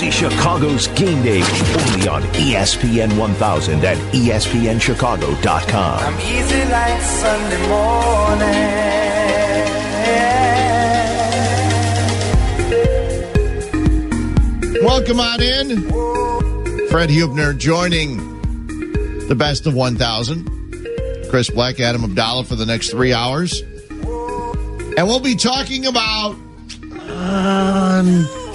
See Chicago's game day only on ESPN 1000 at ESPNChicago.com. I'm easy like Sunday morning. Welcome on in. Fred Huebner joining the best of 1000. Chris Bleck, Adam Abdalla for the next 3 hours. And we'll be talking about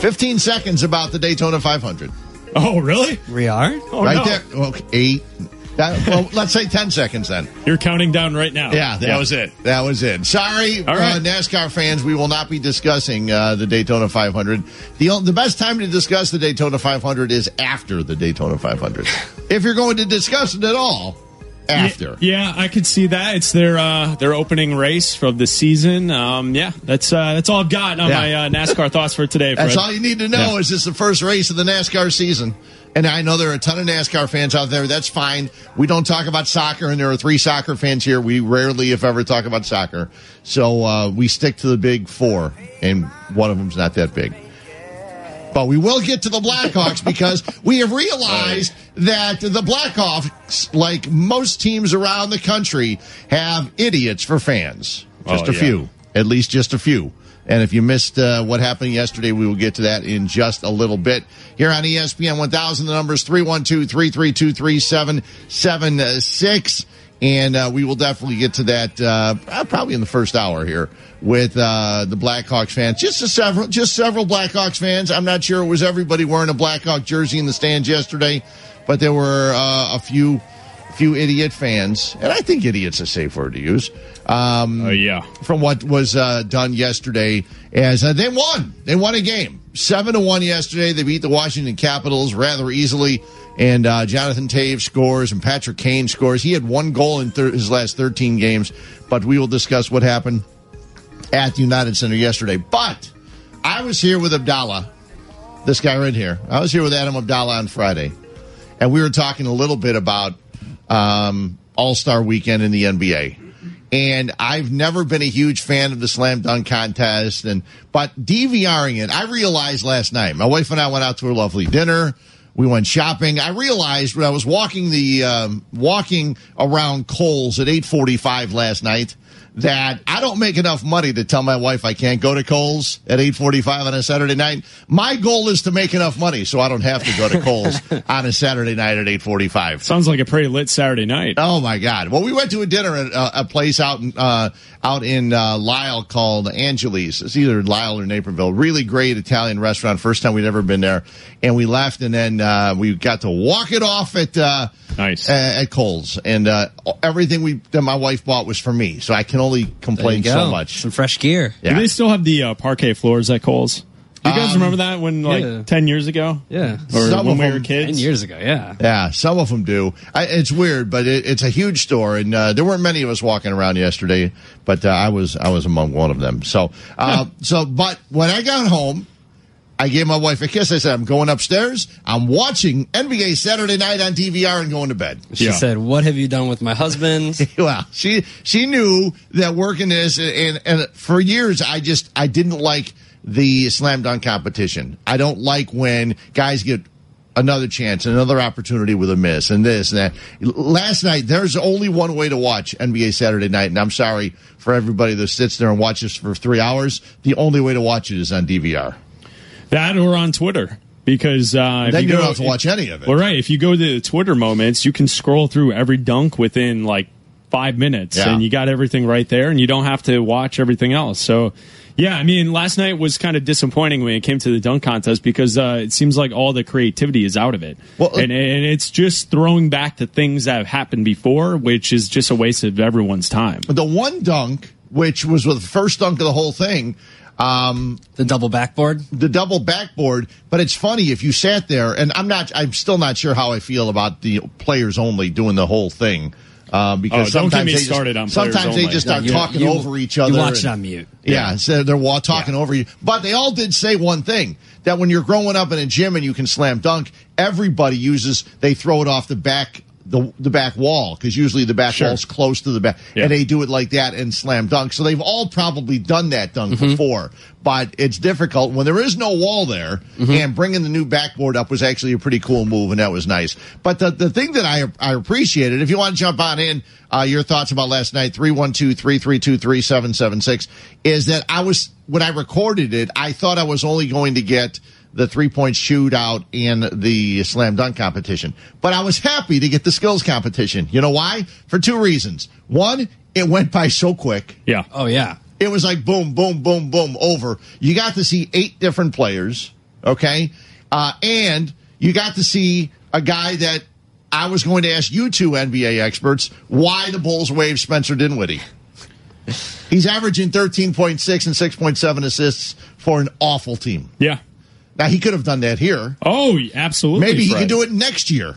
15 seconds about the Daytona 500. Oh, really? We are? Oh, right no. There. Okay, let's say 10 seconds then. You're counting down right now. Yeah. That was it. That was it. Sorry, right. NASCAR fans, we will not be discussing the Daytona 500. The best time to discuss the Daytona 500 is after the Daytona 500. If you're going to discuss it at all, after. Yeah, I could see that. It's their opening race of the season. That's all I've got on my NASCAR thoughts for today, Fred. That's all you need to know is it's the first race of the NASCAR season. And I know there are a ton of NASCAR fans out there. That's fine. We don't talk about soccer, and there are 3 soccer fans here. We rarely, if ever, talk about soccer. So we stick to the big 4, and one of them's not that big. But we will get to the Blackhawks because we have realized that the Blackhawks, like most teams around the country, have idiots for fans. Just a few. At least just a few. And if you missed what happened yesterday, we will get to that in just a little bit. Here on ESPN 1000, the number is 312-332-3776. And we will definitely get to that probably in the first hour here with the Blackhawks fans. Just several Blackhawks fans. I'm not sure it was everybody wearing a Blackhawk jersey in the stands yesterday, but there were a few idiot fans, and I think idiot's a safe word to use, from what was done yesterday, as they won. They won a game. 7-1 yesterday. They beat the Washington Capitals rather easily, and Jonathan Toews scores, and Patrick Kane scores. He had 1 goal in his last 13 games, but we will discuss what happened at the United Center yesterday. But I was here with Abdallah, this guy right here. I was here with Adam Abdallah on Friday, and we were talking a little bit about All-Star Weekend in the NBA. And I've never been a huge fan of the slam dunk contest, but DVRing it, I realized last night, my wife and I went out to a lovely dinner. We went shopping. I realized when I was walking walking around Kohl's at 8:45 last night that I don't make enough money to tell my wife I can't go to Kohl's at 8:45 on a Saturday night. My goal is to make enough money so I don't have to go to Kohl's on a Saturday night at 8:45. Sounds like a pretty lit Saturday night. Oh, my God. Well, we went to a dinner at a place out in Lisle called Angeli's. It's either Lisle or Naperville. Really great Italian restaurant. First time we'd ever been there. And we left, and then we got to walk it off at Kohl's. And everything that my wife bought was for me, so I can only complain so much. Some fresh gear. Yeah. Do they still have the parquet floors at Kohl's? Do you guys remember that when, 10 years ago? Yeah. Or some when we were kids? 10 years ago, yeah. Yeah, some of them do. It's weird, but it's a huge store, and there weren't many of us walking around yesterday, but I was among one of them. But when I got home, I gave my wife a kiss. I said, I'm going upstairs. I'm watching NBA Saturday Night on DVR and going to bed. She said, what have you done with my husband? Well, she knew that working this, and for years I didn't like the slam dunk competition. I don't like when guys get another chance, another opportunity with a miss, and this and that. Last night, there's only one way to watch NBA Saturday Night, and I'm sorry for everybody that sits there and watches for 3 hours. The only way to watch it is on DVR. That or on Twitter, because then you don't have to watch any of it. Well, right. If you go to the Twitter moments, you can scroll through every dunk within 5 minutes, and you got everything right there, and you don't have to watch everything else. So, yeah, I mean, last night was kind of disappointing when it came to the dunk contest because it seems like all the creativity is out of it. Well, and it's just throwing back to things that have happened before, which is just a waste of everyone's time. The one dunk, which was the first dunk of the whole thing, the double backboard, but it's funny if you sat there, and I'm still not sure how I feel about the players only doing the whole thing, because sometimes they just start talking over each other. You watch it on mute. Yeah, so they're talking over you. But they all did say one thing, that when you're growing up in a gym and you can slam dunk, everybody throw it off the back the back wall, because usually the back wall's close to the back, and they do it like that and slam dunk. So they've all probably done that dunk before, but it's difficult when there is no wall there, and bringing the new backboard up was actually a pretty cool move, and that was nice. But the thing that I appreciated, if you want to jump on in, your thoughts about last night, 312-332-3776, is that I was, when I recorded it, I thought I was only going to get the three-point shootout and the slam dunk competition. But I was happy to get the skills competition. You know why? For two reasons. One, it went by so quick. Yeah. Oh, yeah. It was like boom, boom, boom, boom, over. You got to see 8 different players, okay? And you got to see a guy that I was going to ask you two NBA experts why the Bulls waived Spencer Dinwiddie. He's averaging 13.6 and 6.7 assists for an awful team. Yeah. Now, he could have done that here. Oh, absolutely. Maybe Fred. He can do it next year.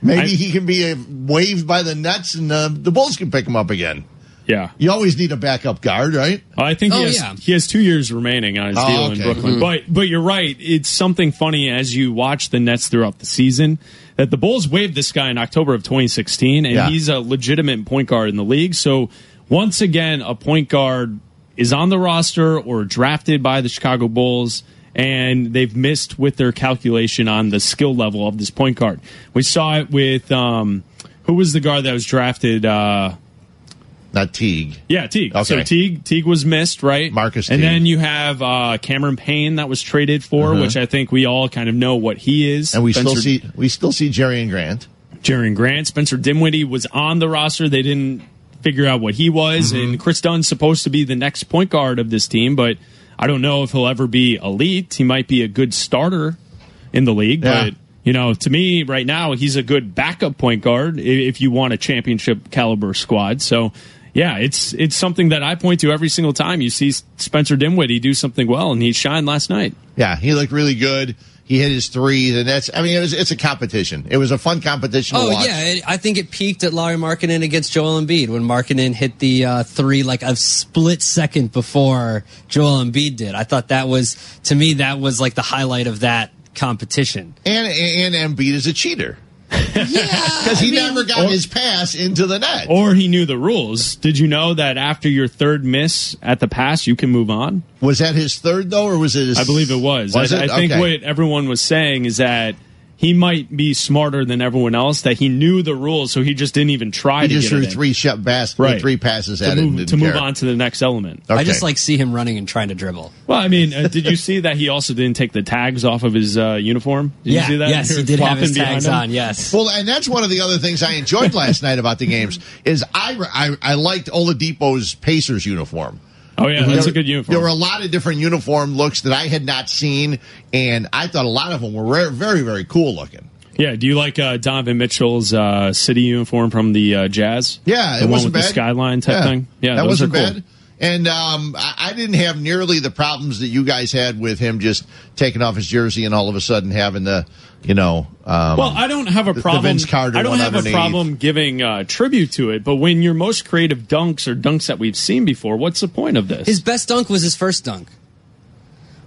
Maybe he can be waived by the Nets and the Bulls can pick him up again. Yeah. You always need a backup guard, right? I think he has 2 years remaining on his deal in Brooklyn. But you're right. It's something funny as you watch the Nets throughout the season that the Bulls waived this guy in October of 2016, and he's a legitimate point guard in the league. So, once again, a point guard is on the roster or drafted by the Chicago Bulls, and they've missed with their calculation on the skill level of this point guard. We saw it with, who was the guard that was drafted? Not Teague. Yeah, Teague. Okay. So Teague was missed, right? Marcus Teague. And then you have Cameron Payne that was traded for, which I think we all kind of know what he is. And we still see Jerrion Grant. Jerrion Grant. Spencer Dinwiddie was on the roster. They didn't figure out what he was. And Chris Dunn's supposed to be the next point guard of this team, but I don't know if he'll ever be elite. He might be a good starter in the league, but you know, to me right now, he's a good backup point guard if you want a championship caliber squad. So, yeah, it's something that I point to every single time you see Spencer Dinwiddie do something well, and he shined last night. Yeah, he looked really good. He hit his threes, and that's, I mean, it's a competition. It was a fun competition to watch. Yeah, I think it peaked at Lauri Markkanen against Joel Embiid when Markkanen hit the three like a split second before Joel Embiid did. I thought that was, to me, that was like the highlight of that competition. And Embiid is a cheater. Because he never got his pass into the net. Or he knew the rules. Did you know that after your third miss at the pass, you can move on? Was that his third, though, or was it his... I believe it was. I think what everyone was saying is that he might be smarter than everyone else, that he knew the rules, so he just didn't even try to get it. He just threw three passes at it. To move on to the next element. Okay. I just see him running and trying to dribble. Well, I mean, did you see that he also didn't take the tags off of his uniform? Did you see that? Yes, he did have his tags on, yes. Well, and that's one of the other things I enjoyed last night about the games, is I liked Oladipo's Pacers uniform. Oh, yeah, that's a good uniform. There were a lot of different uniform looks that I had not seen, and I thought a lot of them were very, very cool looking. Yeah, do you like Donovan Mitchell's city uniform from the Jazz? Yeah, it wasn't bad. The skyline type thing? Yeah, that wasn't bad. And I didn't have nearly the problems that you guys had with him just taking off his jersey and all of a sudden having the, you know. Well, I don't have a problem. The Vince Carter I don't have underneath. A problem giving tribute to it. But when your most creative dunks are dunks that we've seen before, what's the point of this? His best dunk was his first dunk.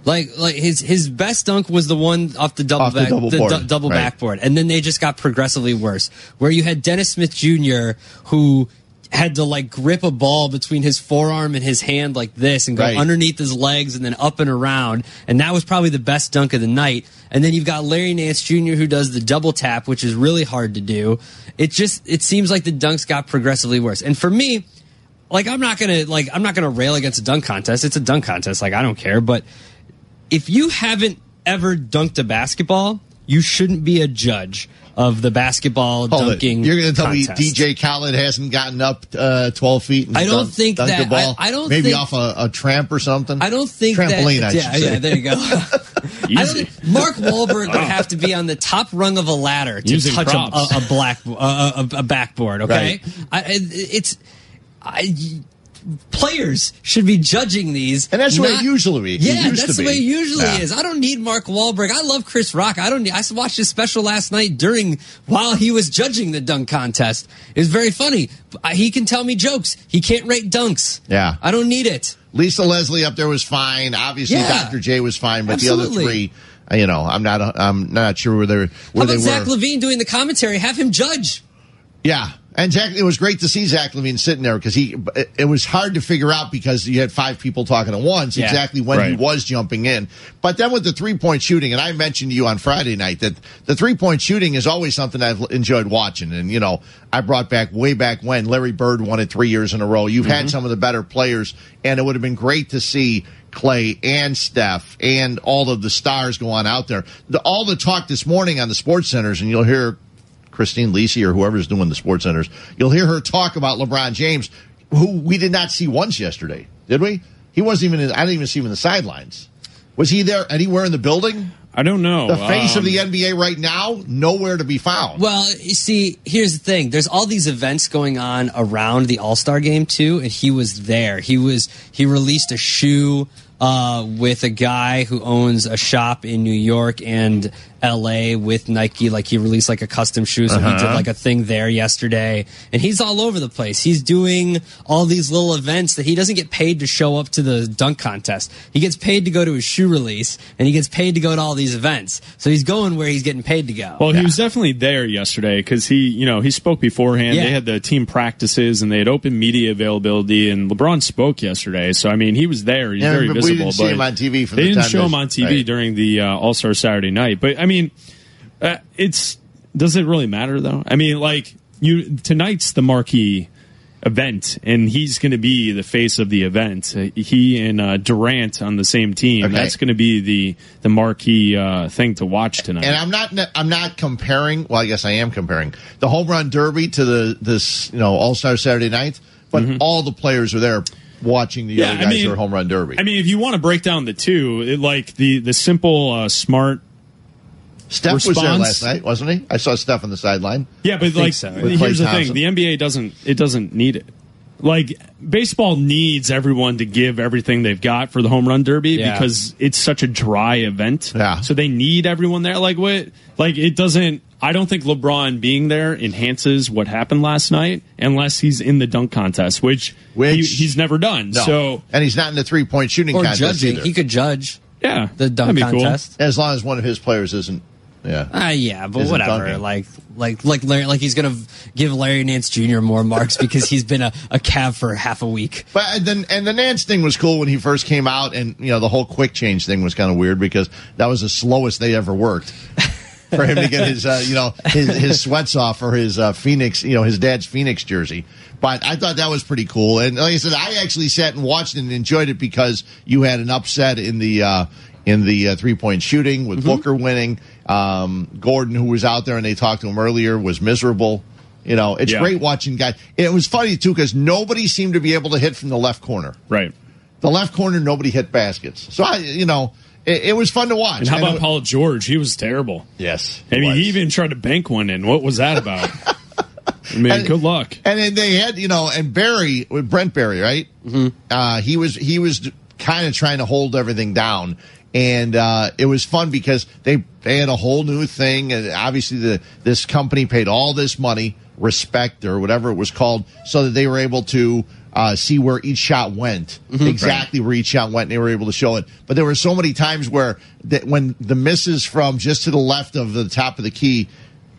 Like his best dunk was the one off the double backboard, and then they just got progressively worse. Where you had Dennis Smith Jr. who had to grip a ball between his forearm and his hand like this and go underneath his legs and then up and around. And that was probably the best dunk of the night. And then you've got Larry Nance Jr. who does the double tap, which is really hard to do. It seems like the dunks got progressively worse. And for me, I'm not going to rail against a dunk contest. It's a dunk contest. I don't care. But if you haven't ever dunked a basketball, you shouldn't be a judge of the basketball dunking contest. You're going to tell me DJ Khaled hasn't gotten up 12 feet and dunked that. A ball? I don't maybe think, off a tramp or something. I don't think trampoline. That, I should say. Yeah, there you go. I don't think Mark Wahlberg would have to be on the top rung of a ladder to touch a backboard. Okay, right. Players should be judging these. And that's the way it usually is. Yeah, that's the way it usually is. I don't need Mark Wahlberg. I love Chris Rock. I watched his special last night while he was judging the dunk contest. It was very funny. He can tell me jokes. He can't rate dunks. Yeah. I don't need it. Lisa Leslie up there was fine. Obviously, Dr. J was fine, but the other three, I'm not sure where they were. How about Zach LaVine doing the commentary? Have him judge. Yeah. And Zach, it was great to see Zach LaVine sitting there because it was hard to figure out because you had five people talking at once exactly when he was jumping in. But then with the three-point shooting, and I mentioned to you on Friday night that the three-point shooting is always something I've enjoyed watching. And, you know, I brought back way back when Larry Bird won it 3 years in a row. You've had some of the better players, and it would have been great to see Clay and Steph and all of the stars go on out there. All the talk this morning on the sports centers, and you'll hear Christine Lisi or whoever's doing the sports centers, you'll hear her talk about LeBron James, who we did not see once yesterday, did we? He wasn't even I didn't even see him in the sidelines. Was he there anywhere in the building? I don't know. The face of the NBA right now, nowhere to be found. Well, you see, here's the thing. There's all these events going on around the All-Star Game, too, and he was there. He released a shoe with a guy who owns a shop in New York and L.A. with Nike. Like, he released, like, a custom shoe, so he did, like, a thing there yesterday. And he's all over the place. He's doing all these little events that he doesn't get paid to show up to the dunk contest. He gets paid to go to his shoe release, and he gets paid to go to all these events. So he's going where he's getting paid to go. Well, he was definitely there yesterday because he spoke beforehand. Yeah. They had the team practices, and they had open media availability, and LeBron spoke yesterday. So, I mean, he was there. He's very visible. We didn't see him on TV for the time. They didn't show him on TV during the All-Star Saturday night. But, I mean, does it really matter, though? I mean, like, tonight's the marquee event, and he's going to be the face of the event. He and Durant on the same team. Okay. That's going to be the marquee thing to watch tonight. And I'm not comparing. Well, I guess I am comparing the home run derby to this All-Star Saturday night. But all the players are there watching the other guys who are home run derby. I mean, if you want to break down the two, the simple smart. Steph response. Was there last night, wasn't he? I saw Steph on the sideline. Yeah, but like, so. Here's the thing: the NBA doesn't need it. Like, baseball needs everyone to give everything they've got for the home run derby because it's such a dry event. Yeah. So they need everyone there. Like what? Like it doesn't. I don't think LeBron being there enhances what happened last night unless he's in the dunk contest, which he's never done. No. So, and he's not in the three-point shooting contest judging. Either. He could judge the dunk contest. Cool. As long as one of his players isn't. Yeah. But whatever. Dunking. Like Larry, like he's gonna give Larry Nance Jr. more marks because he's been a Cav for half a week. But then, and the Nance thing was cool when he first came out, and the whole quick change thing was kind of weird because that was the slowest they ever worked for him to get his sweats off or his Phoenix, his dad's Phoenix jersey. But I thought that was pretty cool, and like I said, I actually sat and watched it and enjoyed it because you had an upset in the. In the three-point shooting with Booker winning. Gordon, who was out there and they talked to him earlier, was miserable. It's great watching guys. It was funny, too, because nobody seemed to be able to hit from the left corner. Right. The left corner, nobody hit baskets. So, it was fun to watch. And how about Paul George? He was terrible. Yes. He even tried to bank one in. What was that about? I mean, good luck. And then they had, and Brent Berry, right? Mm-hmm. He was kind of trying to hold everything down. And it was fun because they had a whole new thing. And obviously, this company paid all this money, Respect or whatever it was called, so that they were able to see where each shot went, where each shot went, and they were able to show it. But there were so many times where when the misses from just to the left of the top of the key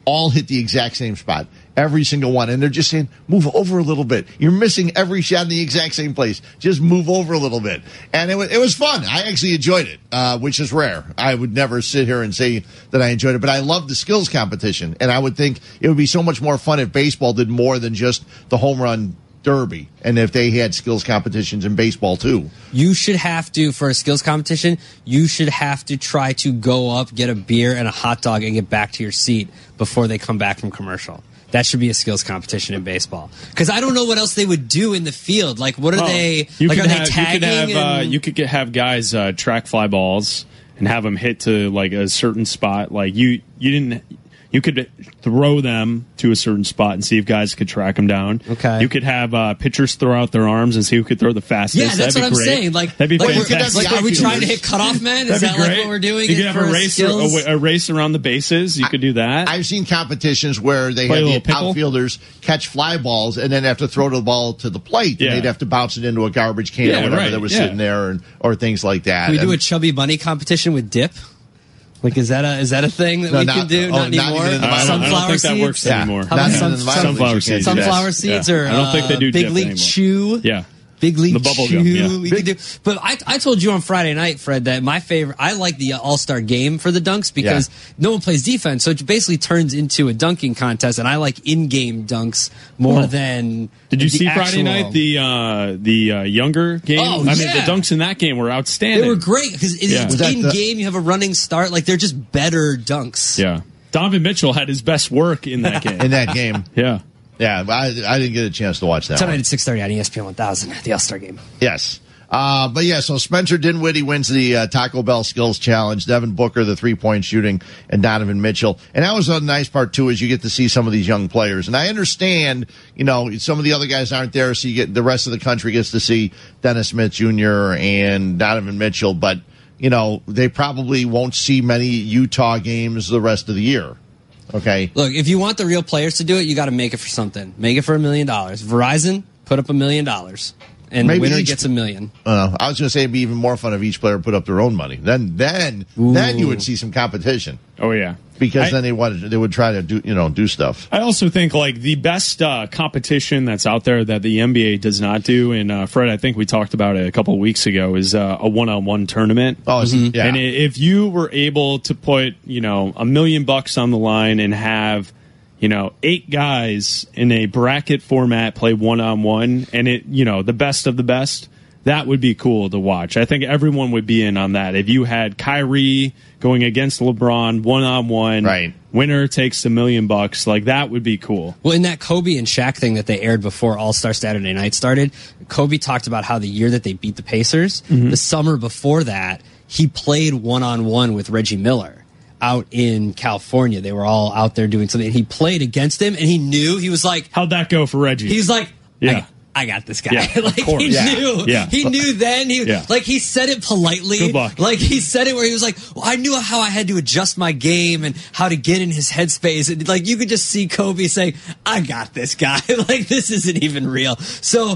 all hit the exact same spot. Every single one. And they're just saying, move over a little bit. You're missing every shot in the exact same place. Just move over a little bit. And it was fun. I actually enjoyed it, which is rare. I would never sit here and say that I enjoyed it. But I loved the skills competition. And I would think it would be so much more fun if baseball did more than just the home run derby. And if they had skills competitions in baseball, too. For a skills competition, you should have to try to go up, get a beer and a hot dog, and get back to your seat before they come back from commercial. That should be a skills competition in baseball. Because I don't know what else they would do in the field. Like, what are they? Like, are they tagging? You could have guys track fly balls and have them hit to like a certain spot. Like you could throw them to a certain spot and see if guys could track them down. Okay. You could have pitchers throw out their arms and see who could throw the fastest. Yeah, that's what I'm saying. Like, that'd be fantastic. Like, are we trying to hit cutoff men? Is that like what we're doing? You could have a race around the bases. You could do that. I've seen competitions where they had the outfielders catch fly balls and then have to throw the ball to the plate. Yeah. And they'd have to bounce it into a garbage can or whatever that was sitting there, or things like that. Can we do a chubby bunny competition with dip? Like, is that a thing that we can do? Not anymore. Sunflower seeds. I don't think that works anymore. How about sunflower seeds? Sunflower seeds or Big League Chew. Yeah. Big League Chew. Yeah. We can do. But I told you on Friday night, Fred, that my favorite, I like the All-Star Game for the dunks because no one plays defense. So it basically turns into a dunking contest, and I like in-game dunks more than. Did you see Friday night the younger game? Oh, I mean, the dunks in that game were outstanding. They were great because it's in-game. You have a running start. Like, they're just better dunks. Yeah. Donovan Mitchell had his best work in that game. Yeah. Yeah, I didn't get a chance to watch that tonight at 6:30 on ESPN 1000, the All-Star Game. Yes. So Spencer Dinwiddie wins the Taco Bell Skills Challenge, Devin Booker, the three-point shooting, and Donovan Mitchell. And that was a nice part, too, is you get to see some of these young players. And I understand, some of the other guys aren't there, so you get the rest of the country gets to see Dennis Smith Jr. and Donovan Mitchell. But, they probably won't see many Utah games the rest of the year. Okay. Look, if you want the real players to do it, you got to make it for something. Make it for $1 million. Verizon, put up $1 million. And the winner gets $1 million. I was going to say it'd be even more fun if each player put up their own money. Then you would see some competition. Oh, yeah. Because then they would try to do stuff. I also think the best competition that's out there that the NBA does not do, and Fred, I think we talked about it a couple of weeks ago, is a one-on-one tournament. Oh, mm-hmm. Yeah. And if you were able to put $1 million on the line and have 8 guys in a bracket format play one-on-one, and it the best of the best. That would be cool to watch. I think everyone would be in on that. If you had Kyrie going against LeBron one-on-one, right. Winner takes $1 million, that would be cool. Well, in that Kobe and Shaq thing that they aired before All-Star Saturday Night started, Kobe talked about how the year that they beat the Pacers, the summer before that, he played one-on-one with Reggie Miller out in California. They were all out there doing something. He played against him, and he knew. He was like... How'd that go for Reggie? He's like... Yeah. I got this guy. Yeah, he knew. Yeah. He knew then. He said it politely. Good luck. He said it where he was like, well, I knew how I had to adjust my game and how to get in his headspace. And you could just see Kobe saying, I got this guy. This isn't even real. So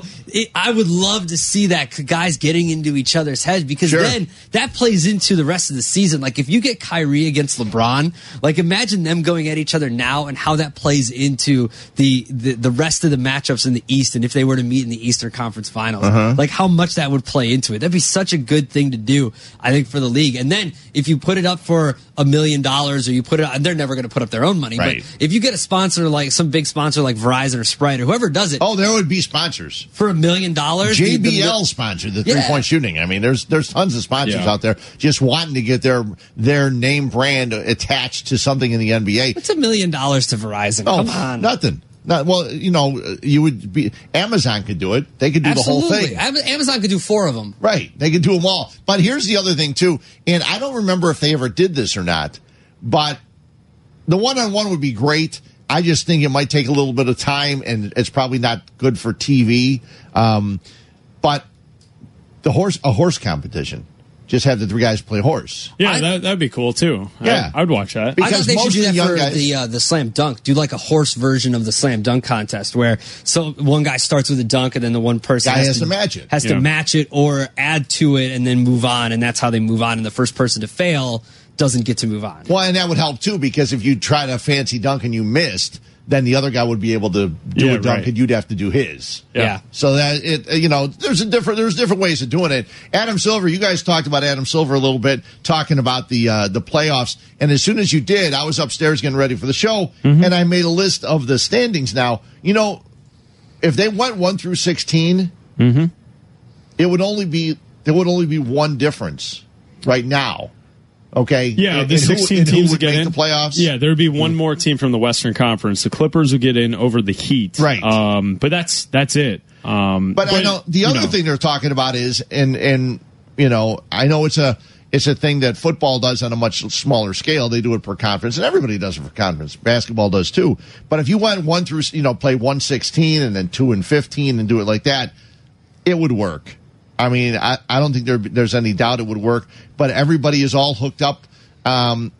I would love to see that guys getting into each other's heads because then that plays into the rest of the season. If you get Kyrie against LeBron, imagine them going at each other now and how that plays into the rest of the matchups in the East. And if they were to meet in the Eastern Conference Finals, how much that would play into it. That'd be such a good thing to do, I think, for the league. And then if you put it up for $1 million, or you put it, they're never going to put up their own money. Right. But if you get a sponsor some big sponsor like Verizon or Sprite or whoever does it, there would be sponsors for $1 million. JBL sponsored the 3-point shooting. I mean, there's tons of sponsors out there just wanting to get their name brand attached to something in the NBA. It's $1 million to Verizon. Oh, come on, nothing. You would be. Amazon could do it. They could do the whole thing. Amazon could do 4 of them. Right. They could do them all. But here's the other thing, too. And I don't remember if they ever did this or not. But the one-on-one would be great. I just think it might take a little bit of time, and it's probably not good for TV. But a horse competition. Just have the 3 guys play horse. Yeah, that'd be cool, too. Yeah. I would watch that. Because I thought they should do that for the slam dunk. Do a horse version of the slam dunk contest where one guy starts with a dunk and then the one person has to match it. Has to match it or add to it and then move on. And that's how they move on. And the first person to fail doesn't get to move on. Well, and that would help, too, because if you tried a fancy dunk and you missed, then the other guy would be able to do a dunk, and you'd have to do his. Yeah. So that there's different ways of doing it. Adam Silver, you guys talked about Adam Silver a little bit, talking about the playoffs. And as soon as you did, I was upstairs getting ready for the show, and I made a list of the standings. Now, if they went 1 through 16, there would only be one difference right now. Okay. Yeah, the 16 teams would get in the playoffs. Yeah, there would be one more team from the Western Conference. The Clippers would get in over the Heat. Right. But that's it. But I know the other thing they're talking about is, I know it's a thing that football does on a much smaller scale. They do it per conference, and everybody does it per conference. Basketball does too. But if you went 1 through play 1-16 and then 2 and 15 and do it like that, it would work. I mean, I don't think there's any doubt it would work, but everybody is all hooked up on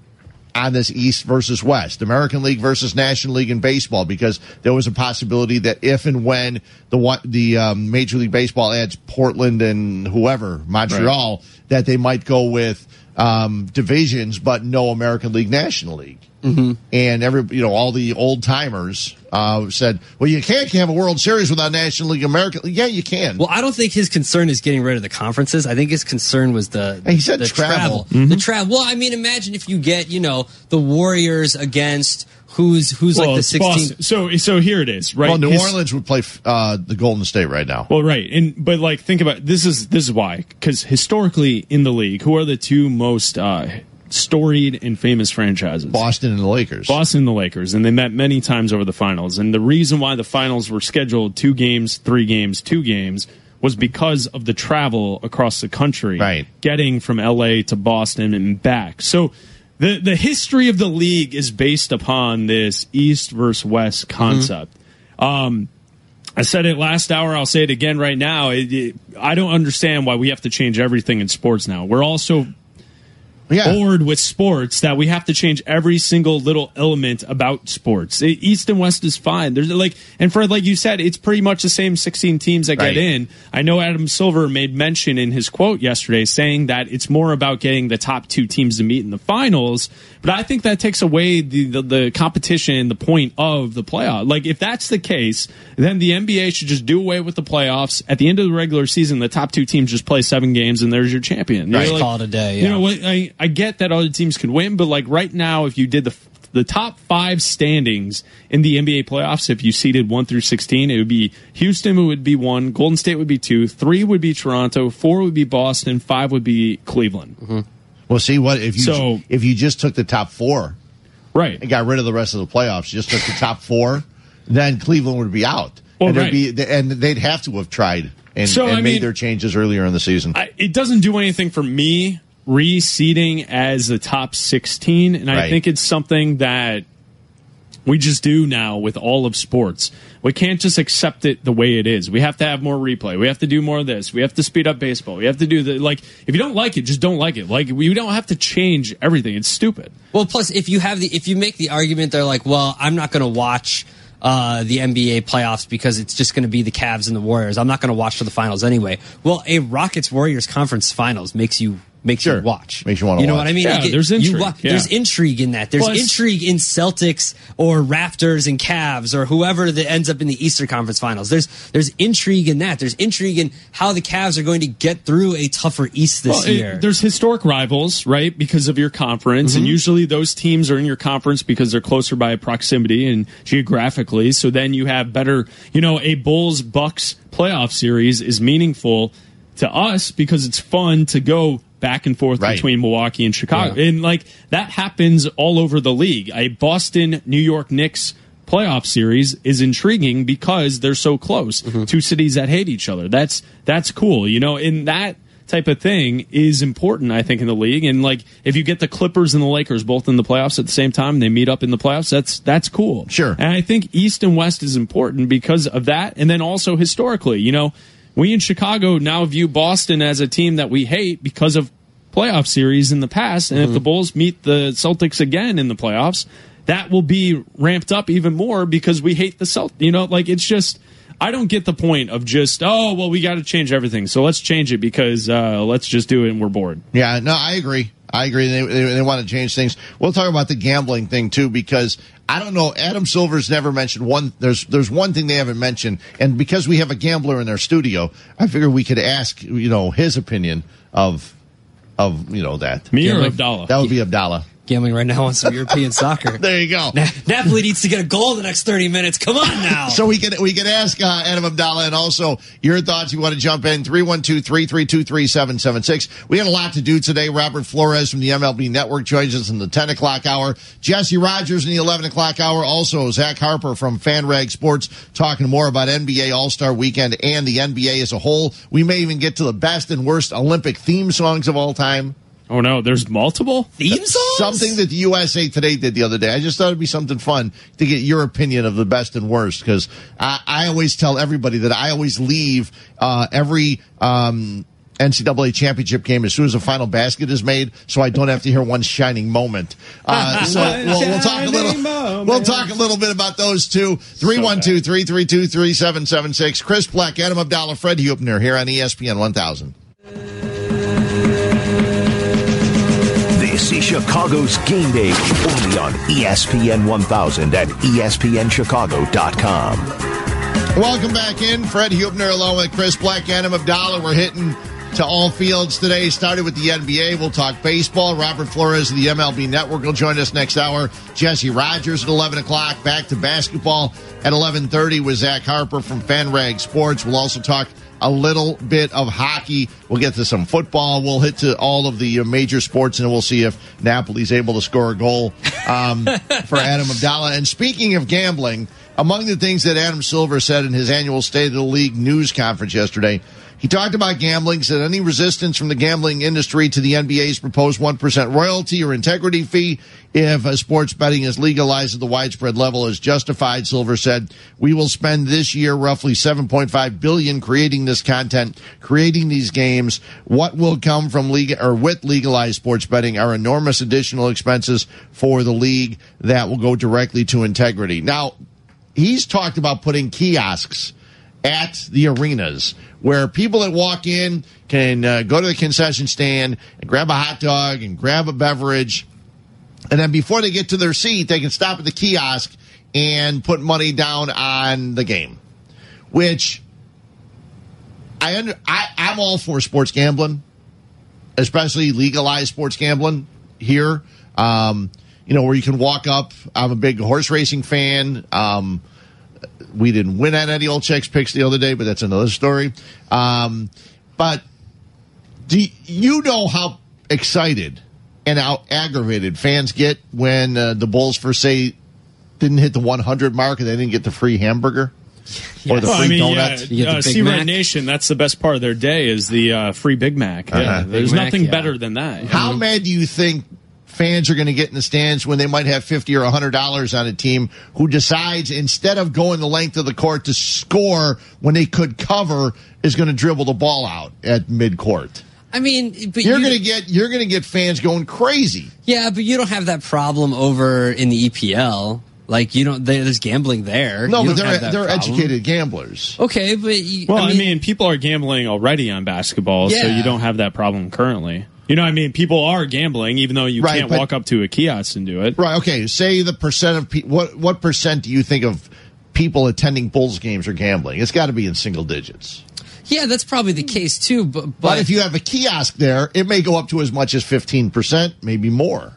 this East versus West, American League versus National League in baseball, because there was a possibility that if and when the Major League Baseball adds Portland and whoever, Montreal, that they might go with divisions, but no American League, National League. Mm-hmm. And all the old timers said, well, you can't have a World Series without National League, American League. Yeah, you can. Well, I don't think his concern is getting rid of the conferences. I think his concern was the travel. Mm-hmm. The travel. Well, I mean, imagine if you get, the Warriors against who's the 16th. So here it is, right? Well, New Orleans would play the Golden State right now. Well, right, but think about this is why, because historically in the league, who are the two most storied and famous franchises? Boston and the Lakers, and they met many times over the finals. And the reason why the finals were scheduled 2 games, 3 games, 2 games was because of the travel across the country, right? Getting from LA to Boston and back. So The history of the league is based upon this East versus West concept. Mm-hmm. I said it last hour. I'll say it again right now. I don't understand why we have to change everything in sports now. We're all so bored with sports that we have to change every single little element about sports. East and West is fine. There's and Fred, like you said, it's pretty much the same 16 teams that get in. I know Adam Silver made mention in his quote yesterday saying that it's more about getting the top 2 teams to meet in the finals, but I think that takes away the competition, the point of the playoff. If that's the case, then the NBA should just do away with the playoffs. At the end of the regular season, the top 2 teams just play 7 games, and there's your champion. Right. Call it a day. Yeah. You know what? I get that other teams could win, but right now, if you did the top 5 standings in the NBA playoffs, if you seeded 1 through 16, it would be Houston, it would be 1, Golden State would be 2, 3 would be Toronto, 4 would be Boston, 5 would be Cleveland. Mm-hmm. Well, see what if you just took the top 4, right, and got rid of the rest of the playoffs, you just took the top 4, then Cleveland would be out, and they'd have to have tried made their changes earlier in the season. It doesn't do anything for me reseeding as the top 16, and I think it's something that we just do now with all of sports. We can't just accept it the way it is. We have to have more replay. We have to do more of this. We have to speed up baseball. We have to do if you don't like it, just don't like it. We don't have to change everything. It's stupid. Well, plus if you make the argument, they're like, well, I'm not going to watch the NBA playoffs because it's just going to be the Cavs and the Warriors. I'm not going to watch for the finals anyway. Well, a Rockets-Warriors conference finals makes you watch. Makes you want to watch. You know what I mean? Yeah, there's intrigue. There's intrigue in that. There's intrigue in Celtics or Raptors and Cavs or whoever that ends up in the Eastern Conference Finals. There's intrigue in that. There's intrigue in how the Cavs are going to get through a tougher East this year. There's historic rivals, right, because of your conference. Mm-hmm. And usually those teams are in your conference because they're closer by proximity and geographically. So then you have better, a Bulls-Bucks playoff series is meaningful to us because it's fun to go back and forth between Milwaukee and Chicago. Yeah. And that happens all over the league. A Boston, New York Knicks playoff series is intriguing because they're so close. Mm-hmm. Two cities that hate each other. That's cool. And that type of thing is important, I think, in the league. And if you get the Clippers and the Lakers both in the playoffs at the same time, they meet up in the playoffs, that's cool. Sure. And I think East and West is important because of that. And then also historically, we in Chicago now view Boston as a team that we hate because of playoff series in the past. And if the Bulls meet the Celtics again in the playoffs, that will be ramped up even more because we hate the Celtics. It's just, I don't get the point of just, we got to change everything. So let's change it because let's just do it and we're bored. Yeah, no, I agree. They want to change things. We'll talk about the gambling thing, too, because I don't know. Adam Silver's never mentioned one. There's one thing they haven't mentioned. And because we have a gambler in their studio, I figure we could ask, his opinion of that. Me or Abdalla? That would be Abdalla. Gambling right now on some European soccer. There you go. Napoli needs to get a goal in the next 30 minutes. Come on now. So we can ask Adam Abdalla, and also your thoughts. You want to jump in, 312-332-3776. We had a lot to do today. Robert Flores from the MLB Network joins us in the 10 o'clock hour. Jesse Rogers in the 11 o'clock hour. Also, Zach Harper from FanRag Sports talking more about NBA All-Star Weekend and the NBA as a whole. We may even get to the best and worst Olympic theme songs of all time. Oh, no, there's multiple theme songs? Something that the USA Today did the other day. I just thought it'd be something fun to get your opinion of the best and worst, because I always tell everybody that I always leave every NCAA championship game as soon as the final basket is made, so I don't have to hear one shining moment. So we'll talk a little bit about those two. 312-332-3776. Chris Bleck, Adam Abdalla, Fred Huebner here on ESPN 1000. See Chicago's game day only on ESPN 1000 at ESPNChicago.com. Welcome back in. Fred Huebner along with Chris Bleck, Adam Abdalla. We're hitting to all fields today. Started with the NBA. We'll talk baseball. Robert Flores of the MLB Network will join us next hour. Jesse Rogers at 11 o'clock. Back to basketball at 11:30 with Zach Harper from FanRag Sports. We'll also talk a little bit of hockey. We'll get to some football. We'll hit to all of the major sports, and we'll see if Napoli's able to score a goal for Adam Abdalla. And speaking of gambling, among the things that Adam Silver said in his annual State of the League news conference yesterday, he talked about gambling, said any resistance from the gambling industry to the NBA's proposed 1% royalty or integrity fee, if sports betting is legalized at the widespread level, is justified. Silver said, we will spend this year roughly $7.5 billion creating this content, creating these games. What will come from with legalized sports betting are enormous additional expenses for the league that will go directly to integrity. Now, he's talked about putting kiosks at the arenas, where people that walk in can go to the concession stand and grab a hot dog and grab a beverage. And then before they get to their seat, they can stop at the kiosk and put money down on the game, which I'm all for sports gambling, especially legalized sports gambling here, where you can walk up. I'm a big horse racing fan. We didn't win at any old Chick's Picks the other day, but that's another story. But do you know how excited and how aggravated fans get when the Bulls, for say, didn't hit the 100 mark and they didn't get the free hamburger? Yes. Or the free donut. Yeah, C-Red Nation, that's the best part of their day is the free Big Mac. Uh-huh. Yeah, there's nothing better than that. How mad do you think fans are going to get in the stands when they might have $50 or $100 on a team who decides, instead of going the length of the court to score when they could cover, is going to dribble the ball out at midcourt? I mean, but you're going to get fans going crazy. Yeah, but you don't have that problem over in the EPL. Like, you don't, there's gambling there. No, but they're educated gamblers. Okay, but people are gambling already on basketball, so you don't have that problem currently. You know what I mean? People are gambling, even though you can't walk up to a kiosk and do it. Right, okay. Say the percent of people. What percent do you think of people attending Bulls games are gambling? It's got to be in single digits. Yeah, that's probably the case, too. But if you have a kiosk there, it may go up to as much as 15%, maybe more.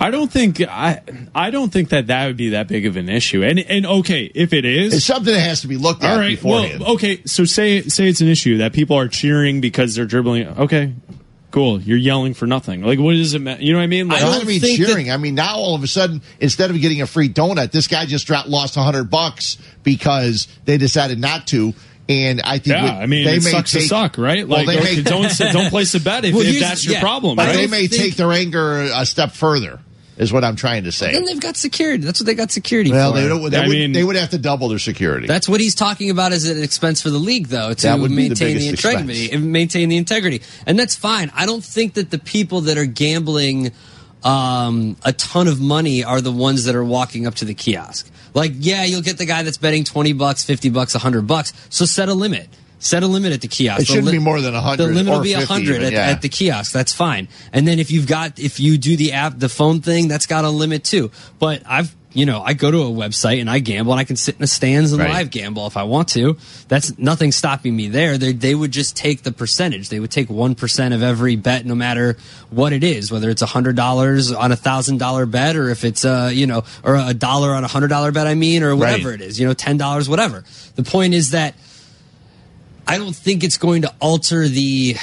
I don't think that would be that big of an issue. And okay, if it is, it's something that has to be looked at beforehand. Well, okay, so say it's an issue that people are cheering because they're dribbling. Okay, cool. You're yelling for nothing. Like, what does it matter? You know what I mean? Like, I don't mean cheering. I mean, now all of a sudden, instead of getting a free donut, this guy just lost $100 because they decided not to. And I think it sucks to suck, right? Like, well, don't place a bet if that's your problem. But right? They may take their anger a step further, is what I'm trying to say. Then they've got security. That's what they got security for. They would have to double their security. That's what he's talking about as an expense for the league, though, to maintain the integrity. And that's fine. I don't think that the people that are gambling a ton of money are the ones that are walking up to the kiosk. Like, yeah, you'll get the guy that's betting $20, $50, $100. So set a limit. Set a limit at the kiosk. It shouldn't be more than 100. The limit will be 100 at the kiosk. That's fine. And then if you do the app, the phone thing, that's got a limit too. But I go to a website and I gamble, and I can sit in the stands and live gamble if I want to. That's nothing stopping me there. They would just take the percentage. They would take 1% of every bet, no matter what it is, whether it's $100 on $1,000 bet, or if it's or $1 on $100 bet. I mean, or whatever it is, $10, whatever. The point is that I don't think it's going to alter the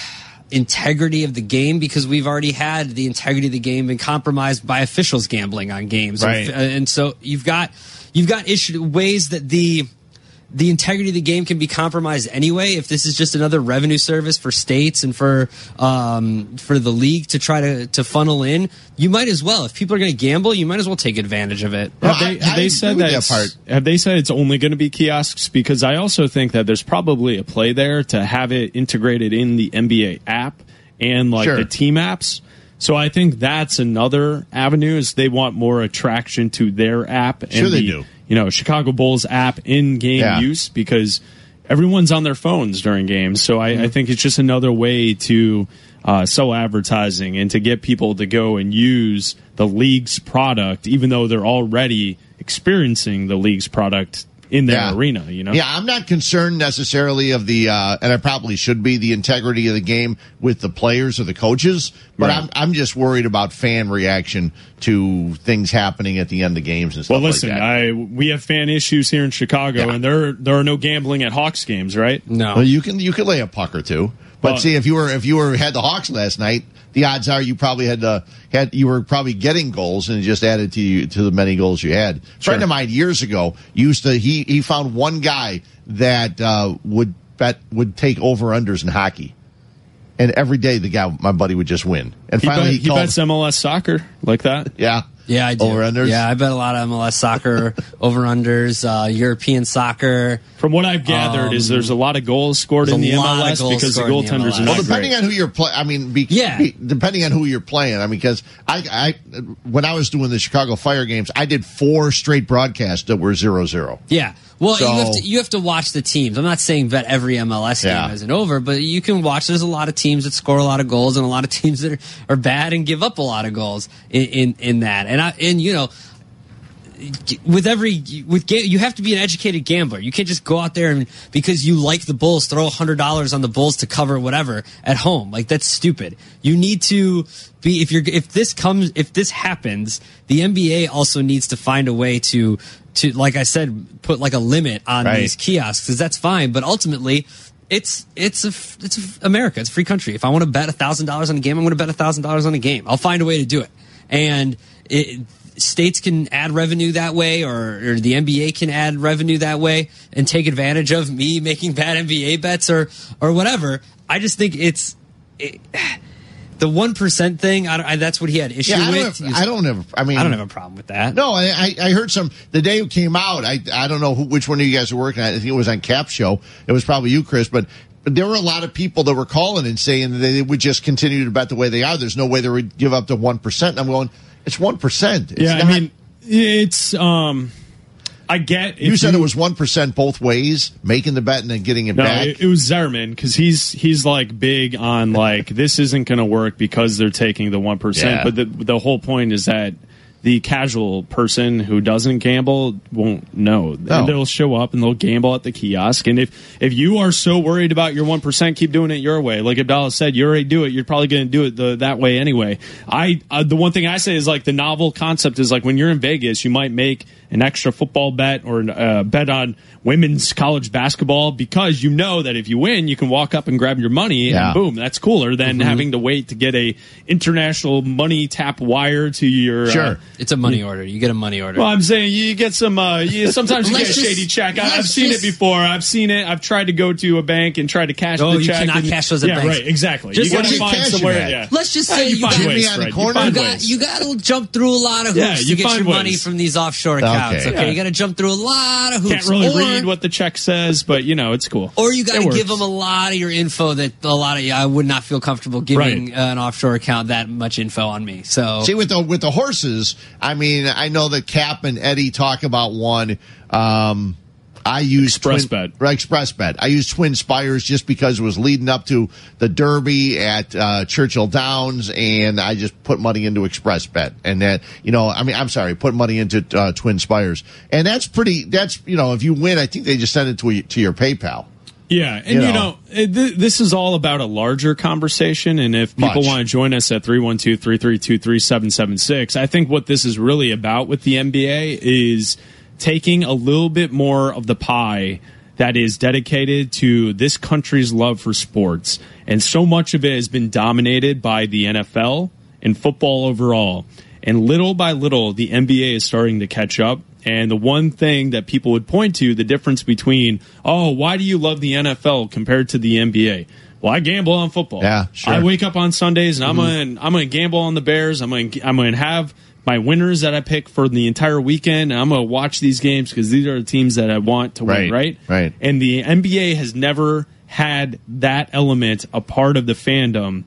integrity of the game, because we've already had the integrity of the game been compromised by officials gambling on games. Right. And so you've got issues, ways that the integrity of the game can be compromised anyway. If this is just another revenue service for states and for the league to try to funnel in, you might as well. If people are going to gamble, you might as well take advantage of it. Well, have they said it's only going to be kiosks? Because I also think that there's probably a play there to have it integrated in the NBA app and the team apps. So I think that's another avenue, is they want more attraction to their app. And sure, they do. Chicago Bulls app in-game use, because everyone's on their phones during games. So I think it's just another way to sell advertising and to get people to go and use the league's product, even though they're already experiencing the league's product in their arena, you know? Yeah, I'm not concerned necessarily of the, and I probably should be, the integrity of the game with the players or the coaches, but right. I'm just worried about fan reaction to things happening at the end of games and stuff like that. Well, listen, we have fan issues here in Chicago, and there are no gambling at Hawks games, right? No. Well, you can lay a puck or two, but see, if you had the Hawks last night, the odds are you probably you were probably getting goals and it just added to the many goals you had. Sure. A friend of mine years ago he found one guy that would take over unders in hockey, and every day my buddy would just win. And finally he bets MLS soccer like that. Yeah. Yeah, I do. Over-unders? Yeah, I bet a lot of MLS soccer, over-unders, European soccer. From what I've gathered is there's a lot of goals scored in the MLS because the goaltenders are not great. Depending on who you're playing, I mean, depending on who you're playing. I mean, because I when I was doing the Chicago Fire games, I did 4 straight broadcasts that were 0-0. Yeah. Well, so, you have to watch the teams. I'm not saying bet every MLS game as an over, but you can watch. There's a lot of teams that score a lot of goals and a lot of teams that are bad and give up a lot of goals in that. And you know, you have to be an educated gambler. You can't just go out there and because you like the Bulls, throw $100 on the Bulls to cover whatever at home. Like, that's stupid. You need to be if this happens, the NBA also needs to find a way to, like I said, put like a limit on these kiosks, because that's fine. But ultimately, it's America. It's a free country. If I want to bet $1,000 on a game, I'm going to bet $1,000 on a game. I'll find a way to do it. And states can add revenue that way, or the NBA can add revenue that way and take advantage of me making bad NBA bets or whatever. I just think the 1% thing, that's what he had issue with. I don't have a problem with that. No, I heard the day it came out, I don't know which one of you guys were working at. I think it was on Cap Show. It was probably you, Chris, but there were a lot of people that were calling and saying that they would just continue to bet the way they are. There's no way they would give up to 1%. And I'm going, it's 1%. It's not... I mean, it's... I get... You said it was 1% both ways, making the bet and then getting it back. It was Zerman, because he's like big on like, this isn't going to work because they're taking the 1%. Yeah. But the whole point is that the casual person who doesn't gamble won't know. No. They'll show up and they'll gamble at the kiosk. And if you are so worried about your 1%, keep doing it your way. Like Abdalla said, you already do it. You're probably going to do it that way anyway. The one thing I say is like the novel concept is like when you're in Vegas, you might make an extra football bet or a bet on women's college basketball because you know that if you win, you can walk up and grab your money and boom, that's cooler than having to wait to get a international money tap wire to your... Sure. It's a money order. You get a money order. Well, I'm saying you get some... sometimes you get a shady check. I've seen it before. I've seen it. I've tried to go to a bank and try to cash the check. Oh, you cannot cash those at banks. Yeah, right. Exactly. Just you got to find somewhere. Yeah. Let's just say you got to jump through a lot of hoops to get your money from these offshore accounts. Okay, you got to jump through a lot of hoops. Can't really read what the check says, but you know it's cool. Or you got to give them a lot of your info that I would not feel comfortable giving an offshore account that much info on me. So see with the horses. I mean, I know that Cap and Eddie talk about one. I use Express Bet. I use Twin Spires just because it was leading up to the Derby at Churchill Downs, and I just put money into Express Bet, and that put money into Twin Spires, and that's pretty. That's if you win, I think they just send it to your PayPal. Yeah, and this is all about a larger conversation, and if people want to join us at 312-332-3776, I think what this is really about with the NBA is taking a little bit more of the pie that is dedicated to this country's love for sports, and so much of it has been dominated by the NFL and football overall, and little by little, the NBA is starting to catch up. And the one thing that people would point to, the difference between, why do you love the NFL compared to the NBA? Well, I gamble on football. Yeah, sure. I wake up on Sundays and I'm gonna gamble on the Bears. I'm gonna have my winners that I pick for the entire weekend. And I'm gonna watch these games because these are the teams that I want to win. Right. Right. And the NBA has never had that element a part of the fandom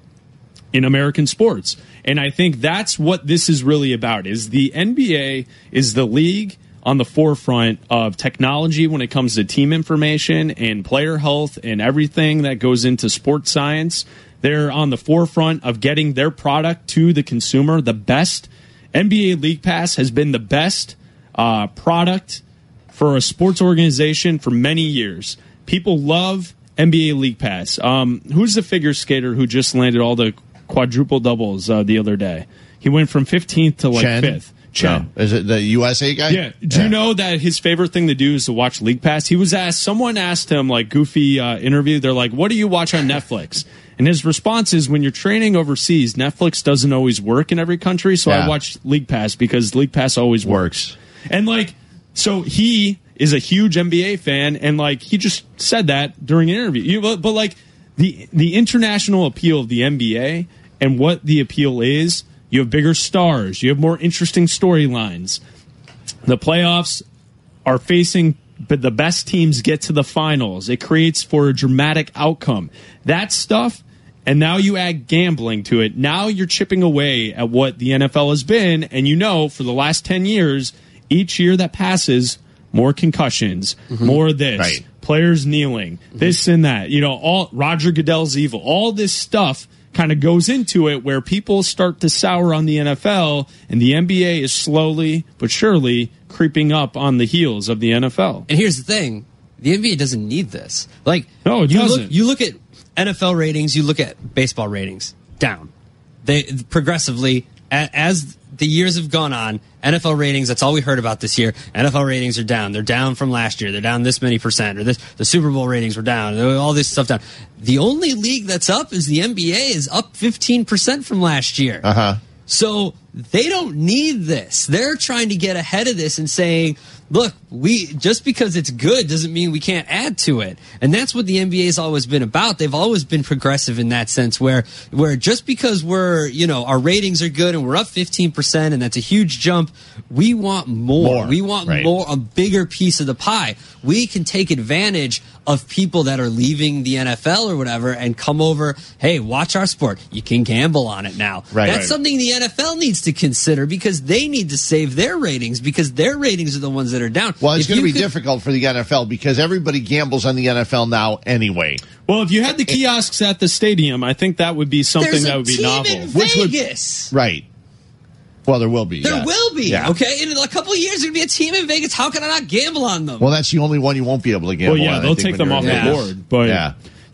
in American sports, and I think that's what this is really about. Is the NBA is the league on the forefront of technology when it comes to team information and player health and everything that goes into sports science. They're on the forefront of getting their product to the consumer, the best. NBA League Pass has been the best product for a sports organization for many years. People love NBA League Pass. Who's the figure skater who just landed all the quadruple doubles the other day? He went from 15th to like 5th. Chen. No. Is it the USA guy? Yeah. Do you know that his favorite thing to do is to watch League Pass? He was asked, someone asked him, like, goofy interview. They're like, what do you watch on Netflix? And his response is, when you're training overseas, Netflix doesn't always work in every country, so I watch League Pass because League Pass always works. And, like, so he is a huge NBA fan, and, like, he just said that during an interview. But like, the international appeal of the NBA and what the appeal is, you have bigger stars. You have more interesting storylines. The playoffs are facing, but the best teams get to the finals. It creates for a dramatic outcome. That stuff, and now you add gambling to it. Now you're chipping away at what the NFL has been, and you know for the last 10 years, each year that passes, more concussions, more of this, players kneeling, this and that. You know, all Roger Goodell's evil, all this stuff kind of goes into it where people start to sour on the NFL, and the NBA is slowly but surely creeping up on the heels of the NFL. And here's the thing. The NBA doesn't need this. Like, no, it doesn't. You look at NFL ratings, you look at baseball ratings, down. They progressively, as the years have gone on, NFL ratings, that's all we heard about this year. NFL ratings are down. They're down from last year. They're down this many percent. Or this, the Super Bowl ratings were down. All this stuff down. The only league that's up is the NBA, is up 15% from last year. So they don't need this. They're trying to get ahead of this and saying, look, we just because it's good doesn't mean we can't add to it. And that's what the NBA's always been about. They've always been progressive in that sense where just because we're, you know, our ratings are good and we're up 15% and that's a huge jump, we want more. We want more, a bigger piece of the pie. We can take advantage of people that are leaving the NFL or whatever and come over, hey, watch our sport. You can gamble on it now. That's something the NFL needs to consider because they need to save their ratings because their ratings are the ones that are down. Well, it's going to be difficult for the NFL because everybody gambles on the NFL now anyway. Well, if you had the kiosks at the stadium, I think that would be something that would be novel. In Vegas. Well, there will be. There will be. Okay, in a couple of years, there's going to be a team in Vegas. How can I not gamble on them? Well, that's the only one you won't be able to gamble on. Well, yeah, they'll take them off the board. But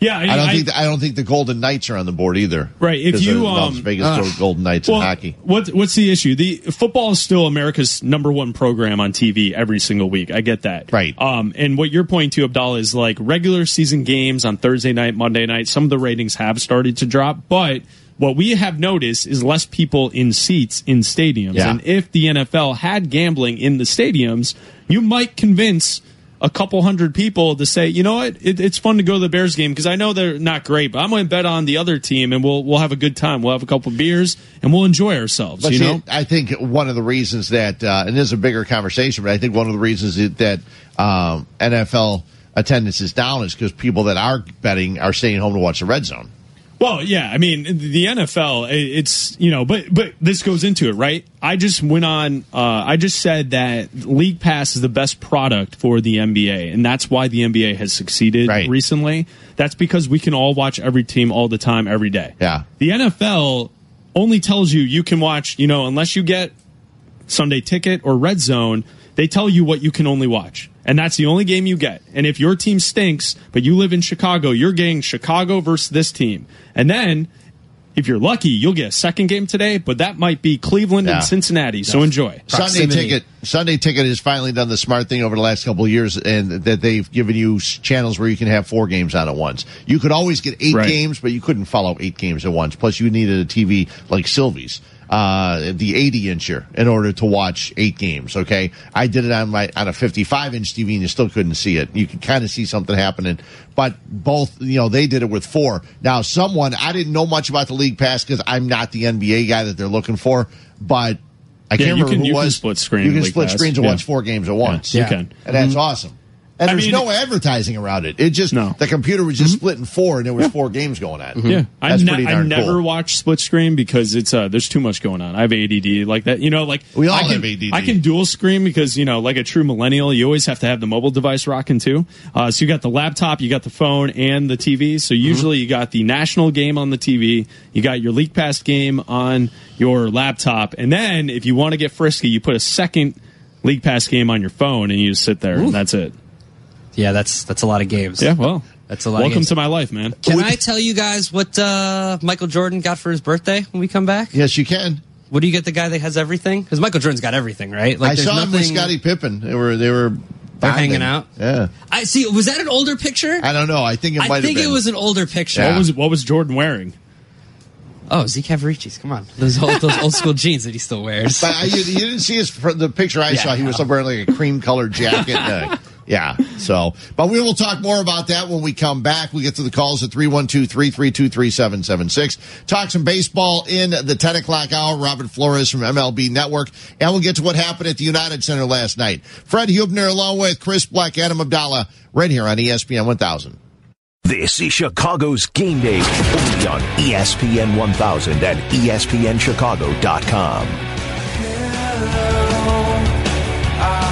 I don't think the Golden Knights are on the board either. If you Las Vegas Golden Knights in hockey. What's the issue? The football is still America's number one program on TV every single week. I get that. And what you're pointing to, Abdallah, is like regular season games on Thursday night, Monday night. Some of the ratings have started to drop, but what we have noticed is less people in seats in stadiums. And if the NFL had gambling in the stadiums, you might convince a couple hundred people to say, you know what, it's fun to go to the Bears game because I know they're not great, but I'm going to bet on the other team and we'll have a good time. We'll have a couple of beers and we'll enjoy ourselves. But you know, I think one of the reasons that, and this is a bigger conversation, but I think one of the reasons that NFL attendance is down is because people that are betting are staying home to watch the Red Zone. Well, yeah, I mean, the NFL, it's, you know, but this goes into it, right? I just went on, I just said that League Pass is the best product for the NBA, and that's why the NBA has succeeded recently. That's because we can all watch every team all the time, every day. The NFL only tells you can watch, you know, unless you get Sunday Ticket or Red Zone, they tell you what you can only watch. And that's the only game you get. And if your team stinks, but you live in Chicago, you're getting Chicago versus this team. And then, if you're lucky, you'll get a second game today, but that might be Cleveland and Cincinnati, so enjoy. Sunday Ticket has finally done the smart thing over the last couple of years, and that they've given you channels where you can have four games on at once. You could always get eight games, but you couldn't follow eight games at once. Plus, you needed a TV like Sylvie's, the 80-incher, in order to watch eight games. Okay, I did it on a 55-inch TV, and you still couldn't see it. You could kind of see something happening, but both, you know, they did it with four. Now, someone, I didn't know much about the League Pass because I'm not the NBA guy that they're looking for, but I can't remember who it was. You can split screens and watch four games at once. You can, and that's awesome. And there's no advertising around it. It just the computer was just split in four, and there was four games going on. Mm-hmm. Yeah, I never watch split screen because it's there's too much going on. I have ADD like that, you know. Like we all have ADD. I can dual screen because, you know, like a true millennial, you always have to have the mobile device rocking too. So you got the laptop, you got the phone, and the TV. So usually you got the national game on the TV, you got your league pass game on your laptop, and then if you want to get frisky, you put a second league pass game on your phone, and you just sit there, and that's it. Yeah, that's a lot of games. Yeah, well, that's a lot. Welcome to my life, man. Can I tell you guys what Michael Jordan got for his birthday when we come back? Yes, you can. What do you get? The guy that has everything, because Michael Jordan's got everything, right? Like, I saw him with Scottie Pippen. They're hanging out. Yeah, I see. Was that an older picture? I don't know. I think it might have been. I think it was an older picture. Yeah. What was Jordan wearing? Oh, Zeke Cavaricci's. Come on. Those old school jeans that he still wears. But you didn't see the picture I saw. He was wearing like a cream-colored jacket. Yeah, so. But we will talk more about that when we come back. We get to the calls at 312-332-3776. Talk some baseball in the 10 o'clock hour. Robert Flores from MLB Network. And we'll get to what happened at the United Center last night. Fred Huebner along with Chris Bleck, Adam Abdalla, right here on ESPN 1000. This is Chicago's Game Day, only on ESPN 1000 and ESPNChicago.com.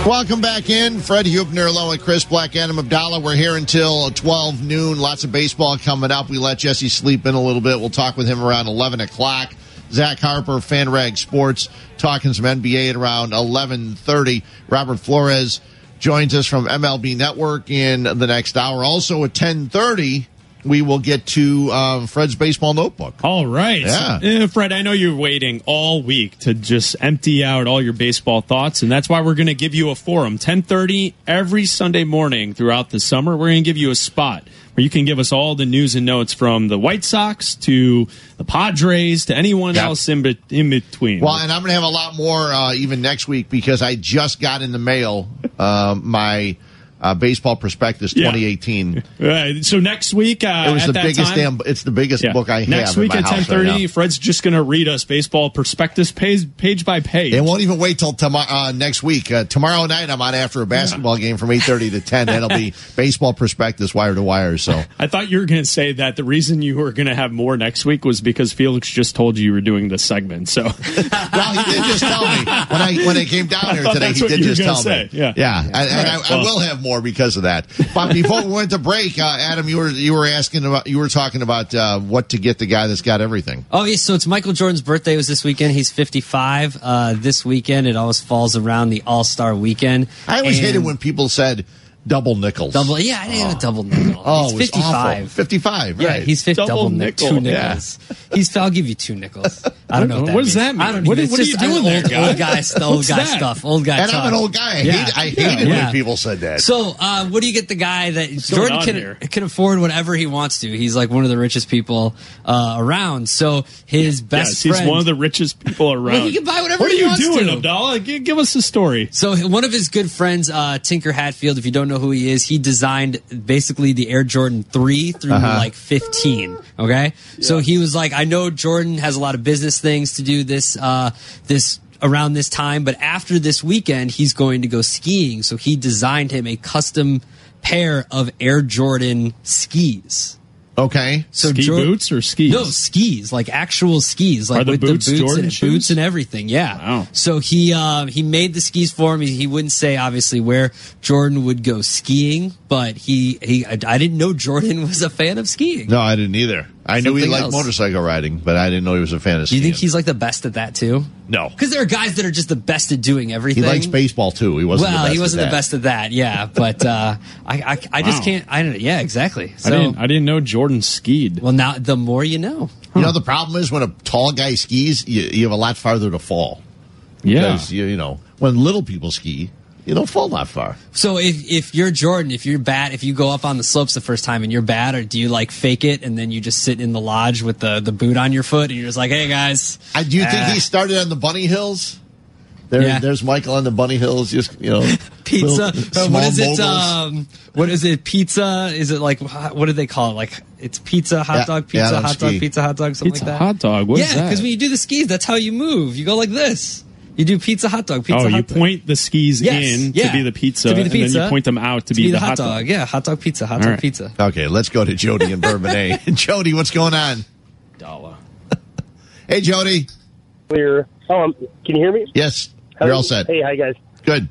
Welcome back in. Fred Huebner along with Chris Bleck, Adam Abdalla. We're here until 12 noon. Lots of baseball coming up. We let Jesse sleep in a little bit. We'll talk with him around 11 o'clock. Zach Harper, FanRag Sports, talking some NBA at around 11:30. Robert Flores joins us from MLB Network in the next hour. Also at 10:30, we will get to Fred's Baseball Notebook. All right. Yeah. Fred, I know you're waiting all week to just empty out all your baseball thoughts, and that's why we're going to give you a forum. 10:30 every Sunday morning throughout the summer, we're going to give you a spot where you can give us all the news and notes from the White Sox to the Padres to anyone else in between. Well, and I'm going to have a lot more even next week because I just got in the mail my... Baseball Prospectus 2018. Right. So next week, it was the biggest time, it's the biggest book I have. Next week at 10:30, right, Fred's just going to read us Baseball Prospectus page by page. It won't even wait till next week. Tomorrow night, I'm on after a basketball game from 8:30 to 10. That'll be Baseball Prospectus wire to wire. So I thought you were going to say that the reason you were going to have more next week was because Felix just told you were doing this segment. So well, he did just tell me when I came down here today. He did just tell me. Yeah. I will have more because of that. But before we went to break, Adam, you were talking about what to get the guy that's got everything. Oh yeah, so it's Michael Jordan's birthday was this weekend. He's 55. This weekend it always falls around the All-Star weekend. I always hated when people said double nickels. I didn't have a double nickel. Oh, he's 55. Awful. 55, right? Yeah, he's double nickel. Two nickels. Yeah. I'll give you two nickels. I don't know what that means. Does that mean? I don't know. What are you doing there, guy? Old guy stuff. Old guy. And talk. I'm an old guy. I hated when people said that. So, what do you get the guy that Jordan can afford whatever he wants to? He's like one of the richest people around. So his best friend. He's one of the richest people around. Well, he can buy whatever he wants to. What are you doing, Abdallah? Give us a story. So one of his good friends, Tinker Hatfield. If you don't know who he is, he designed basically the Air Jordan 3 through like 15. Okay, so he was like, I know Jordan has a lot of business things to do this around this time, but after this weekend he's going to go skiing, so he designed him a custom pair of Air Jordan skis. Okay, so ski boots or skis? No, skis, like actual skis, like with the boots and boots and everything. Yeah. Wow. So he made the skis for him. He wouldn't say obviously where Jordan would go skiing, but I didn't know Jordan was a fan of skiing. No, I didn't either. I knew he liked motorcycle riding, but I didn't know he was a fan of skiing. Do you think he's like the best at that too? No, because there are guys that are just the best at doing everything. He likes baseball too. He wasn't the best at that. Yeah, but I just can't. I don't know. Yeah, exactly. So, I didn't know Jordan skied. Well, now the more you know. Huh. You know, the problem is when a tall guy skis, you have a lot farther to fall. Yeah, because you know when little people ski, you don't fall that far. So if you're Jordan, if you go up on the slopes the first time and you're bad, or do you like fake it and then you just sit in the lodge with the boot on your foot and you're just like, hey guys. Do you think he started on the bunny hills? There's Michael on the bunny hills, just pizza. What is it? Pizza? Is it like, what do they call it? Like it's pizza, hot dog, something like that. Hot dog. What is that? Because when you do the skis, that's how you move. You go like this. You do pizza, hot dog, pizza, hot dog. Oh, you point the skis in to be the pizza, and then you point them out to be the hot dog. Yeah, hot dog, pizza, hot dog, pizza. Okay, let's go to Jody in Bourbonnais. Jody, what's going on? Dollar. Hey, Jody. Clear. Oh, can you hear me? Yes, you're all set. Hey, hi, guys. Good.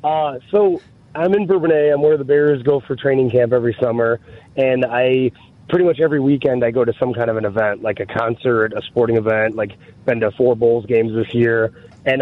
So I'm in Bourbonnais. I'm where the Bears go for training camp every summer, and I... pretty much every weekend I go to some kind of an event, like a concert, a sporting event, like been to 4 Bulls games this year. And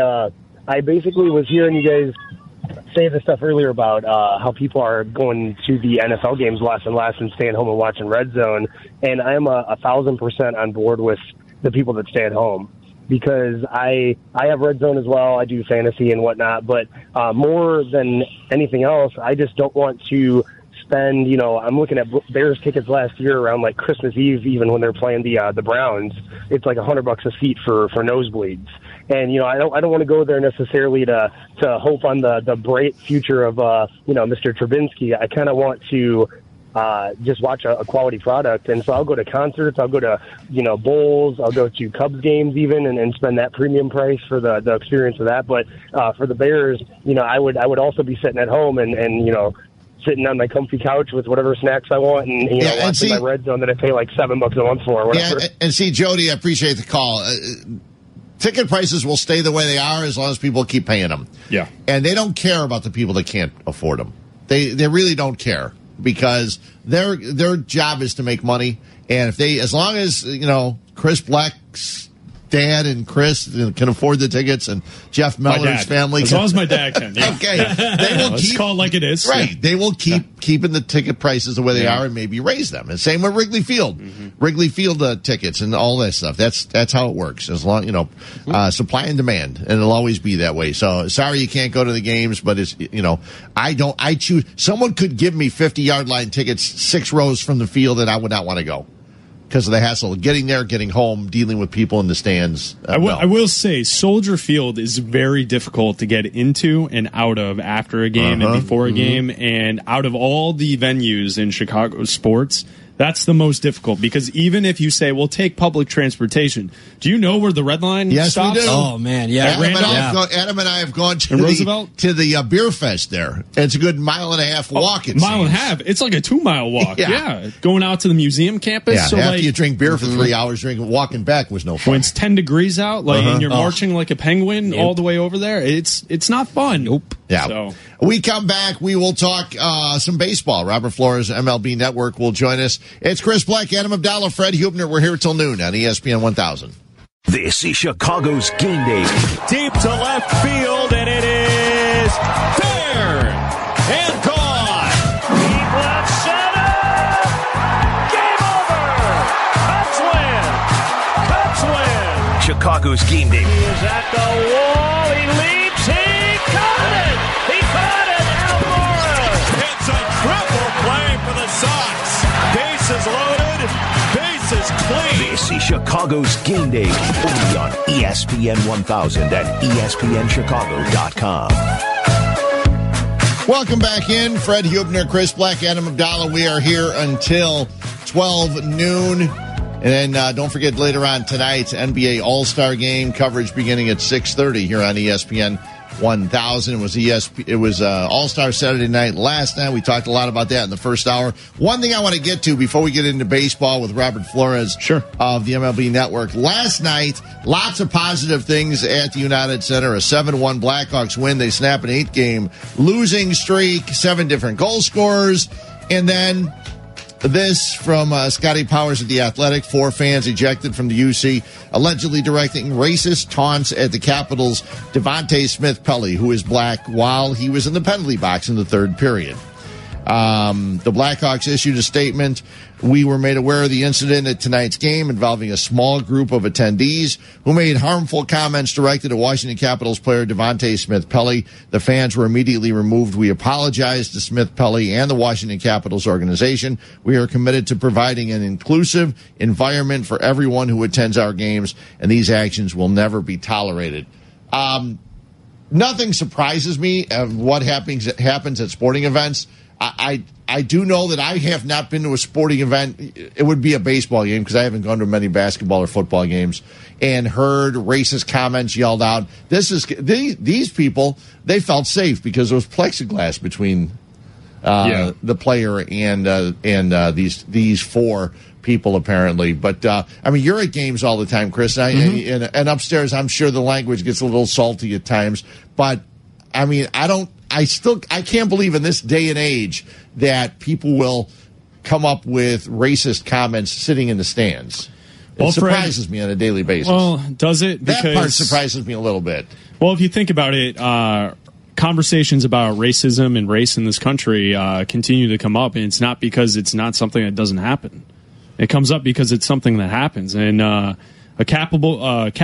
I basically was hearing you guys say the stuff earlier about how people are going to the NFL games less and less and staying home and watching Red Zone. And I'm 1,000% on board with the people that stay at home, because I have Red Zone as well. I do fantasy and whatnot. But more than anything else, I just don't want to – spend, you know, I'm looking at Bears tickets last year around like Christmas Eve, even when they're playing the Browns. It's like $100 a seat for nosebleeds, and you know I don't want to go there necessarily to hope on the bright future of you know, Mr. Trubinsky. I kind of want to just watch a quality product, and so I'll go to concerts, I'll go to, you know, bowls, I'll go to Cubs games even, and spend that premium price for the experience of that. But for the Bears, you know, I would also be sitting at home and you know, sitting on my comfy couch with whatever snacks I want, and you know, watching my Red Zone that I pay like $7 a month for, or whatever. Yeah, and see, Jody, I appreciate the call. Ticket prices will stay the way they are as long as people keep paying them. Yeah, and they don't care about the people that can't afford them. They really don't care, because their job is to make money. And if they, as long as, you know, Chris Black's dad and Chris can afford the tickets, and Jeff Mellor's family. As long as my dad can. Yeah. Okay. They will keep, call it like it is. Right. Yeah. They will keep keeping the ticket prices the way they are, and maybe raise them. And same with Wrigley Field. Mm-hmm. Wrigley Field tickets and all that stuff. That's how it works. As long, you know, supply and demand, and it'll always be that way. So sorry you can't go to the games, but it's, you know, I choose. Someone could give me 50-yard line tickets 6 rows from the field, and I would not want to go, because of the hassle of getting there, getting home, dealing with people in the stands. I will say, Soldier Field is very difficult to get into and out of after a game and before a game. And out of all the venues in Chicago sports, that's the most difficult. Because even if you say, well, take public transportation, do you know where the Red Line stops? Yes, we do. Oh, man, yeah. Adam and I have gone to Roosevelt? To the beer fest there. It's a good mile-and-a-half walk, it seems. Mile and a half. It's like a 2-mile walk, yeah. Going out to the museum campus. Yeah, so after you drink beer for 3 hours, walking back was no fun. When it's 10 degrees out, like, and you're marching like a penguin all the way over there, it's not fun. Nope. Yeah. So. We come back, we will talk some baseball. Robert Flores, MLB Network, will join us. It's Chris Bleck, Adam Abdalla, Fred Huebner. We're here till noon on ESPN 1000. This is Chicago's game day. Deep to left field, and it is fair and gone. Deep left center. Game over. Cubs win. Cubs win. Chicago's game day. He is at the wall. He leaps. He caught it. He caught it. Al Morrow. It's a triple play for the Sox. Bases loaded, bases clean. This is Chicago's game day, only on ESPN 1000 at ESPNChicago.com. Welcome back in. Fred Huebner, Chris Bleck, Adam Abdalla. We are here until 12 noon. And then don't forget, later on tonight's NBA All-Star Game coverage beginning at 6:30 here on ESPN 1000. It was All-Star Saturday night last night. We talked a lot about that in the first hour. One thing I want to get to before we get into baseball with Robert Flores of the MLB Network. Last night, lots of positive things at the United Center. A 7-1 Blackhawks win. They snap an 8-game losing streak, 7 different goal scorers. And then this from Scotty Powers of The Athletic. 4 fans ejected from the UC, allegedly directing racist taunts at the Capitals' Devontae Smith-Pelly, who is black, while he was in the penalty box in the 3rd period. The Blackhawks issued a statement. We were made aware of the incident at tonight's game involving a small group of attendees who made harmful comments directed at Washington Capitals player Devontae Smith-Pelly. The fans were immediately removed. We apologize to Smith-Pelly and the Washington Capitals organization. We are committed to providing an inclusive environment for everyone who attends our games, and these actions will never be tolerated. Nothing surprises me of what happens at sporting events. I do know that I have not been to a sporting event. It would be a baseball game because I haven't gone to many basketball or football games and heard racist comments yelled out. This is these people, they felt safe because there was plexiglass between the player and these four people apparently. But I mean, you're at games all the time, Chris, and, and upstairs, I'm sure the language gets a little salty at times. But I mean, I can't believe in this day and age that people will come up with racist comments sitting in the stands. Well, it surprises me on a daily basis. Well, does it? Because that part surprises me a little bit. Well, if you think about it, conversations about racism and race in this country continue to come up, and it's not because it's not something that doesn't happen. It comes up because it's something that happens. And a Capitals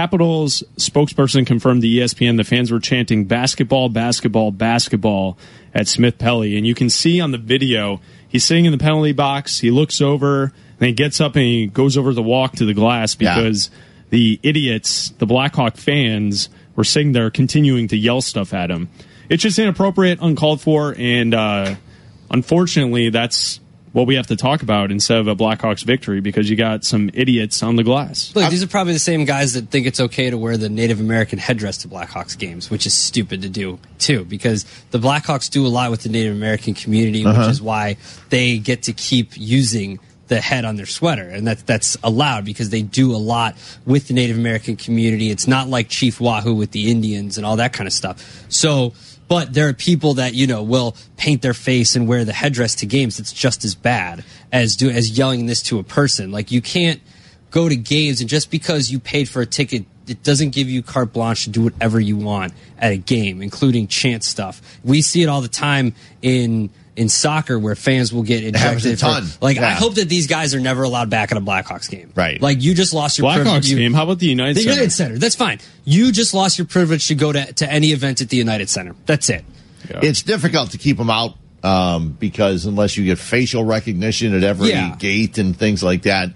spokesperson confirmed to ESPN the fans were chanting basketball, basketball, basketball at Smith-Pelly. And you can see on the video, he's sitting in the penalty box. He looks over, and he gets up, and he goes over the walk to the glass because the idiots, the Blackhawk fans, were sitting there continuing to yell stuff at him. It's just inappropriate, uncalled for, and unfortunately that's what we have to talk about instead of a Blackhawks victory because you got some idiots on the glass. Look, these are probably the same guys that think it's okay to wear the Native American headdress to Blackhawks games, which is stupid to do, too, because the Blackhawks do a lot with the Native American community, which is why they get to keep using the head on their sweater, and that's allowed because they do a lot with the Native American community. It's not like Chief Wahoo with the Indians and all that kind of stuff. So, but there are people that, you know, will paint their face and wear the headdress to games. It's just as bad as yelling this to a person. Like, you can't go to games, and just because you paid for a ticket, it doesn't give you carte blanche to do whatever you want at a game, including chant stuff. We see it all the time in soccer, where fans will get ejected. A ton. I hope that these guys are never allowed back at a Blackhawks game. Right. Like, you just lost your privilege. Blackhawks game. How about the United Center? The United Center. That's fine. You just lost your privilege to go to any event at the United Center. That's it. Yeah. It's difficult to keep them out because unless you get facial recognition at every gate and things like that,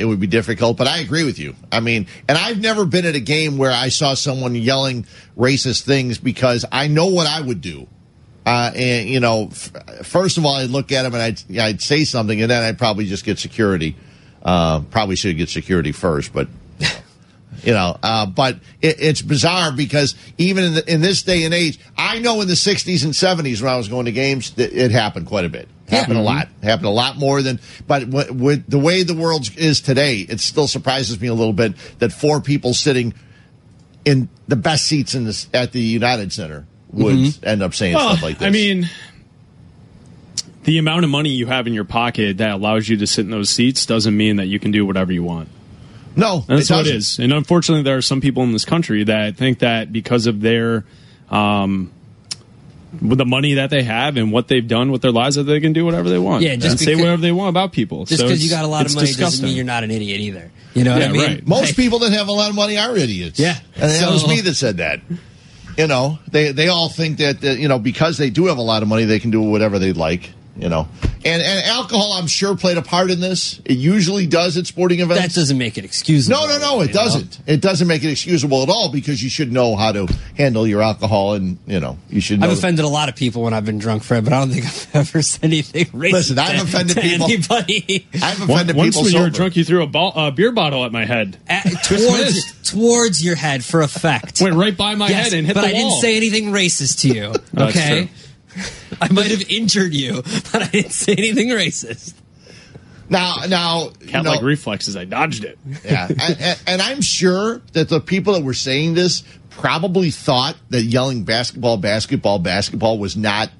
it would be difficult. But I agree with you. I mean, and I've never been at a game where I saw someone yelling racist things because I know what I would do. And you know, first of all, I'd look at him and I'd say something, and then I'd probably just get security. Probably should get security first, but you know. But it's bizarre because even in this day and age, I know in the '60s and '70s when I was going to games, it happened quite a bit. Happened a lot. Happened a lot more than. But with the way the world is today, it still surprises me a little bit that four people sitting in the best seats at the United Center would end up saying stuff like this. I mean, the amount of money you have in your pocket that allows you to sit in those seats doesn't mean that you can do whatever you want. No, and that's how it is. And unfortunately, there are some people in this country that think that because of their with the money that they have and what they've done with their lives, that they can do whatever they want. Yeah, just say whatever they want about people. Just because you got a lot of money doesn't mean you're not an idiot either. You know what I mean? Right. Most people that have a lot of money are idiots. Yeah, and that was me that said that. You know, they all think that, you know, because they do have a lot of money, they can do whatever they like, you know. And alcohol, I'm sure, played a part in this. It usually does at sporting events. That doesn't make it excusable. No, it doesn't. It doesn't make it excusable at all because you should know how to handle your alcohol and, you know, you should know. I've offended a lot of people when I've been drunk, Fred, but I don't think I've ever said anything racist. Listen, I've offended people. Anybody. I've offended people. Once when you were drunk, you threw a beer bottle at my head. Towards your head for effect. Went right by my head and hit the wall. But I didn't say anything racist to you, okay? I might have injured you, but I didn't say anything racist. Now, cat-like reflexes, I dodged it. Yeah, and I'm sure that the people that were saying this probably thought that yelling basketball, basketball, basketball was not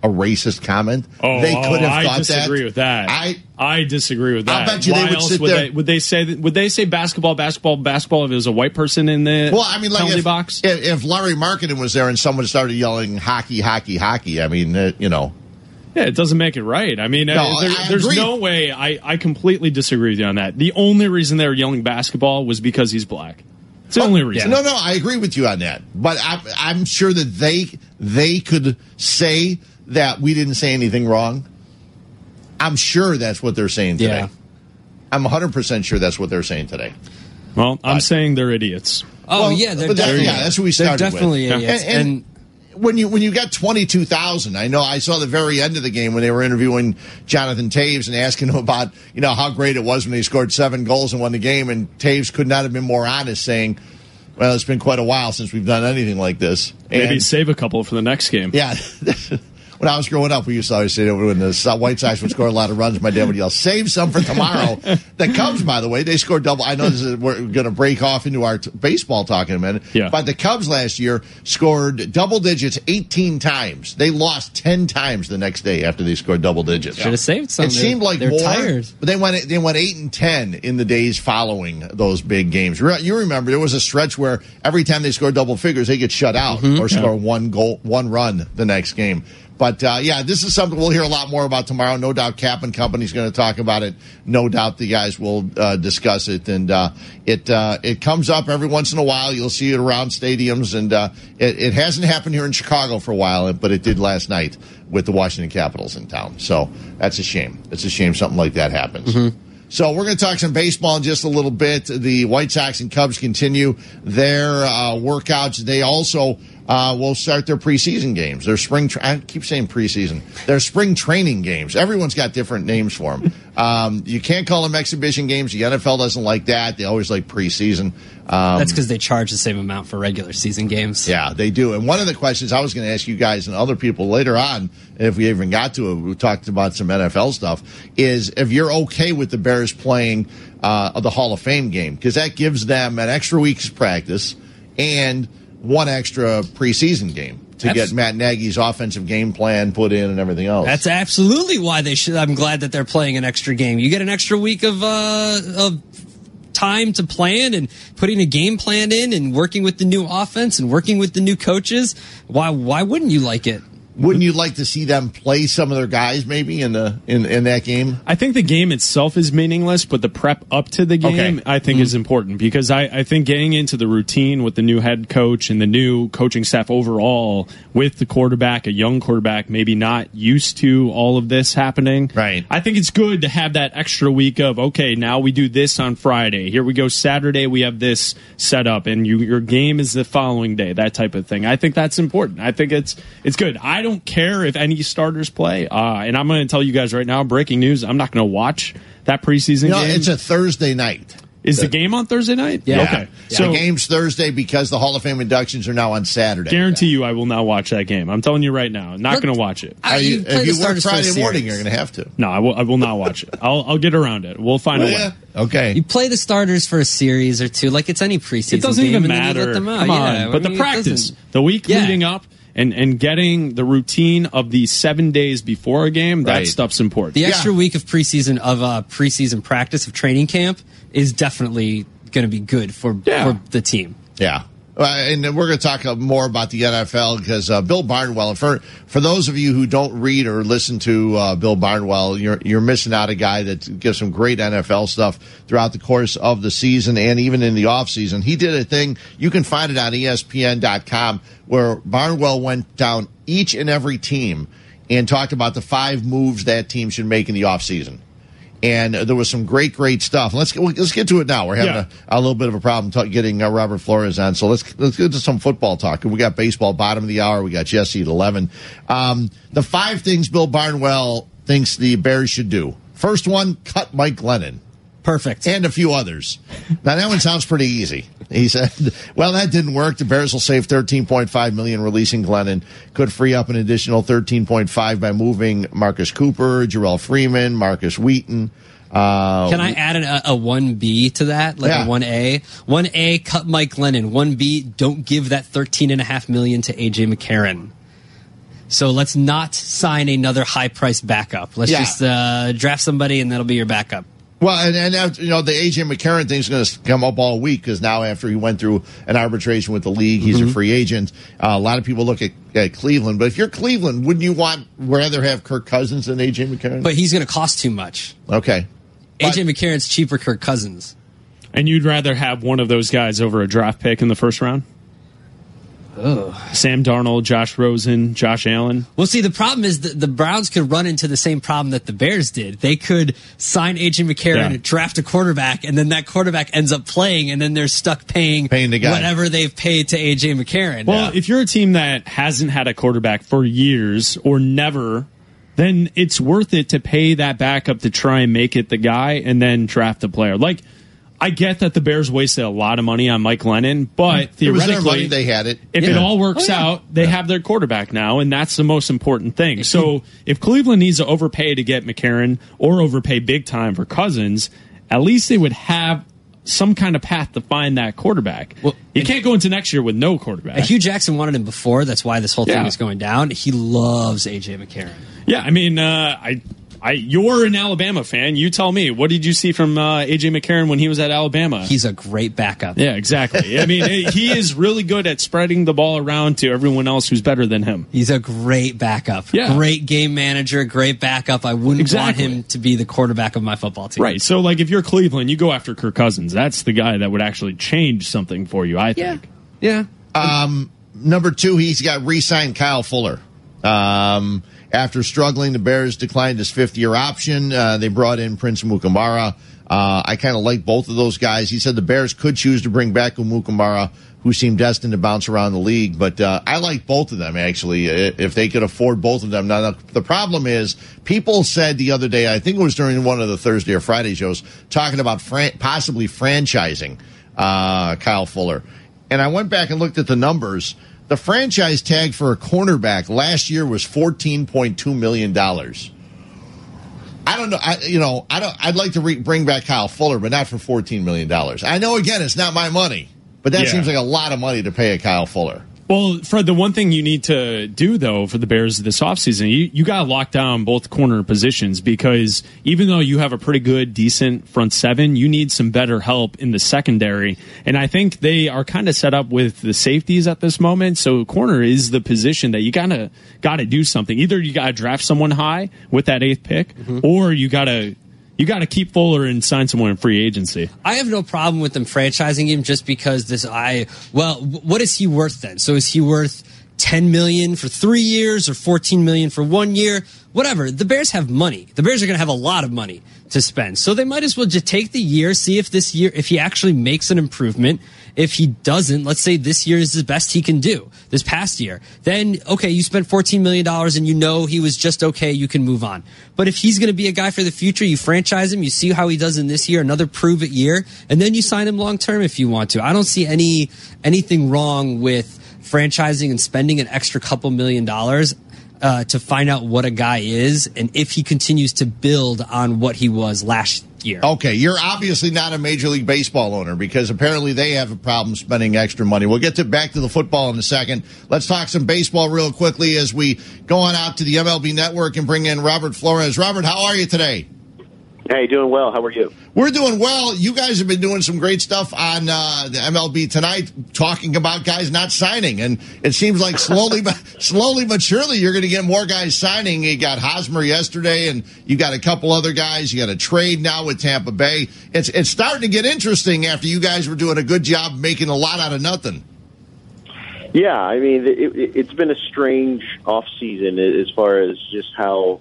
a racist comment. Oh, they could have thought that. I disagree with that. I disagree with that. I bet you they would sit there. Would they say basketball, basketball, basketball if it was a white person in the penalty box? If Lauri Markkanen was there and someone started yelling hockey, hockey, hockey, I mean, you know. Yeah, it doesn't make it right. I mean, there's no way. I completely disagree with you on that. The only reason they were yelling basketball was because he's black. It's the only reason. No, I agree with you on that. But I'm sure that they could say that we didn't say anything wrong. I'm sure that's what they're saying today. Yeah. I'm 100% sure that's what they're saying today. Well, I'm saying they're idiots. Oh, yeah, they're definitely idiots. That's what we started with. They're definitely idiots. And when you got 22,000, I know I saw the very end of the game when they were interviewing Jonathan Toews and asking him about, you know, how great it was when he scored 7 goals and won the game, and Toews could not have been more honest, saying, well, it's been quite a while since we've done anything like this. Maybe and, save a couple for the next game. Yeah. When I was growing up, we used to always say that when the White Sox would score a lot of runs, my dad would yell, save some for tomorrow. The Cubs, by the way, they scored double. I know this is, we're going to break off into our baseball talk in a minute. Yeah. But the Cubs last year scored double digits 18 times. They lost 10 times the next day after they scored double digits. Should have saved some. It seemed like more. Tires. But they went 8-10 in the days following those big games. You remember there was a stretch where every time they scored double figures, they get shut out or score one run the next game. But, yeah, this is something we'll hear a lot more about tomorrow. No doubt Cap and Company's going to talk about it. No doubt the guys will discuss it. And it comes up every once in a while. You'll see it around stadiums. And it hasn't happened here in Chicago for a while, but it did last night with the Washington Capitals in town. So that's a shame. It's a shame something like that happens. Mm-hmm. So we're going to talk some baseball in just a little bit. The White Sox and Cubs continue their workouts. They also will start their preseason games. Their I keep saying preseason. Their spring training games. Everyone's got different names for them. You can't call them exhibition games. The NFL doesn't like that. They always like preseason. That's because they charge the same amount for regular season games. Yeah, they do. And one of the questions I was going to ask you guys and other people later on, if we even got to it, we talked about some NFL stuff, is if you're okay with the Bears playing the Hall of Fame game, because that gives them an extra week's practice and one extra preseason game to get Matt Nagy's offensive game plan put in and everything else. That's absolutely why they should. I'm glad that they're playing an extra game. You get an extra week of time to plan and putting a game plan in and working with the new offense and working with the new coaches. Why wouldn't you like it? Wouldn't you like to see them play some of their guys maybe in that game? I think the game itself is meaningless, but the prep up to the game I think is important, because I think getting into the routine with the new head coach and the new coaching staff overall with the quarterback, a young quarterback, maybe not used to all of this happening. Right. I think it's good to have that extra week of, okay, now we do this on Friday. Here we go Saturday. We have this set up, and your game is the following day, that type of thing. I think that's important. I think it's good. I don't care if any starters play, and I'm going to tell you guys right now, breaking news, I'm not going to watch that preseason game. It's a Thursday night. Is the game on Thursday night? Yeah. Okay. Yeah. So the game's Thursday because the Hall of Fame inductions are now on Saturday. Guarantee you I will not watch that game. I'm telling you right now. I'm not going to watch it. If you work Friday morning, you're going to have to. No, I will not watch it. I'll get around it. We'll find a way. Okay. You play the starters for a series or two. Like, it's any preseason game. It doesn't even matter. Let them out. Come on. Yeah, but the practice, the week leading up, and getting the routine of the 7 days before a game, that stuff's important. The extra week of preseason practice, of training camp, is definitely going to be good for the team. Yeah. And we're going to talk more about the NFL because Bill Barnwell, for those of you who don't read or listen to Bill Barnwell, you're missing out, a guy that gives some great NFL stuff throughout the course of the season and even in the offseason. He did a thing, you can find it on ESPN.com, where Barnwell went down each and every team and talked about the 5 moves that team should make in the offseason. And there was some great stuff. Let's get to it now. We're having a little bit of a problem getting Robert Flores on, so let's get to some football talk. We got baseball bottom of the hour. We got Jesse at 11. The 5 things Bill Barnwell thinks the Bears should do. First one, cut Mike Glennon. Perfect. And a few others. Now, that one sounds pretty easy. He said, well, that didn't work. The Bears will save $13.5 million releasing Glennon. Could free up an additional $13.5 by moving Marcus Cooper, Jarrell Freeman, Marcus Wheaton. Can I add a 1B to that? Like a 1A? 1A, cut Mike Glennon. 1B, don't give that $13.5 million to A.J. McCarron. So let's not sign another high-priced backup. Let's just draft somebody, and that'll be your backup. Well, and after, you know, the A.J. McCarron thing's going to come up all week because now after he went through an arbitration with the league, he's a free agent. A lot of people look at Cleveland, but if you're Cleveland, wouldn't you rather have Kirk Cousins than A.J. McCarron? But he's going to cost too much. Okay. A.J. McCarron's cheaper Kirk Cousins. And you'd rather have one of those guys over a draft pick in the first round? Sam Darnold, Josh Rosen, Josh Allen. Well, see, the problem is that the Browns could run into the same problem that the Bears did. They could sign A.J. McCarron and draft a quarterback, and then that quarterback ends up playing, and then they're stuck paying the guy whatever they've paid to A.J. McCarron. Well, if you're a team that hasn't had a quarterback for years or never, then it's worth it to pay that backup to try and make it the guy and then draft the player. Like, I get that the Bears wasted a lot of money on Mike Lennon, but theoretically, it was their money, they had it. If it all works out, they have their quarterback now, and that's the most important thing. So if Cleveland needs to overpay to get McCarron or overpay big time for Cousins, at least they would have some kind of path to find that quarterback. Well, you can't go into next year with no quarterback. Hugh Jackson wanted him before. That's why this whole thing is going down. He loves A.J. McCarron. Yeah, I mean, you're an Alabama fan. You tell me, what did you see from A.J. McCarron when he was at Alabama? He's a great backup. Yeah, exactly. I mean, he is really good at spreading the ball around to everyone else who's better than him. He's a great backup. Yeah. Great game manager, great backup. I wouldn't want him to be the quarterback of my football team. Right. So, like, if you're Cleveland, you go after Kirk Cousins. That's the guy that would actually change something for you, I think. Yeah. Number two, he's got re-signed Kyle Fuller. After struggling, the Bears declined his fifth-year option. They brought in Prince Mukamara. I kind of like both of those guys. He said the Bears could choose to bring back Mukamara, who seemed destined to bounce around the league. But I like both of them, actually, if they could afford both of them. Now, the problem is, people said the other day, I think it was during one of the Thursday or Friday shows, talking about possibly franchising Kyle Fuller. And I went back and looked at the numbers. The franchise tag for a cornerback last year was $14.2 million. I don't know. I'd like to bring back Kyle Fuller, but not for $14 million. I know, again, it's not my money, but that seems like a lot of money to pay a Kyle Fuller. Well, Fred, the one thing you need to do, though, for the Bears this offseason, you got to lock down both corner positions, because even though you have a pretty good, decent front seven, you need some better help in the secondary. And I think they are kind of set up with the safeties at this moment. So corner is the position that you got to do something. Either you got to draft someone high with that 8th pick, or you got to... You got to keep Fuller and sign someone in free agency. I have no problem with them franchising him just because what is he worth then? So is he worth $10 million for 3 years or $14 million for 1 year? Whatever. The Bears have money. The Bears are going to have a lot of money to spend. So they might as well just take the year, see if this year, if he actually makes an improvement. If he doesn't, let's say this year is the best he can do, this past year, then, okay, you spent $14 million and he was just okay, you can move on. But if he's going to be a guy for the future, you franchise him, you see how he does in this year, another prove-it year, and then you sign him long-term if you want to. I don't see anything wrong with franchising and spending an extra couple $1 million to find out what a guy is and if he continues to build on what he was last year. Okay, you're obviously not a Major League Baseball owner, because apparently they have a problem spending extra money. We'll get back to the football in a second. Let's talk some baseball real quickly as we go on out to the MLB Network and bring in Robert Flores. Robert, how are you today? Hey, doing well. How are you? We're doing well. You guys have been doing some great stuff on the MLB Tonight, talking about guys not signing. And it seems like slowly but surely you're going to get more guys signing. You got Hosmer yesterday, and you got a couple other guys. You got a trade now with Tampa Bay. It's starting to get interesting after you guys were doing a good job making a lot out of nothing. Yeah, I mean, it's been a strange offseason as far as just how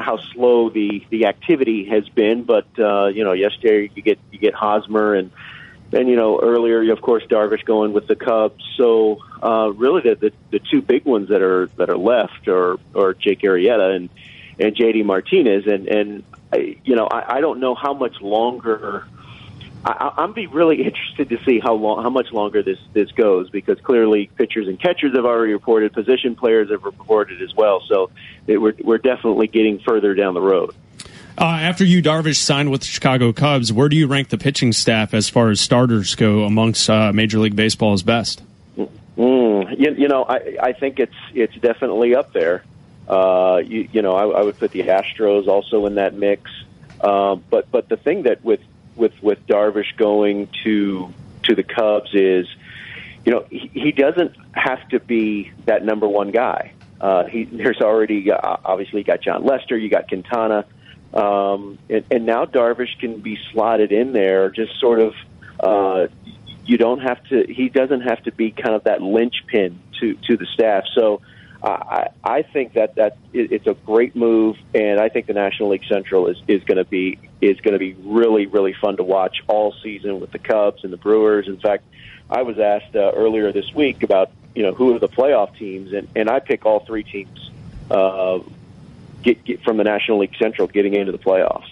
how slow the activity has been, but yesterday you get Hosmer, and earlier of course Darvish going with the Cubs. So really the two big ones that are left are Jake Arrieta and JD Martinez, and I don't know how much longer. I'm be really interested to see how much longer this goes, because clearly pitchers and catchers have already reported, position players have reported as well. So we're definitely getting further down the road. After you, Darvish, signed with the Chicago Cubs, where do you rank the pitching staff as far as starters go amongst Major League Baseball's best? I think it's definitely up there. I would put the Astros also in that mix. But the thing that with Darvish going to the Cubs is, he doesn't have to be that number one guy. There's already obviously you got John Lester, you got Quintana, and now Darvish can be slotted in there, just sort of You don't have to. He doesn't have to be kind of that linchpin to the staff. So I think that it's a great move, and I think the National League Central is going to be really, really fun to watch all season with the Cubs and the Brewers. In fact, I was asked earlier this week about who are the playoff teams, and I pick all three teams get from the National League Central getting into the playoffs.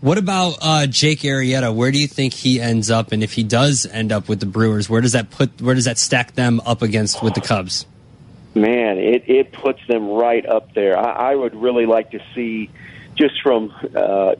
What about Jake Arrieta? Where do you think he ends up? And if he does end up with the Brewers, where does that stack them up against with the Cubs? Man, it puts them right up there. I would really like to see, just from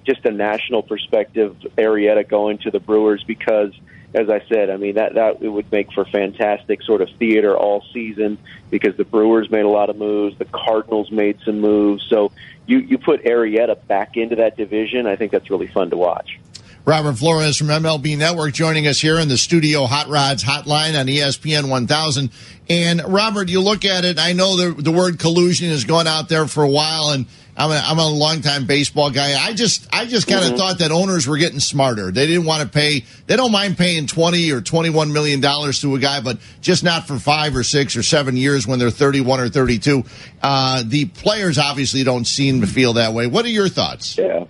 just a national perspective, Arrieta going to the Brewers because, as I said, I mean, that it would make for fantastic sort of theater all season because the Brewers made a lot of moves. The Cardinals made some moves. So you put Arrieta back into that division. I think that's really fun to watch. Robert Flores from MLB Network joining us here in the studio Hot Rods Hotline on ESPN 1000. And, Robert, you look at it, I know the word collusion has gone out there for a while, and I'm a longtime baseball guy. I just kind of thought that owners were getting smarter. They didn't want to pay. They don't mind paying $20 or $21 million to a guy, but just not for 5 or 6 or 7 years when they're 31 or 32. The players obviously don't seem to feel that way. What are your thoughts? Yeah.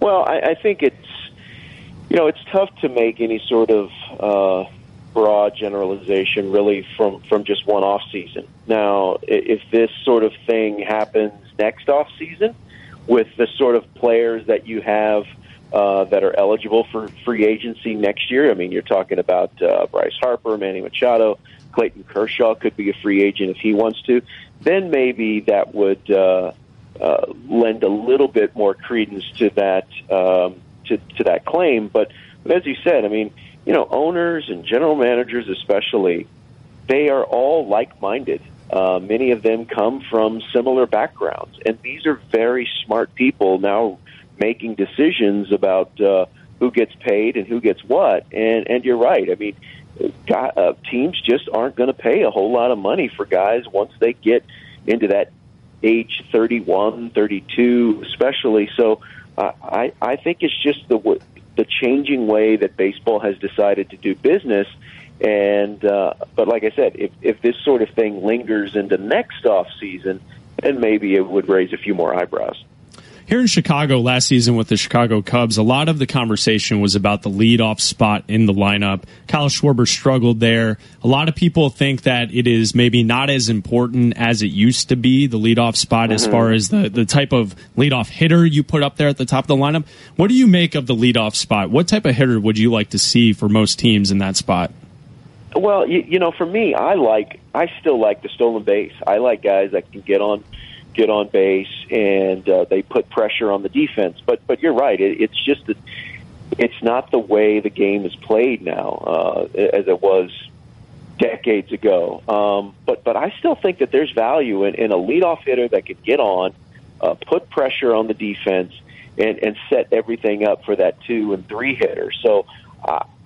Well, I think it's, it's tough to make any sort of broad generalization really from just one off season. Now, if this sort of thing happens next off season with the sort of players that you have that are eligible for free agency next year, I mean, you're talking about Bryce Harper, Manny Machado, Clayton Kershaw could be a free agent if he wants to, then maybe that would lend a little bit more credence to that to that claim. But as you said, I mean, owners and general managers especially, they are all like-minded. Many of them come from similar backgrounds, and these are very smart people now making decisions about who gets paid and who gets what. And you're right. I mean, teams just aren't going to pay a whole lot of money for guys once they get into that age 31, 32 especially. So I think it's just the changing way that baseball has decided to do business. And but like I said, if this sort of thing lingers into next off season, then maybe it would raise a few more eyebrows. Here in Chicago last season with the Chicago Cubs, a lot of the conversation was about the leadoff spot in the lineup. Kyle Schwarber struggled there. A lot of people think that it is maybe not as important as it used to be, the leadoff spot, as far as the type of leadoff hitter you put up there at the top of the lineup. What do you make of the leadoff spot? What type of hitter would you like to see for most teams in that spot? Well, for me, I still like the stolen base. I like guys that can get on base, and they put pressure on the defense. But you're right. It's just that it's not the way the game is played now as it was decades ago. But I still think that there's value in a leadoff hitter that could get on, put pressure on the defense, and set everything up for that 2 and 3 hitter. So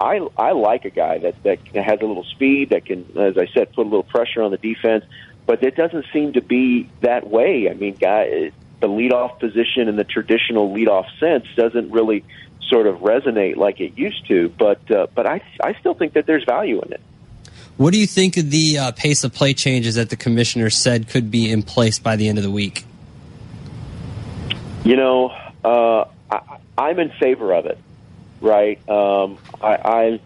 I like a guy that has a little speed, that can, as I said, put a little pressure on the defense. But it doesn't seem to be that way. I mean, the leadoff position in the traditional leadoff sense doesn't really sort of resonate like it used to. But I still think that there's value in it. What do you think of the pace of play changes that the commissioner said could be in place by the end of the week? I'm in favor of it, right? I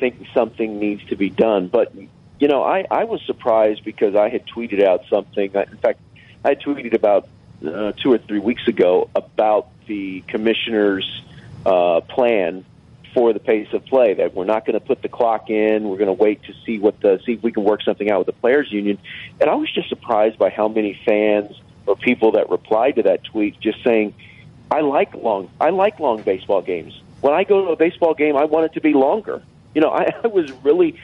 think something needs to be done, but. I was surprised because I had tweeted out something. In fact, I tweeted about 2 or 3 weeks ago about the commissioner's plan for the pace of play, that we're not going to put the clock in. We're going to wait to see if we can work something out with the players' union. And I was just surprised by how many fans or people that replied to that tweet just saying, I like long baseball games. When I go to a baseball game, I want it to be longer. I was really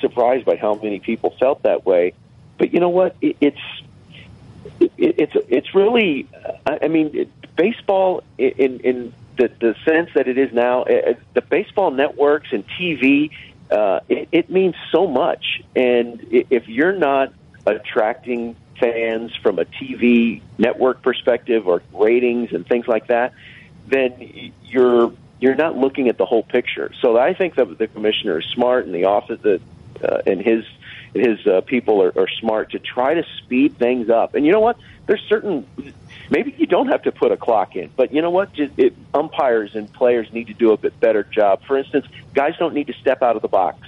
surprised by how many people felt that way. But you know what? It's really. I mean, baseball in the sense that it is now, the baseball networks and TV. It means so much, and if you're not attracting fans from a TV network perspective or ratings and things like that, then you're. you're not looking at the whole picture. So I think that the commissioner is smart, and the office and his people are smart to try to speed things up. And you know what? There's certain – maybe you don't have to put a clock in, but you know what? Umpires and players need to do a bit better job. For instance, guys don't need to step out of the box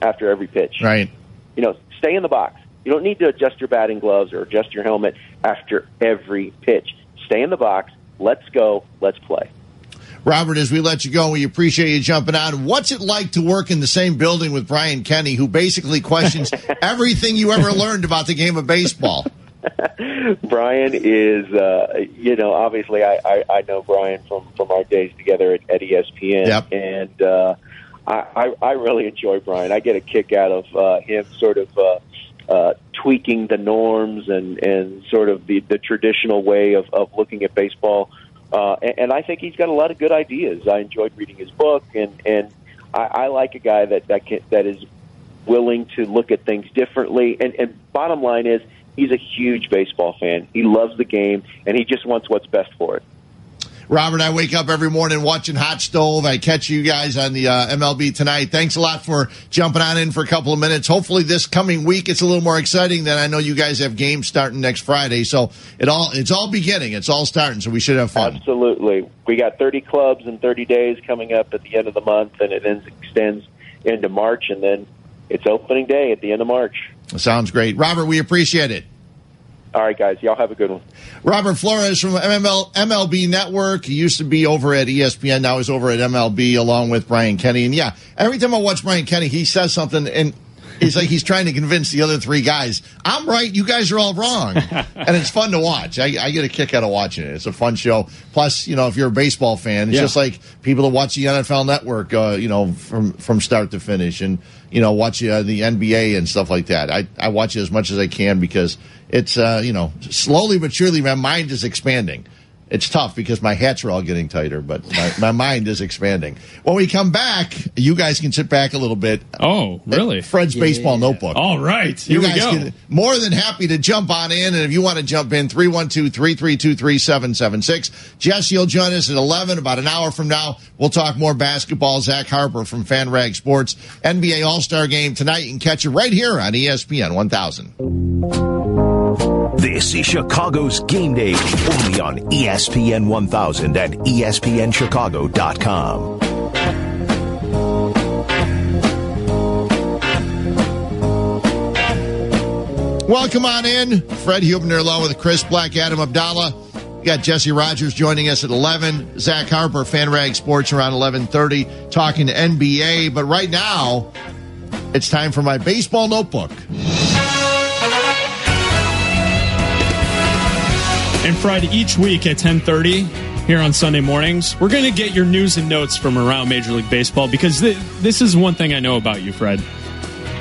after every pitch. Right. You know, stay in the box. You don't need to adjust your batting gloves or adjust your helmet after every pitch. Stay in the box. Let's go. Let's play. Robert, as we let you go, we appreciate you jumping on. What's it like to work in the same building with Brian Kenny, who basically questions everything you ever learned about the game of baseball? Brian is, obviously I know Brian from our days together at ESPN. Yep. And I really enjoy Brian. I get a kick out of him sort of tweaking the norms and sort of the traditional way of looking at baseball. And I think he's got a lot of good ideas. I enjoyed reading his book, and I like a guy that is willing to look at things differently. And bottom line is, he's a huge baseball fan. He loves the game, and he just wants what's best for it. Robert, I wake up every morning watching Hot Stove. I catch you guys on the MLB Tonight. Thanks a lot for jumping on in for a couple of minutes. Hopefully this coming week it's a little more exciting than I know you guys have games starting next Friday. So it's all beginning. It's all starting, so we should have fun. Absolutely. We got 30 clubs in 30 days coming up at the end of the month, and it extends into March, and then it's opening day at the end of March. That sounds great. Robert, we appreciate it. All right, guys. Y'all have a good one. Robert Flores from MLB Network. He used to be over at ESPN. Now he's over at MLB along with Brian Kenny. And, yeah, every time I watch Brian Kenny, he says something, and he's like he's trying to convince the other three guys, I'm right, you guys are all wrong. And it's fun to watch. I get a kick out of watching it. It's a fun show. Plus, if you're a baseball fan, it's just like people that watch the NFL Network, from start to finish and, watch the NBA and stuff like that. I watch it as much as I can because – it's, slowly but surely my mind is expanding. It's tough because my hats are all getting tighter, but my mind is expanding. When we come back, you guys can sit back a little bit. Oh, really? Fred's Baseball Notebook. All right. Here we go. Can, more than happy to jump on in. And if you want to jump in, 312-332-3776. Jesse will join us at 11, about an hour from now. We'll talk more basketball. Zach Harper from FanRag Sports. NBA All-Star Game tonight. You can catch it right here on ESPN 1000. This is Chicago's Game Day, only on ESPN 1000 and ESPNChicago.com. Welcome on in. Fred Huebner along with Chris Bleck, Adam Abdalla. We got Jesse Rogers joining us at 11. Zach Harper, FanRag Sports, around 11:30, talking to NBA. But right now, it's time for my baseball notebook. And Fred, each week at 10:30 here on Sunday mornings, we're going to get your news and notes from around Major League Baseball because this is one thing I know about you, Fred.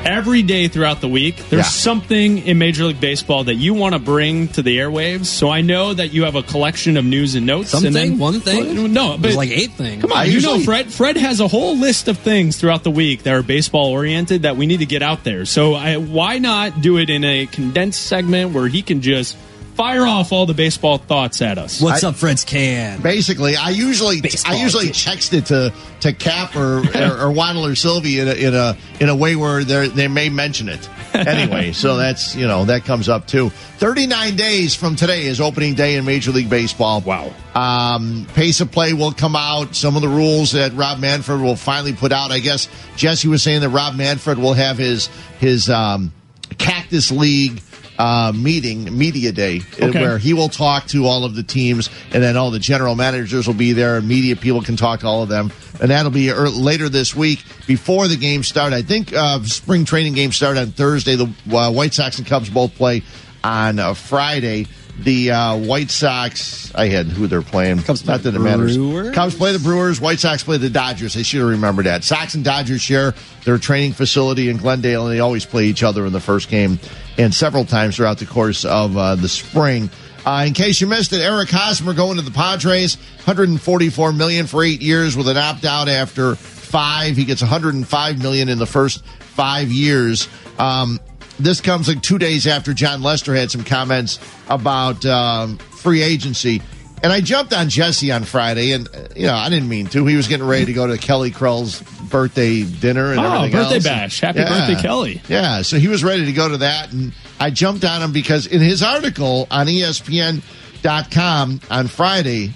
Every day throughout the week, there's something in Major League Baseball that you want to bring to the airwaves. So I know that you have a collection of news and notes. One thing? No. There's like 8 things. Come on. You know, Fred. Fred has a whole list of things throughout the week that are baseball-oriented that we need to get out there. So why not do it in a condensed segment where he can just fire off all the baseball thoughts at us. What's up, Fred's Can? Basically, I usually text it to Cap or Waddle or Sylvie in a way where they may mention it anyway. So that's that comes up too. 39 days from today is opening day in Major League Baseball. Wow. Pace of play will come out. Some of the rules that Rob Manfred will finally put out. I guess Jesse was saying that Rob Manfred will have his Cactus League media day, okay, where he will talk to all of the teams, and then all the general managers will be there, and media people can talk to all of them, and that'll be later this week before the games start. I think spring training games start on Thursday. The White Sox and Cubs both play on Friday. The White Sox, I had who they're playing. Cubs, not that it matters. Cubs play the Brewers. White Sox play the Dodgers. I should have remembered that. Sox and Dodgers share their training facility in Glendale, and they always play each other in the first game and several times throughout the course of the spring. In case you missed it, Eric Hosmer going to the Padres, $144 million for 8 years with an opt-out after 5. He gets $105 million in the first 5 years. This comes like 2 days after John Lester had some comments about free agency. And I jumped on Jesse on Friday, and, you know, I didn't mean to. He was getting ready to go to Kelly Krell's birthday dinner and everything else. Oh, birthday bash. Happy birthday, Kelly. Yeah, so he was ready to go to that, and I jumped on him because in his article on ESPN.com on Friday,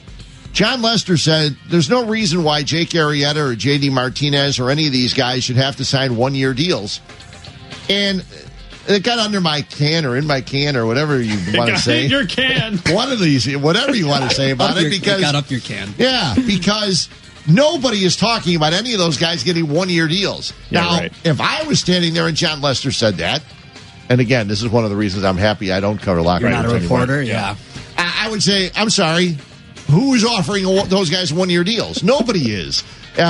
John Lester said there's no reason why Jake Arrieta or J.D. Martinez or any of these guys should have to sign one-year deals. And it got under my can or in my can or whatever you want to say. Your can. One of these, whatever you want to say about it. Because it got up your can. Yeah, because nobody is talking about any of those guys getting one-year deals. Yeah, now, if I was standing there and John Lester said that, and again, this is one of the reasons I'm happy I don't cover locker rooms anymore. You're not a reporter, yeah. I would say, I'm sorry, who is offering those guys one-year deals? Nobody is.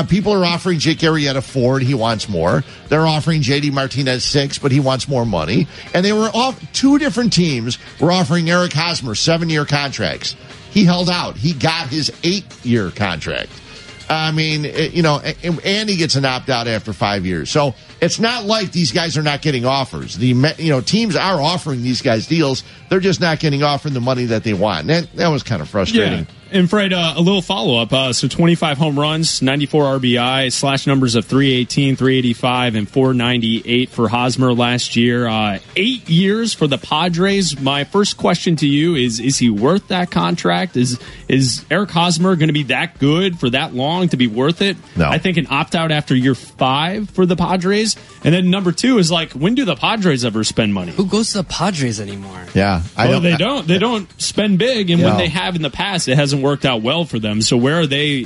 People are offering Jake Arrieta $4 and he wants more. They're offering J.D. Martinez $6, but he wants more money. And they were off. Two different teams were offering Eric Hosmer 7-year contracts. He held out. He got his 8-year contract. I mean, you know, and he gets an opt-out after 5 years. So it's not like these guys are not getting offers. Teams are offering these guys deals. They're just not getting offered the money that they want. That was kind of frustrating. Yeah. And Fred, a little follow-up. So 25 home runs, 94 RBI, slash numbers of 318, 385, and 498 for Hosmer last year. 8 years for the Padres. My first question to you is he worth that contract? Is Eric Hosmer going to be that good for that long to be worth it? No. I think an opt-out after year 5 for the Padres. And then number 2 is, like, when do the Padres ever spend money? Who goes to the Padres anymore? Yeah. They don't. They don't spend big, and when they have in the past, it hasn't worked out well for them. So where are they?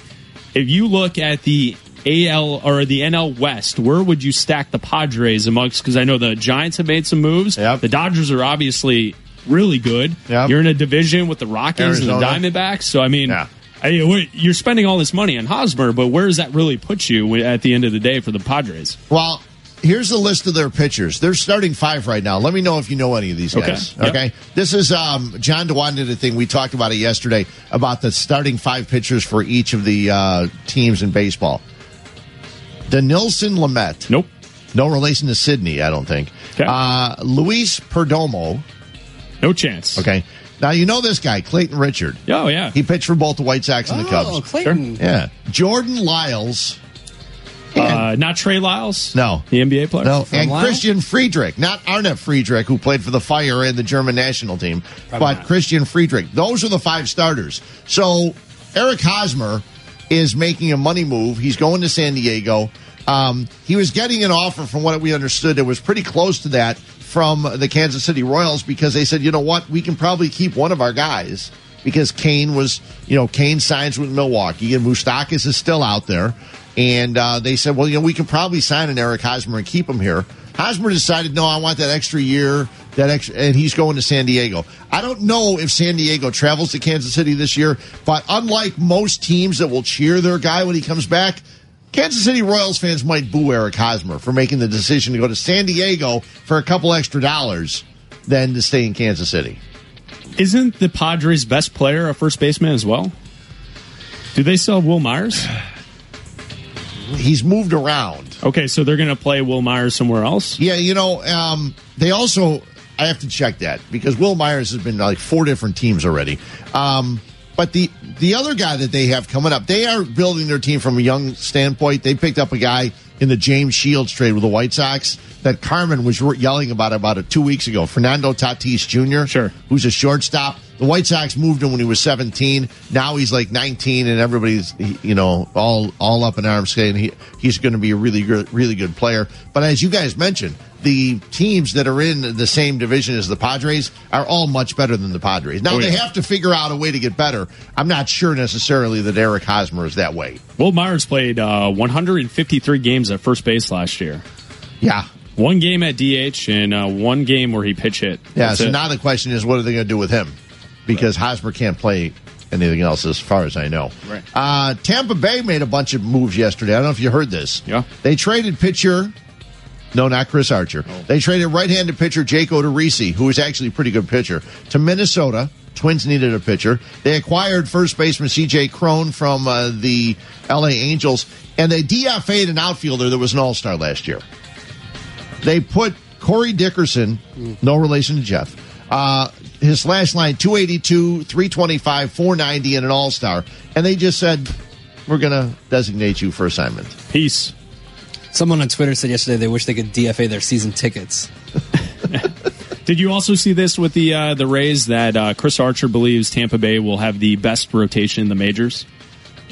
If you look at the AL or the NL West, where would you stack the Padres amongst? Because I know the Giants have made some moves. Yep. The Dodgers are obviously really good. Yep. You're in a division with the Rockies, Arizona, and the Diamondbacks. So, I mean, you're spending all this money on Hosmer, but where does that really put you at the end of the day for the Padres? Well, here's the list of their pitchers. They're starting 5 right now. Let me know if you know any of these guys. Okay. Yep. This is John DeWan did a thing. We talked about it yesterday about the starting 5 pitchers for each of the teams in baseball. Denilson Lamet. Nope. No relation to Sidney, I don't think. Okay. Luis Perdomo. No chance. Okay. Now, you know this guy, Clayton Richard. Oh, yeah. He pitched for both the White Sox and the Cubs. Oh, Clayton. Sure. Yeah. Jordan Lyles. Not Trey Lyles? No. The NBA player? No. And Lyles? Christian Friedrich. Not Arne Friedrich, who played for the Fire and the German national team, but Christian Friedrich. Those are the 5 starters. So Eric Hosmer is making a money move. He's going to San Diego. He was getting an offer, from what we understood, that was pretty close to that from the Kansas City Royals, because they said, you know what, we can probably keep one of our guys, because Kane signs with Milwaukee, and Moustakas is still out there. And they said, well, you know, we can probably sign an Eric Hosmer and keep him here. Hosmer decided, no, I want that extra year, and he's going to San Diego. I don't know if San Diego travels to Kansas City this year, but unlike most teams that will cheer their guy when he comes back, Kansas City Royals fans might boo Eric Hosmer for making the decision to go to San Diego for a couple extra dollars than to stay in Kansas City. Isn't the Padres' best player a first baseman as well? Do they sell Will Myers? He's moved around. Okay, so they're going to play Will Myers somewhere else? Yeah, you know, they also, I have to check that, because Will Myers has been to, like, 4 different teams already. But the other guy that they have coming up, they are building their team from a young standpoint. They picked up a guy in the James Shields trade with the White Sox that Carmen was yelling about 2 weeks ago, Fernando Tatis Jr., who's a shortstop. The White Sox moved him when he was 17. Now he's like 19, and everybody's, you know, all up in arms saying he's going to be a really, really good player. But as you guys mentioned, the teams that are in the same division as the Padres are all much better than the Padres. Now, they have to figure out a way to get better. I'm not sure necessarily that Eric Hosmer is that way. Will Myers played 153 games at first base last year. Yeah. 1 game at DH and 1 game where he pitch hit. Yeah, that's so it. Now the question is, what are they going to do with him? Because Hosmer can't play anything else as far as I know. Right. Tampa Bay made a bunch of moves yesterday. I don't know if you heard this. Yeah. They traded pitcher. No, not Chris Archer. Oh. They traded right-handed pitcher Jake Odorizzi, who is actually a pretty good pitcher, to Minnesota. Twins needed a pitcher. They acquired first baseman C.J. Cron from the L.A. Angels. And they DFA'd an outfielder that was an all-star last year. They put Corey Dickerson, no relation to Jeff, his last night, 282, 325, 490, and an all-star. And they just said, we're going to designate you for assignment. Peace. Someone on Twitter said yesterday they wish they could DFA their season tickets. Did you also see this with the Rays that Chris Archer believes Tampa Bay will have the best rotation in the majors?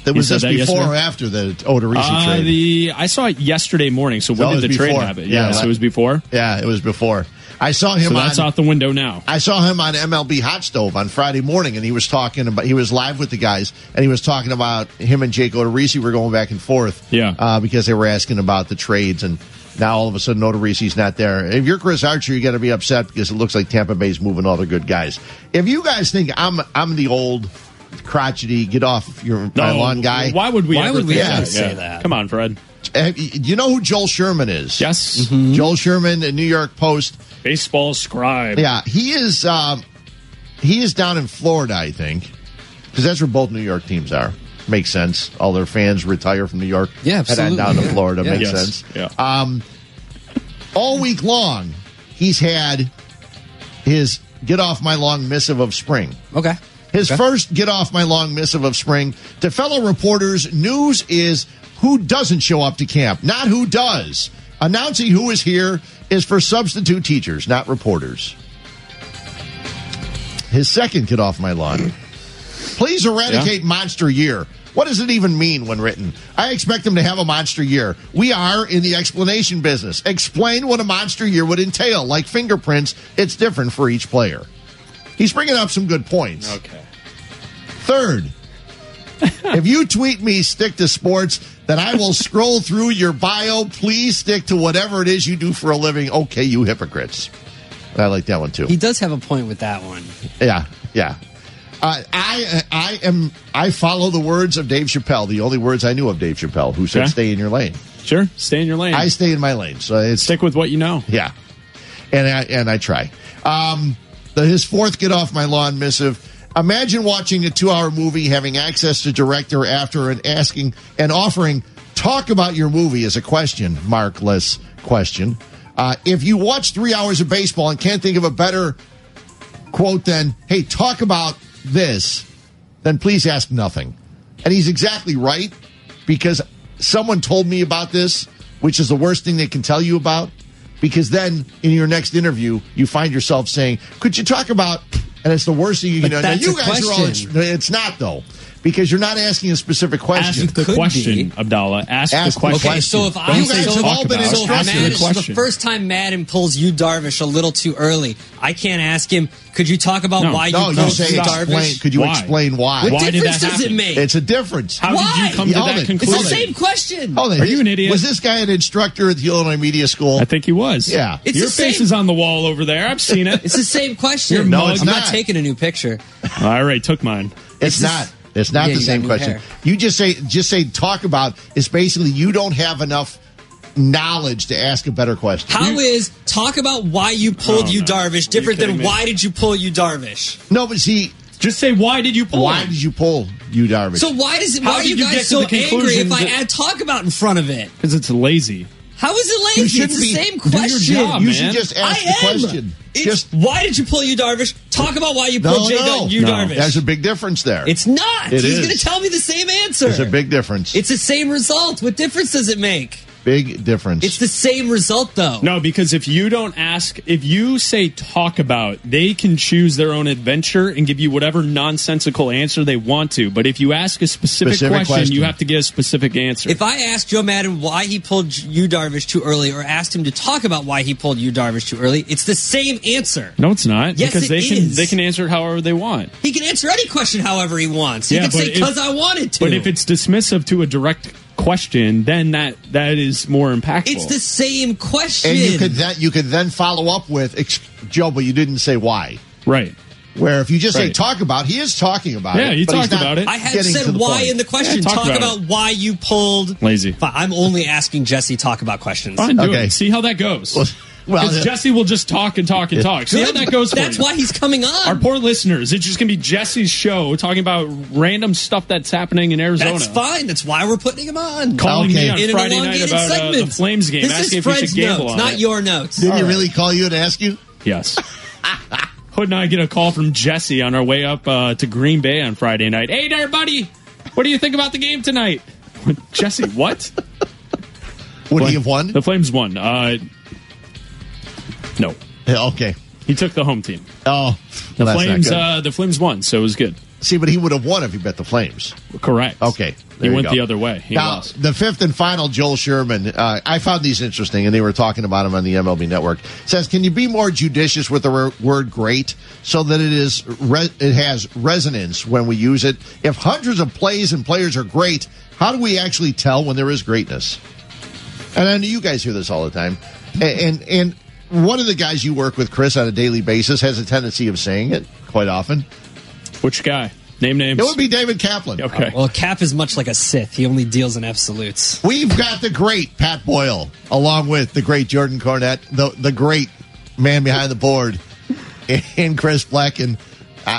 That was just before yesterday? Or after the Odorizzi trade? I saw it yesterday morning, so when did the trade happen? Yeah, so it was before? Yeah, it was before. I saw him. So that's out the window now. I saw him on MLB Hot Stove on Friday morning, and he was talking about. He was live with the guys, and he was talking about him and Jake Odorizzi were going back and forth. Yeah, because they were asking about the trades, and now all of a sudden Odorizzi's not there. If you're Chris Archer, you got to be upset because it looks like Tampa Bay's moving all their good guys. If you guys think I'm the old crotchety get off your lawn guy, why would we ever say that? Come on, Fred. You know who Joel Sherman is? Yes, mm-hmm. Joel Sherman, the New York Post. Baseball scribe. Yeah, he is down in Florida, I think, because that's where both New York teams are. Makes sense. All their fans retire from New York. Yeah, absolutely. Head on down to Florida. Yeah. Makes sense. Yeah. All week long, he's had his get off my long missive of spring. Okay. His first get off my long missive of spring to fellow reporters. News is who doesn't show up to camp, not who does. Announcing who is here is for substitute teachers, not reporters. His second get off my lawn. Please eradicate monster year. What does it even mean when written? I expect them to have a monster year. We are in the explanation business. Explain what a monster year would entail. Like fingerprints, it's different for each player. He's bringing up some good points. Okay. Third, if you tweet me, stick to sports, then I will scroll through your bio. Please stick to whatever it is you do for a living. Okay, you hypocrites. I like that one, too. He does have a point with that one. Yeah. I follow the words of Dave Chappelle, the only words I knew of Dave Chappelle, who said stay in your lane. Sure, stay in your lane. I stay in my lane. Stick with what you know. Yeah, and I try. His fourth get off my lawn missive. Imagine watching a 2-hour movie, having access to director, after, and asking and offering, talk about your movie as a question, markless question. If you watch 3 hours of baseball and can't think of a better quote than, hey, talk about this, then please ask nothing. And he's exactly right, because someone told me about this, which is the worst thing they can tell you about, because then in your next interview, you find yourself saying, could you talk about... And it's the worst thing you can do. Now, you guys are all... It's not, though, because you're not asking a specific question. Ask the question, Abdallah. Ask the question. Okay, so if I... You guys have all been instructed. The first time Madden pulls you, Darvish, a little too early, I can't ask him, could you talk about why you pulled Darvish? Could you explain why? What difference does it make? It's a difference. How did you come to that conclusion? It's the same question. Are you an idiot? Was this guy an instructor at the Illinois Media School? I think he was. Yeah. Your face is on the wall over there. I've seen it. It's the same question. No, it's not. Taking a new picture. I already took mine. It's not the same question. Hair. You just say talk about. It's basically you don't have enough knowledge to ask a better question. How is talk about why you pulled Darvish different than why did you pull you Darvish? No, but see, just say why did you pull? Why did you pull you Darvish? So why are you guys so angry if I add talk about in front of it? Because it's lazy. How is it lazy? It's the same question. You should just ask the question. Why did you pull you Darvish? Talk about why you pulled Darvish. There's a big difference there. It's not. He's going to tell me the same answer. There's a big difference. It's the same result. What difference does it make? Big difference. It's the same result, though. No, because if you don't ask, if you say talk about, they can choose their own adventure and give you whatever nonsensical answer they want to. But if you ask a specific question, you have to give a specific answer. If I asked Joe Madden why he pulled you Darvish too early, or asked him to talk about why he pulled you Darvish too early, it's the same answer. No, it's not. Yes, because they can answer however they want. He can answer any question however he wants. He can say, because I wanted to. But if it's dismissive to a direct question, then that is more impactful. It's the same question, and you could then follow up with Joe, but you didn't say why. Right. Where if you just say talk about, he is talking about it. Yeah, you talked about it. I have said why in the question. Yeah, talk about why you pulled. Lazy. I'm only asking Jesse talk about questions. Fine, do it. See how that goes. Well, Jesse will just talk and talk and talk. See how that goes. That's why he's coming on. Our poor listeners. It's just going to be Jesse's show talking about random stuff that's happening in Arizona. That's fine. That's why we're putting him on. Calling me on Friday night about the Flames game, asking if we should gamble on it. Not your notes. Didn't he really call you and ask you? Yes. Hood and I get a call from Jesse on our way up to Green Bay on Friday night. Hey there, buddy. What do you think about the game tonight? Jesse, what? Would he have won? The Flames won. No. Okay. He took the home team. Oh. Well, the Flames won, so it was good. See, but he would have won if he bet the Flames. Correct. Okay. He went the other way. He lost. The fifth and final, Joel Sherman, I found these interesting, and they were talking about him on the MLB Network, says, can you be more judicious with the word great so that it has resonance when we use it? If hundreds of plays and players are great, how do we actually tell when there is greatness? And I know you guys hear this all the time. And one of the guys you work with, Chris, on a daily basis has a tendency of saying it quite often. Which guy? Name names. It would be David Kaplan. Okay. Well, Cap is much like a Sith. He only deals in absolutes. We've got the great Pat Boyle, along with the great Jordan Cornette, the great man behind the board, and Chris Bleck, and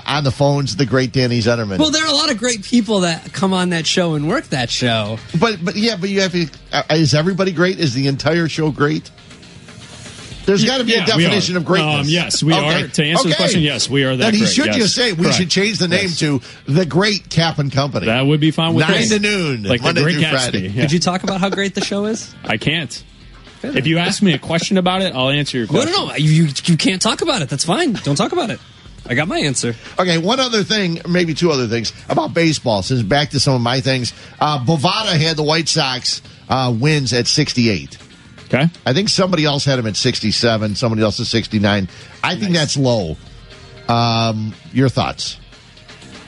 on the phones, the great Danny Zetterman. Well, there are a lot of great people that come on that show and work that show. But you have to. Is everybody great? Is the entire show great? There's got to be a definition of greatness. Yes, we are. To answer the question, yes, we are that great. Then he should just say, we should change the name to The Great Cap and Company. That would be fine with me. 9 to noon, like Monday through Friday. Yeah. Could you talk about how great the show is? I can't. If you ask me a question about it, I'll answer your question. No. You can't talk about it. That's fine. Don't talk about it. I got my answer. Okay, one other thing, maybe two other things, about baseball. Since back to some of my things, Bovada had the White Sox wins at 68. Okay. I think somebody else had him at 67. Somebody else at 69. I think that's low. Your thoughts?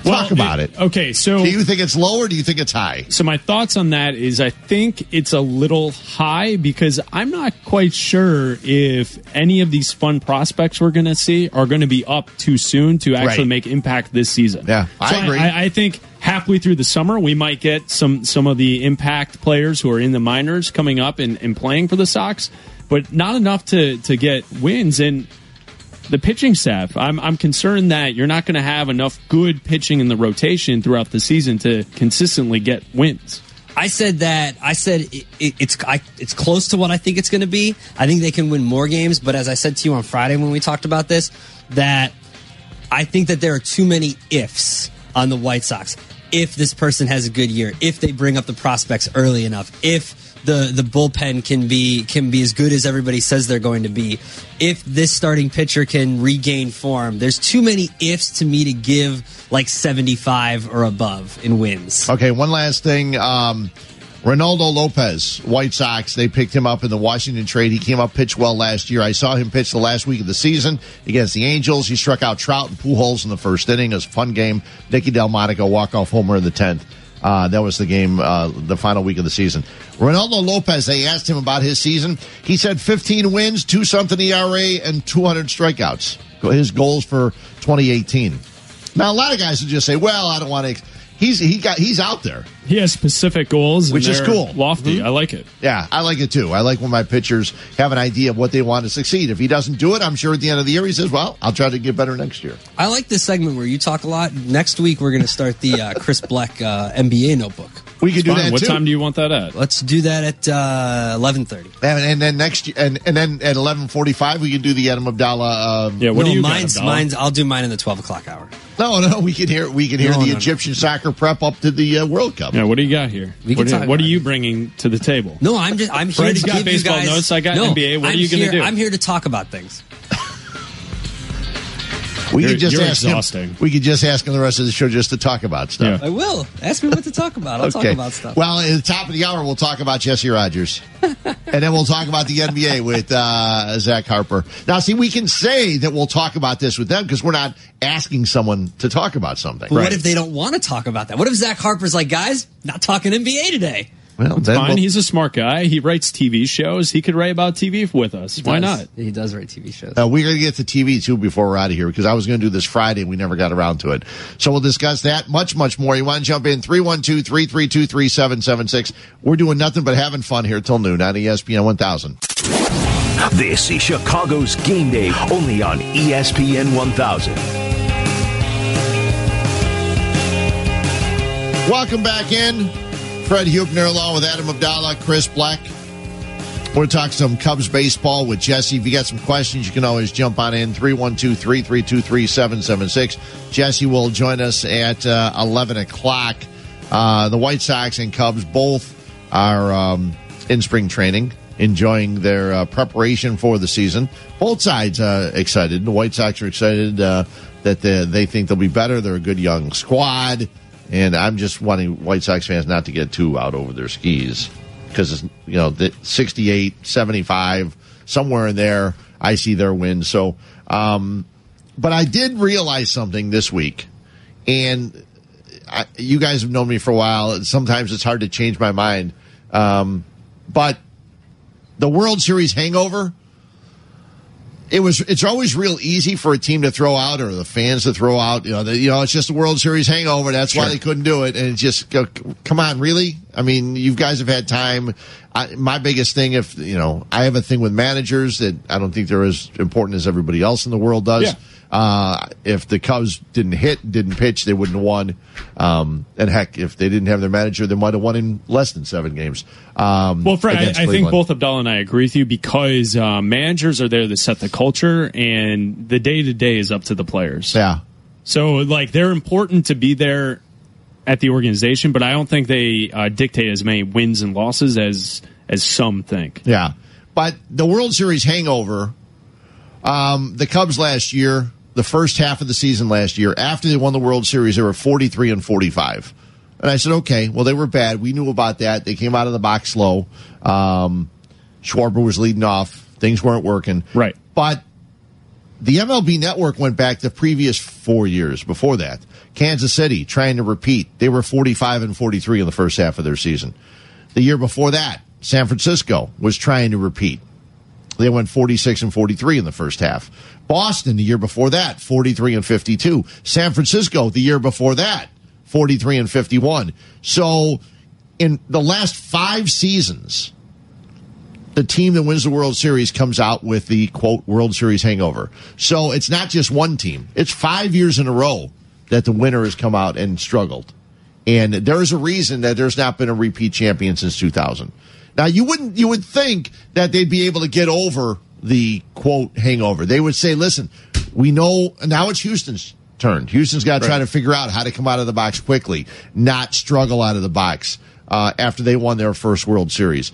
Talk about it. Okay, so do you think it's low or do you think it's high? So my thoughts on that is I think it's a little high because I'm not quite sure if any of these fun prospects we're going to see are going to be up too soon to actually make impact this season. Yeah, so I agree. I think halfway through the summer, we might get some of the impact players who are in the minors coming up and playing for the Sox, but not enough to get wins. And the pitching staff, I'm concerned that you're not going to have enough good pitching in the rotation throughout the season to consistently get wins. I said it's close to what I think it's going to be. I think they can win more games, but as I said to you on Friday when we talked about this, that I think that there are too many ifs on the White Sox. If this person has a good year, if they bring up the prospects early enough, if the bullpen can be as good as everybody says they're going to be, if this starting pitcher can regain form. There's too many ifs to me to give like 75 or above in wins. Okay, one last thing. Ronaldo Lopez, White Sox, they picked him up in the Washington trade. He came up, pitched well last year. I saw him pitch the last week of the season against the Angels. He struck out Trout and Pujols in the first inning. It was a fun game. Nicky Delmonico, walk-off homer in the 10th. That was the game, the final week of the season. Ronaldo Lopez, they asked him about his season. He said 15 wins, 2-something ERA, and 200 strikeouts. His goals for 2018. Now, a lot of guys would just say, well, I don't want to... He's out there. He has specific goals, which is cool, lofty. Mm-hmm. I like it. Yeah, I like it too. I like when my pitchers have an idea of what they want to succeed. If he doesn't do it, I'm sure at the end of the year he says, "Well, I'll try to get better next year." I like this segment where you talk a lot. Next week we're going to start the Chris Bleck MBA notebook. We could do that. What time do you want that at? Let's do that at 11:30. And then next year, and then at 11:45 we can do the Adam Abdalla. Mine's. I'll do mine in the 12 o'clock hour. No, we can hear the Egyptian soccer prep up to the World Cup. Yeah, what do you got here? What are you bringing to the table? No, I'm here to give you guys notes. I got NBA. What are you going to do? I'm here to talk about things. We could just ask him the rest of the show just to talk about stuff. Yeah. I will. Ask me what to talk about. I'll talk about stuff. Well, at the top of the hour, we'll talk about Jesse Rogers. And then we'll talk about the NBA with Zach Harper. Now, see, we can say that we'll talk about this with them because we're not asking someone to talk about something. But what if they don't want to talk about that? What if Zach Harper's like, guys, not talking NBA today? Well, it's fine. He's a smart guy. He writes TV shows. He could write about TV with us. Why not? He does write TV shows. We're going to get to TV, too, before we're out of here, because I was going to do this Friday, and we never got around to it. So we'll discuss that much, much more. You want to jump in? 312-332-3776. We're doing nothing but having fun here till noon on ESPN 1000. This is Chicago's Game Day, only on ESPN 1000. Welcome back in. Fred Huebner, along with Adam Abdalla, Chris Bleck. We're going to talk some Cubs baseball with Jesse. If you got some questions, you can always jump on in, 312-332-3776. Jesse will join us at 11 o'clock. The White Sox and Cubs both are in spring training, enjoying their preparation for the season. Both sides excited. The White Sox are excited that they think they'll be better. They're a good young squad. And I'm just wanting White Sox fans not to get too out over their skis, because, you know, the 68, 75, somewhere in there, I see their win. So, but I did realize something this week, and you guys have known me for a while, and sometimes it's hard to change my mind. But the World Series hangover, it's always real easy for a team to throw out, or the fans to throw out, it's just the World Series hangover. That's sure. Why they couldn't do it. And it's just, come on, really? I mean, you guys have had time. My biggest thing, I have a thing with managers that I don't think they're as important as everybody else in the world does. Yeah. If the Cubs didn't pitch, they wouldn't have won. And heck, if they didn't have their manager, they might have won in less than 7 games. Well, Fred, I think both Abdalla and I agree with you, because managers are there to set the culture, and the day-to-day is up to the players. Yeah. So, they're important to be there at the organization, but I don't think they dictate as many wins and losses as some think. Yeah. But the World Series hangover, the Cubs last year, the first half of the season last year, after they won the World Series, they were 43-45. And I said, okay, well, they were bad. We knew about that. They came out of the box slow. Schwarber was leading off. Things weren't working. Right. But the MLB Network went back the previous 4 years before that. Kansas City, trying to repeat, they were 45-43 in the first half of their season. The year before that, San Francisco was trying to repeat. They went 46-43 in the first half. Boston, the year before that, 43-52. San Francisco, the year before that, 43-51. So in the last 5 seasons, the team that wins the World Series comes out with the, quote, World Series hangover. So it's not just one team. It's 5 years in a row that the winner has come out and struggled. And there's a reason that there's not been a repeat champion since 2000. Now, you would think that they'd be able to get over the, quote, hangover. They would say, listen, we know now it's Houston's turn. Houston's got to try to figure out how to come out of the box quickly, not struggle out of the box after they won their first World Series.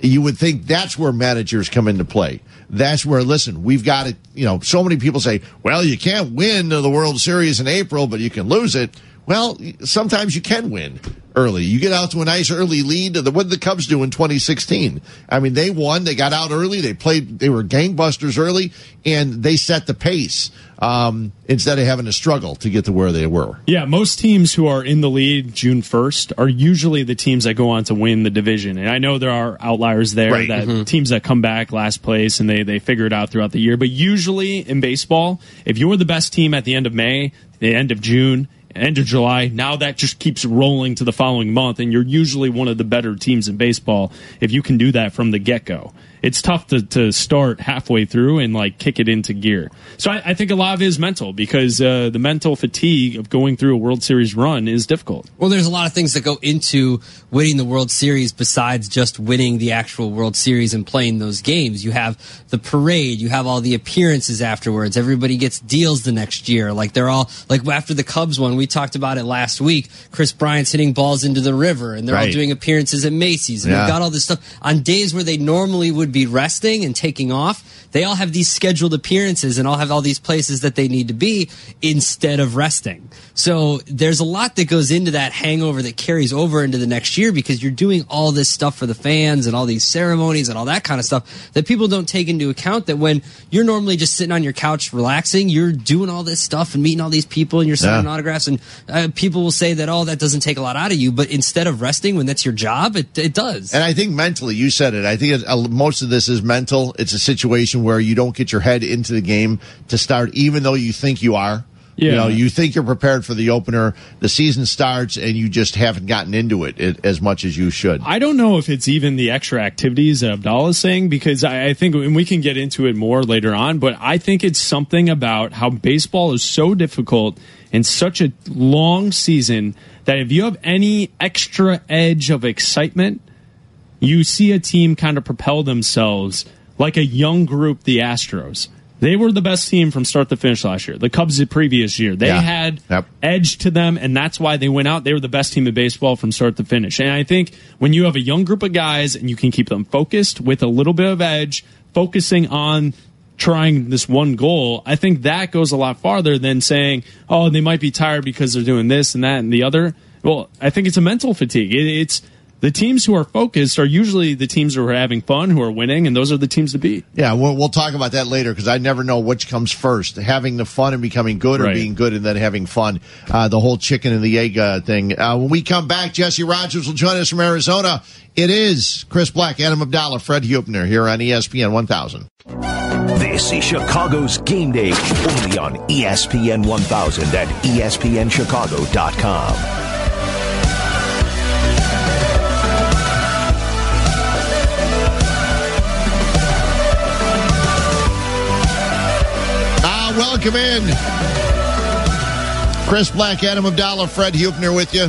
You would think that's where managers come into play. That's where, listen, we've got to, so many people say, well, you can't win the World Series in April, but you can lose it. Well, sometimes you can win early. You get out to a nice early lead. What did the Cubs do in 2016? I mean, they won. They got out early. They played. They were gangbusters early, and they set the pace instead of having to struggle to get to where they were. Yeah, most teams who are in the lead June 1st are usually the teams that go on to win the division. And I know there are outliers there, right, that teams that come back last place and they figure it out throughout the year. But usually in baseball, if you're the best team at the end of May, the end of June, end of July, now that just keeps rolling to the following month, and you're usually one of the better teams in baseball if you can do that from the get-go. It's tough to start halfway through and kick it into gear. So I think a lot of it is mental, because the mental fatigue of going through a World Series run is difficult. Well, there's a lot of things that go into winning the World Series besides just winning the actual World Series and playing those games. You have the parade. You have all the appearances afterwards. Everybody gets deals the next year. After the Cubs won, we talked about it last week. Chris Bryant's hitting balls into the river, and they're all doing appearances at Macy's. And they've got all this stuff on days where they normally would be resting and taking off. They all have these scheduled appearances and all have all these places that they need to be instead of resting. So there's a lot that goes into that hangover that carries over into the next year, because you're doing all this stuff for the fans and all these ceremonies and all that kind of stuff that people don't take into account, that when you're normally just sitting on your couch relaxing, you're doing all this stuff and meeting all these people and you're signing autographs, and people will say that, oh, that doesn't take a lot out of you. But instead of resting when that's your job, it does. And I think mentally, you said it, I think most of this is mental. It's a situation where you don't get your head into the game to start, even though you think you are. Yeah. You think you're prepared for the opener. The season starts, and you just haven't gotten into it as much as you should. I don't know if it's even the extra activities that Abdallah's saying, because I think, and we can get into it more later on, but I think it's something about how baseball is so difficult and such a long season that if you have any extra edge of excitement, you see a team kind of propel themselves like a young group, the Astros. They were the best team from start to finish last year. The Cubs the previous year. They had edge to them, and that's why they went out. They were the best team in baseball from start to finish. And I think when you have a young group of guys and you can keep them focused with a little bit of edge, focusing on trying this one goal, I think that goes a lot farther than saying, oh, they might be tired because they're doing this and that and the other. Well, I think it's a mental fatigue. It's the teams who are focused are usually the teams who are having fun, who are winning, and those are the teams to beat. Yeah, we'll talk about that later because I never know which comes first, having the fun and becoming good or being good and then having fun, the whole chicken and the egg thing. When we come back, Jesse Rogers will join us from Arizona. It is Chris Black, Adam Abdalla, Fred Huebner here on ESPN 1000. This is Chicago's Game Day, only on ESPN 1000 at ESPNChicago.com. Welcome in. Chris Black, Adam Abdalla, Fred Huebner with you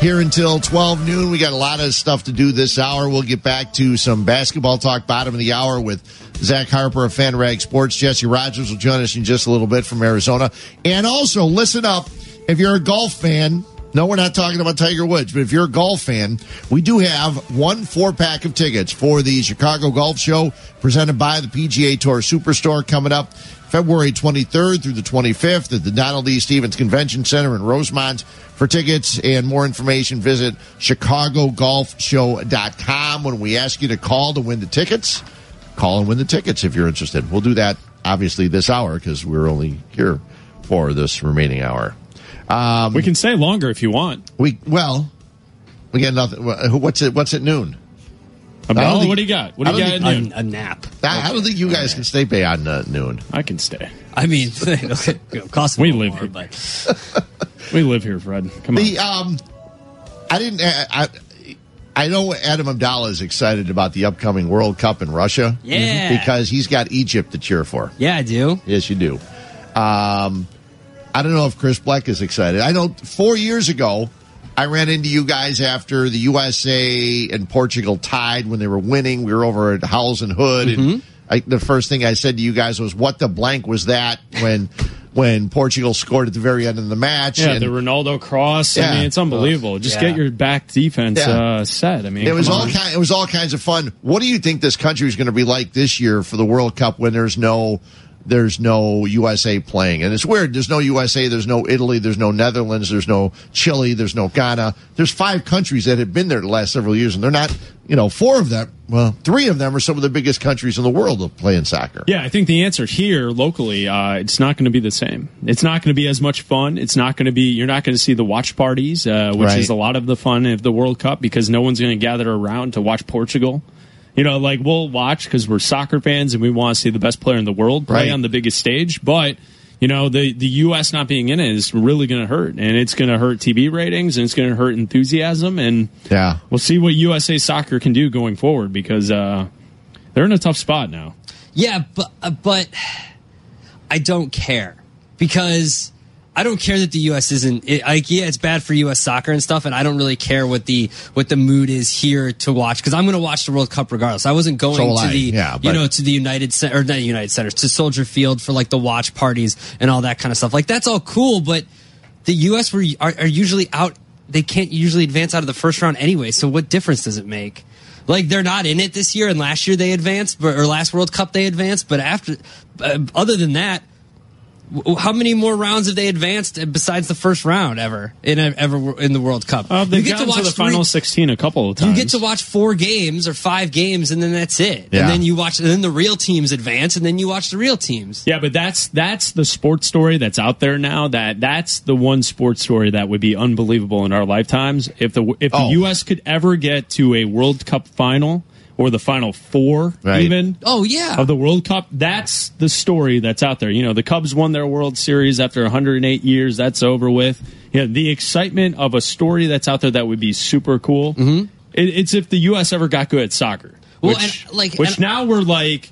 here until 12 noon. We got a lot of stuff to do this hour. We'll get back to some basketball talk bottom of the hour with Zach Harper of FanRag Sports. Jesse Rogers will join us in just a little bit from Arizona. And also, listen up, if you're a golf fan, no, we're not talking about Tiger Woods, but if you're a golf fan, we do have 1 4-pack of tickets for the Chicago Golf Show presented by the PGA Tour Superstore coming up February 23rd through the 25th at the Donald E. Stevens Convention Center in Rosemont. For tickets and more information, visit ChicagoGolfShow.com. When we ask you to call to win the tickets, call and win the tickets if you're interested. We'll do that, obviously, this hour because we're only here for this remaining hour. We can stay longer if you want. We got nothing. What's at noon? What do you got? What do you got at noon? A nap. I don't think you guys can stay beyond noon. I can stay. I mean, it costs a little more, but we live here, Fred. Come on. I know Adam Abdalla is excited about the upcoming World Cup in Russia. Yeah. Because he's got Egypt to cheer for. Yeah, I do. Yes, you do. I don't know if Chris Bleck is excited. I know 4 years ago, I ran into you guys after the USA and Portugal tied when they were winning. We were over at Howells and Hood, and the first thing I said to you guys was, "What the blank was that?" When Portugal scored at the very end of the match, the Ronaldo cross. Yeah. I mean, it's unbelievable. Just get your back defense set. I mean, it was all kinds of fun. What do you think this country is going to be like this year for the World Cup when there's no USA playing? And it's weird. There's no USA. There's no Italy. There's no Netherlands. There's no Chile. There's no Ghana. There's 5 countries that have been there the last several years, and they're not, 3 of them are some of the biggest countries in the world of playing soccer. Yeah, I think the answer here locally, it's not going to be the same. It's not going to be as much fun. It's not going to be, you're not going to see the watch parties, which is a lot of the fun of the World Cup because no one's going to gather around to watch Portugal. We'll watch because we're soccer fans and we want to see the best player in the world play on the biggest stage. But, the U.S. not being in it is really going to hurt. And it's going to hurt TV ratings and it's going to hurt enthusiasm. And we'll see what USA Soccer can do going forward because they're in a tough spot now. Yeah, but I don't care because I don't care that the U.S. isn't. It's bad for U.S. soccer and stuff, and I don't really care what the mood is here to watch because I'm going to watch the World Cup regardless. I wasn't going to the United Center or not United Center to Soldier Field for the watch parties and all that kind of stuff. Like that's all cool, but the U.S. are usually out. They can't usually advance out of the first round anyway. So what difference does it make? They're not in it this year, and last year they advanced, or last World Cup they advanced. But after, other than that. How many more rounds have they advanced besides the first round ever in the World Cup? They've gotten to the final 16 a couple of times. You get to watch 4 games or 5 games, and then that's it. Yeah. And then you watch, and then the real teams advance, and then you watch the real teams. Yeah, but that's the sports story that's out there now. That's the one sports story that would be unbelievable in our lifetimes if the U.S. could ever get to a World Cup final. Or the Final Four, even. Oh, yeah. Of the World Cup. That's the story that's out there. The Cubs won their World Series after 108 years. That's over with. The excitement of a story that's out there that would be super cool. Mm-hmm. It's if the U.S. ever got good at soccer. Well, now we're like...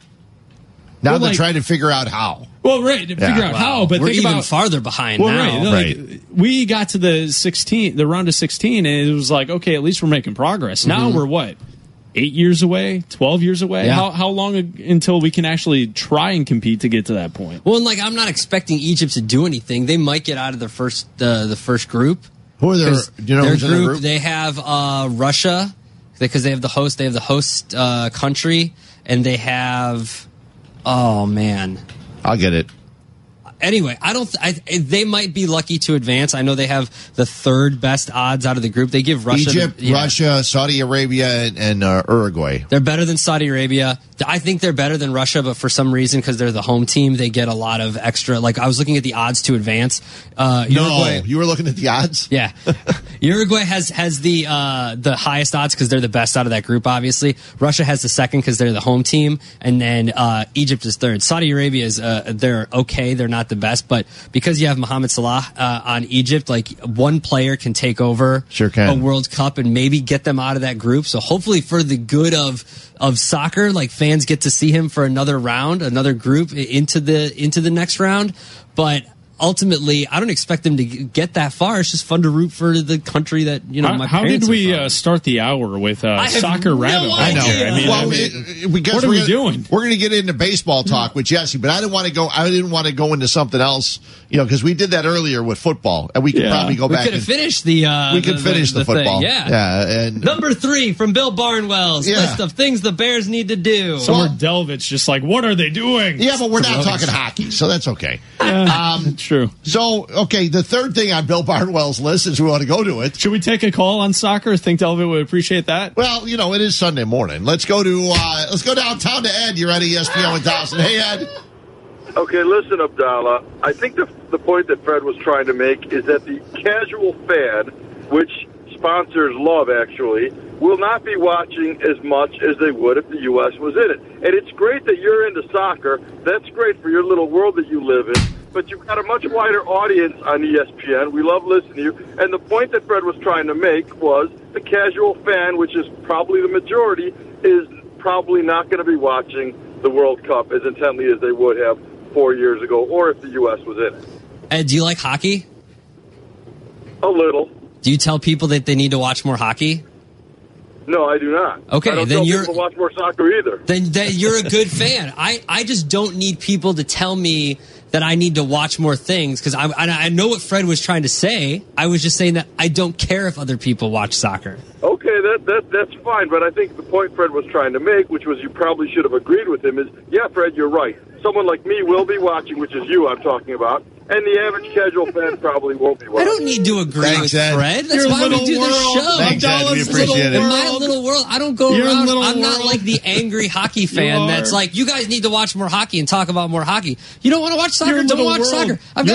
Now they're trying to figure out how. Well, right, how. But we're even farther behind now. We got to the round of 16, and it was like, okay, at least we're making progress. Mm-hmm. Now we're what? 8 years away, 12 years away? Yeah. How long until we can actually try and compete to get to that point? Well, and like, I'm not expecting Egypt to do anything. They might get out of the first group. Who are their, do you know, their who's group, in their group? They have Russia, because they have the host. They have the host country, and they have. Oh man, I'll get it. Anyway, I don't. They might be lucky to advance. I know they have the third best odds out of the group. They give Russia, Egypt, Russia, Saudi Arabia, and Uruguay. They're better than Saudi Arabia. I think they're better than Russia, but for some reason, because they're the home team, they get a lot of extra. Like, I was looking at the odds to advance. Uruguay, you were looking at the odds? Yeah, Uruguay has the highest odds because they're the best out of that group. Obviously, Russia has the second because they're the home team, and then Egypt is third. Saudi Arabia is they're okay. They're not the best, but because you have Mohamed Salah on Egypt, like one player can take over a World Cup and maybe get them out of that group. So hopefully for the good of soccer, like fans get to see him for another round, another group into the next round. But ultimately, I don't expect them to get that far. It's just fun to root for the country that, you know, my parents are from. How did we start the hour with Soccer Rabbit? I know. What are we doing? We're going to get into baseball talk with Jesse, but I didn't want to go into something else, you know, because we did that earlier with football, and we could probably go back. We could finish the We could finish the football. Thing, yeah. And number 3 from Bill Barnwell's list of things the Bears need to do. So we're Delvitch just like, what are they doing? Yeah, but we're not talking hockey, so that's okay. True. So, okay, the third thing on Bill Barnwell's list is we want to go to it. Should we take a call on soccer? Think Delvin would appreciate that. Well, you know, it is Sunday morning. Let's go downtown to Ed. You're at ESPN 1000. Hey, Ed. Okay, listen, Abdallah. I think the point that Fred was trying to make is that the casual fan, which sponsors love, actually, will not be watching as much as they would if the U.S. was in it. And it's great that you're into soccer. That's great for your little world that you live in. But you've got a much wider audience on ESPN. We love listening to you. And the point that Fred was trying to make was the casual fan, which is probably the majority, is probably not going to be watching the World Cup as intently as they would have 4 years ago or if the U.S. was in it. Ed, do you like hockey? A little. Do you tell people that they need to watch more hockey? No, I do not. Okay, I don't then you're people watch more soccer either. Then you're a good fan. I just don't need people to tell me that I need to watch more things because I know what Fred was trying to say. I was just saying that I don't care if other people watch soccer. Okay, that's fine. But I think the point Fred was trying to make, which was you probably should have agreed with him, is, yeah, Fred, you're right. Someone like me will be watching, which is you I'm talking about, and the average casual fan probably won't be watching. I don't need to agree with Fred. That's your why little we do world. This show. Thanks, Ed. We appreciate it. In my little world, I don't go your around. I'm not like the angry hockey fan that's like, you guys need to watch more hockey and talk about more hockey. You don't want to watch soccer? Your don't watch world. Soccer. I've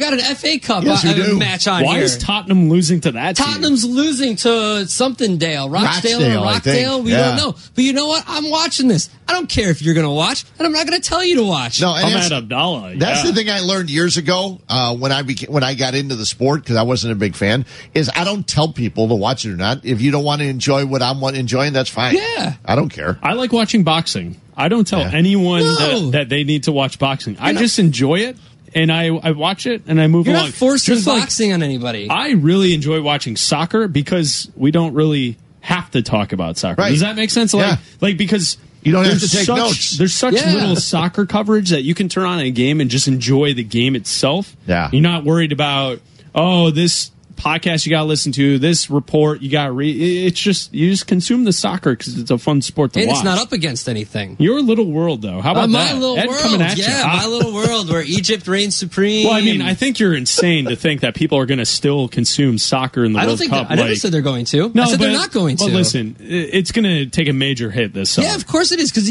got an FA Cup match on here. Why is Tottenham losing to that team? Tottenham's losing to something Dale. Rochdale? We don't know. But you know what? I'm watching this. I don't care if you're going to watch, and I'm not going to tell you to watch. No, I'm at Abdallah. That's the thing I learned years ago when I got into the sport, because I wasn't a big fan, is I don't tell people to watch it or not. If you don't want to enjoy what I'm enjoying, that's fine. Yeah. I don't care. I like watching boxing. I don't tell anyone that they need to watch boxing. I just enjoy it. And I watch it, and I move along. You're not forcing boxing on anybody. I really enjoy watching soccer because we don't really have to talk about soccer. Right. Does that make sense? Yeah. Like because you don't have to take notes. There's such little soccer coverage that you can turn on a game and just enjoy the game itself. Yeah. You're not worried about, this podcast you got to listen to, this report you got to read. It's just, you just consume the soccer because it's a fun sport to watch. It's not up against anything. Your little world, though. How about that? My little world. Coming at you. Yeah, my little world where Egypt reigns supreme. Well, I mean, I think you're insane to think that people are going to still consume soccer in the World Cup. I never said they're going to. No, I said they're not going to. Well, listen, it's going to take a major hit this summer. Yeah, of course it is. Because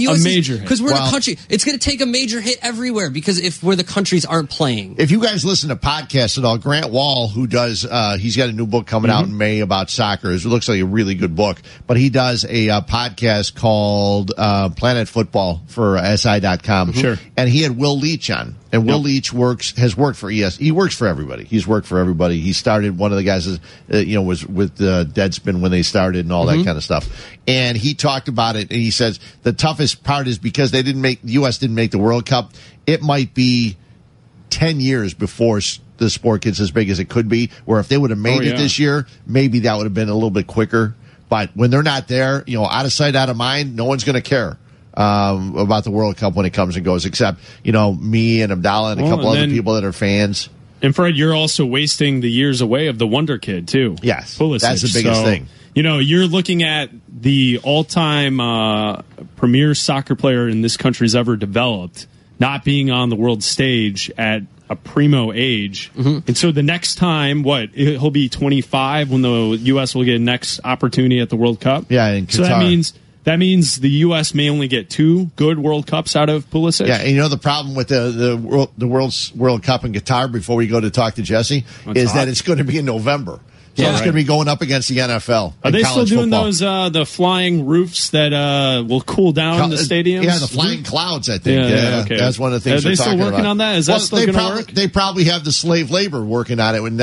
we're the country. It's going to take a major hit everywhere because if we're the countries aren't playing. If you guys listen to podcasts at all, Grant Wall, who does... he's got a new book coming out in May about soccer. It looks like a really good book. But he does a podcast called Planet Football for SI.com. Mm-hmm. Sure. And he had Will Leach on. And Will Leach has worked for ES. He works for everybody. He's worked for everybody. He started, one of the guys was with Deadspin when they started and all that kind of stuff. And he talked about it. And he says the toughest part is because the U.S. didn't make the World Cup. It might be 10 years before the sport gets as big as it could be, where if they would have made it this year, maybe that would have been a little bit quicker. But when they're not there, you know, out of sight, out of mind, no one's going to care about the World Cup when it comes and goes, except, you know, me and Abdalla and a couple other people that are fans. And Fred, you're also wasting the years away of the Wonder Kid, too. Yes, Pulisic. That's the biggest thing. You know, you're looking at the all-time premier soccer player in this country's ever developed not being on the world stage at a primo age. Mm-hmm. And so the next time, he'll be 25 when the U.S. will get next opportunity at the World Cup. Yeah, in Qatar. So that means the U.S. may only get two good World Cups out of Pulisic. Yeah, and you know the problem with the World Cup in Qatar, before we go to talk to Jesse, that it's going to be in November. So it's going to be going up against the NFL. Are they still doing those the flying roofs that will cool down the stadiums? Yeah, the flying clouds, I think. Yeah, okay. That's one of the things they're talking about. Are they still working on that? Is that still going to work? They probably have the slave labor working on it, and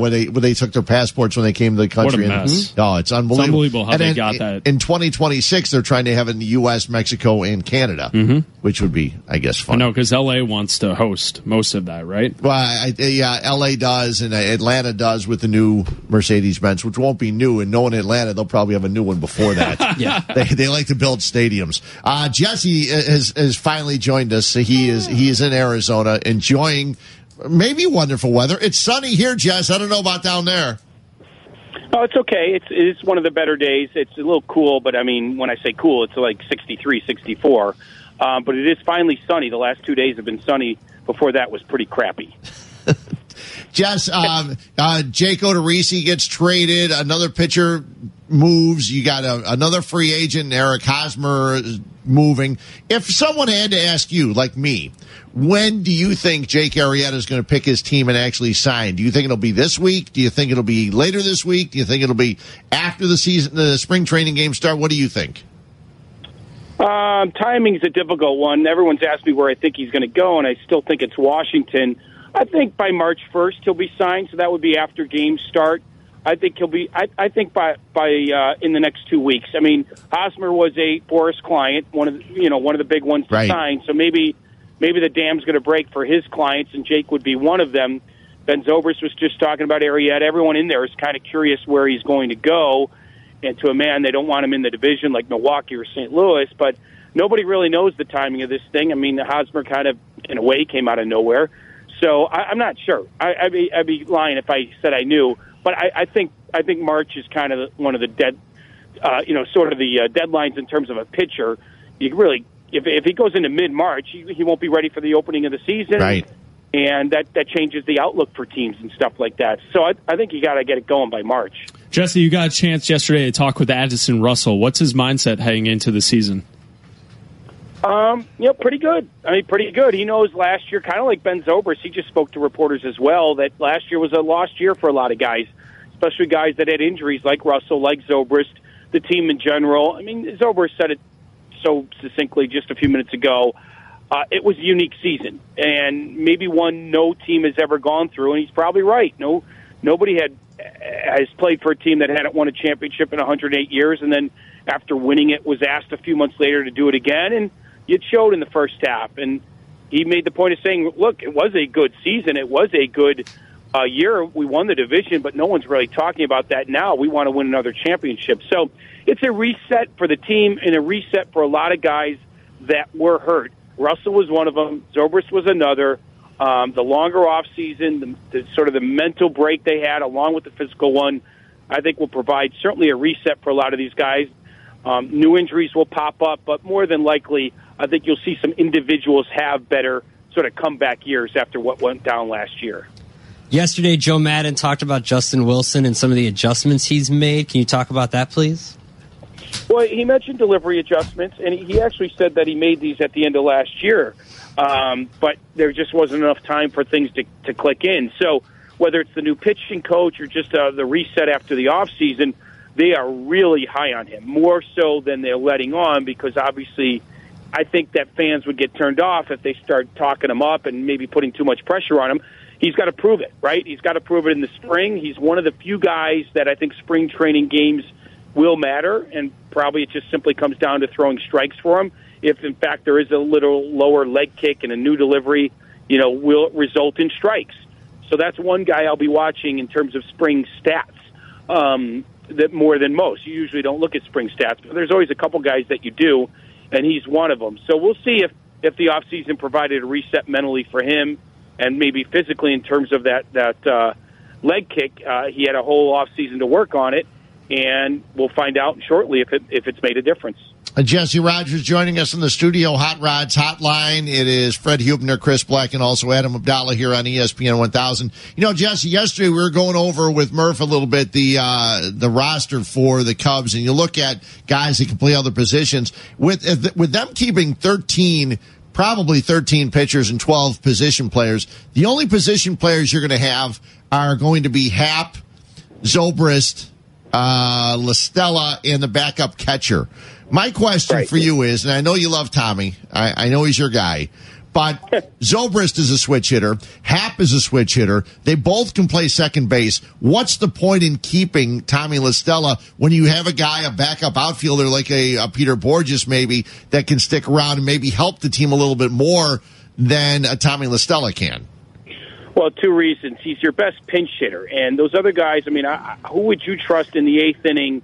when they took their passports when they came to the country. What a mess. Oh, it's unbelievable. It's unbelievable how they got that. In 2026, they're trying to have it in the U.S., Mexico, and Canada, which would be, I guess, fun. No, because L.A. wants to host most of that, right? Well, L.A. does, and Atlanta does with the new Mercedes-Benz, which won't be new, and knowing Atlanta, they'll probably have a new one before that. Yeah, they like to build stadiums. Jesse has finally joined us. He is in Arizona, enjoying maybe wonderful weather. It's sunny here, Jess. I don't know about down there. Oh, it's okay. It's one of the better days. It's a little cool, but I mean, when I say cool, it's like 63, 64. But it is finally sunny. The last 2 days have been sunny. Before that was pretty crappy. Jess, Jake Odorizzi gets traded. Another pitcher moves. You got another free agent, Eric Hosmer, moving. If someone had to ask you, like me, when do you think Jake Arrieta is going to pick his team and actually sign? Do you think it'll be this week? Do you think it'll be later this week? Do you think it'll be after the spring training games start? What do you think? Timing's a difficult one. Everyone's asked me where I think he's going to go, and I still think it's Washington. I think by March 1st he'll be signed, so that would be after games start. I think he'll be. I think by in the next 2 weeks. I mean, Hosmer was a Boris client, one of the big ones to sign. So maybe the dam's going to break for his clients, and Jake would be one of them. Ben Zobrist was just talking about Arrieta. Everyone in there is kind of curious where he's going to go, and to a man, they don't want him in the division like Milwaukee or St. Louis, but nobody really knows the timing of this thing. I mean, Hosmer kind of, in a way, came out of nowhere. So I'm not sure. I'd be lying if I said I knew, but I think March is kind of one of the deadlines in terms of a pitcher. You really, if he goes into mid-March, he won't be ready for the opening of the season, right? And that changes the outlook for teams and stuff like that. So I think you got to get it going by March. Jesse, you got a chance yesterday to talk with Addison Russell. What's his mindset heading into the season? Pretty good. I mean, pretty good. He knows last year, kind of like Ben Zobrist, he just spoke to reporters as well, that last year was a lost year for a lot of guys, especially guys that had injuries like Russell, like Zobrist, the team in general. I mean, Zobrist said it so succinctly just a few minutes ago. It was a unique season, and maybe one no team has ever gone through, and he's probably right. No, nobody has played for a team that hadn't won a championship in 108 years, and then after winning it was asked a few months later to do it again, and it showed in the first half, and he made the point of saying, look, it was a good season. It was a good year. We won the division, but no one's really talking about that now. We want to win another championship. So it's a reset for the team and a reset for a lot of guys that were hurt. Russell was one of them. Zobrist was another. The longer offseason, the sort of the mental break they had along with the physical one, I think will provide certainly a reset for a lot of these guys. New injuries will pop up, but more than likely, I think you'll see some individuals have better sort of comeback years after what went down last year. Yesterday, Joe Madden talked about Justin Wilson and some of the adjustments he's made. Can you talk about that, please? Well, he mentioned delivery adjustments, and he actually said that he made these at the end of last year, but there just wasn't enough time for things to click in. So whether it's the new pitching coach or just the reset after the offseason, they are really high on him, more so than they're letting on, because obviously I think that fans would get turned off if they start talking him up and maybe putting too much pressure on him. He's got to prove it, right? He's got to prove it in the spring. He's one of the few guys that I think spring training games will matter, and probably it just simply comes down to throwing strikes for him. If, in fact, there is a little lower leg kick and a new delivery, you know, will result in strikes. So that's one guy I'll be watching in terms of spring stats. that more than most. You usually don't look at spring stats, but there's always a couple guys that you do, and he's one of them. So we'll see if the offseason provided a reset mentally for him, and maybe physically in terms of that leg kick. He had a whole offseason to work on it, and we'll find out shortly if it's made a difference. Jesse Rogers joining us in the studio, Hot Rods Hotline. It is Fred Huebner, Chris Bleck, and also Adam Abdalla here on ESPN 1000. You know, Jesse, yesterday we were going over with Murph a little bit the roster for the Cubs, and you look at guys that can play other positions. With them keeping 13, probably 13 pitchers and 12 position players, the only position players you're going to have are going to be Happ, Zobrist, LaStella, and the backup catcher. My question for you is, and I know you love Tommy, I know he's your guy, but Zobrist is a switch hitter, Happ is a switch hitter, they both can play second base. What's the point in keeping Tommy LaStella when you have a guy, a backup outfielder like a Peter Borges maybe, that can stick around and maybe help the team a little bit more than a Tommy LaStella can? Well, two reasons. He's your best pinch hitter, and those other guys, I mean, who would you trust in the eighth inning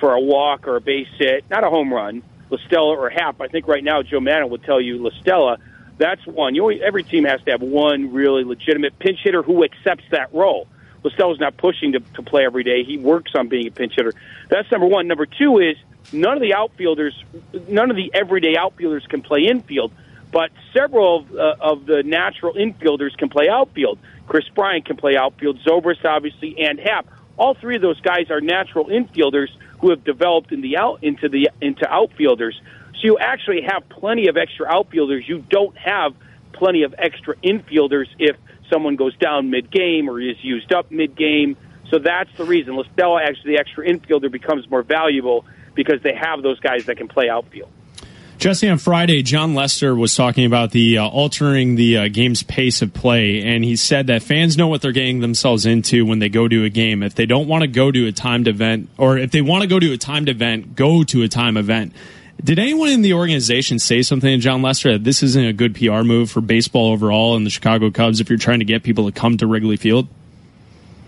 for a walk or a base hit, not a home run, LaStella or Happ? I think right now Joe Maddon would tell you LaStella. That's one. Every team has to have one really legitimate pinch hitter who accepts that role. LaStella's not pushing to play every day. He works on being a pinch hitter. That's number one. Number two is none of the everyday outfielders can play infield, but several of the natural infielders can play outfield. Chris Bryant can play outfield, Zobrist obviously, and Happ. All three of those guys are natural infielders who have developed into outfielders. So you actually have plenty of extra outfielders. You don't have plenty of extra infielders if someone goes down mid-game or is used up mid-game. So that's the reason. LaStella, actually, the extra infielder, becomes more valuable because they have those guys that can play outfield. Jesse, on Friday, John Lester was talking about the altering the game's pace of play, and he said that fans know what they're getting themselves into when they go to a game. If they don't want to go to a timed event, or if they want to go to a timed event, go to a timed event. Did anyone in the organization say something to John Lester that this isn't a good PR move for baseball overall and the Chicago Cubs if you're trying to get people to come to Wrigley Field?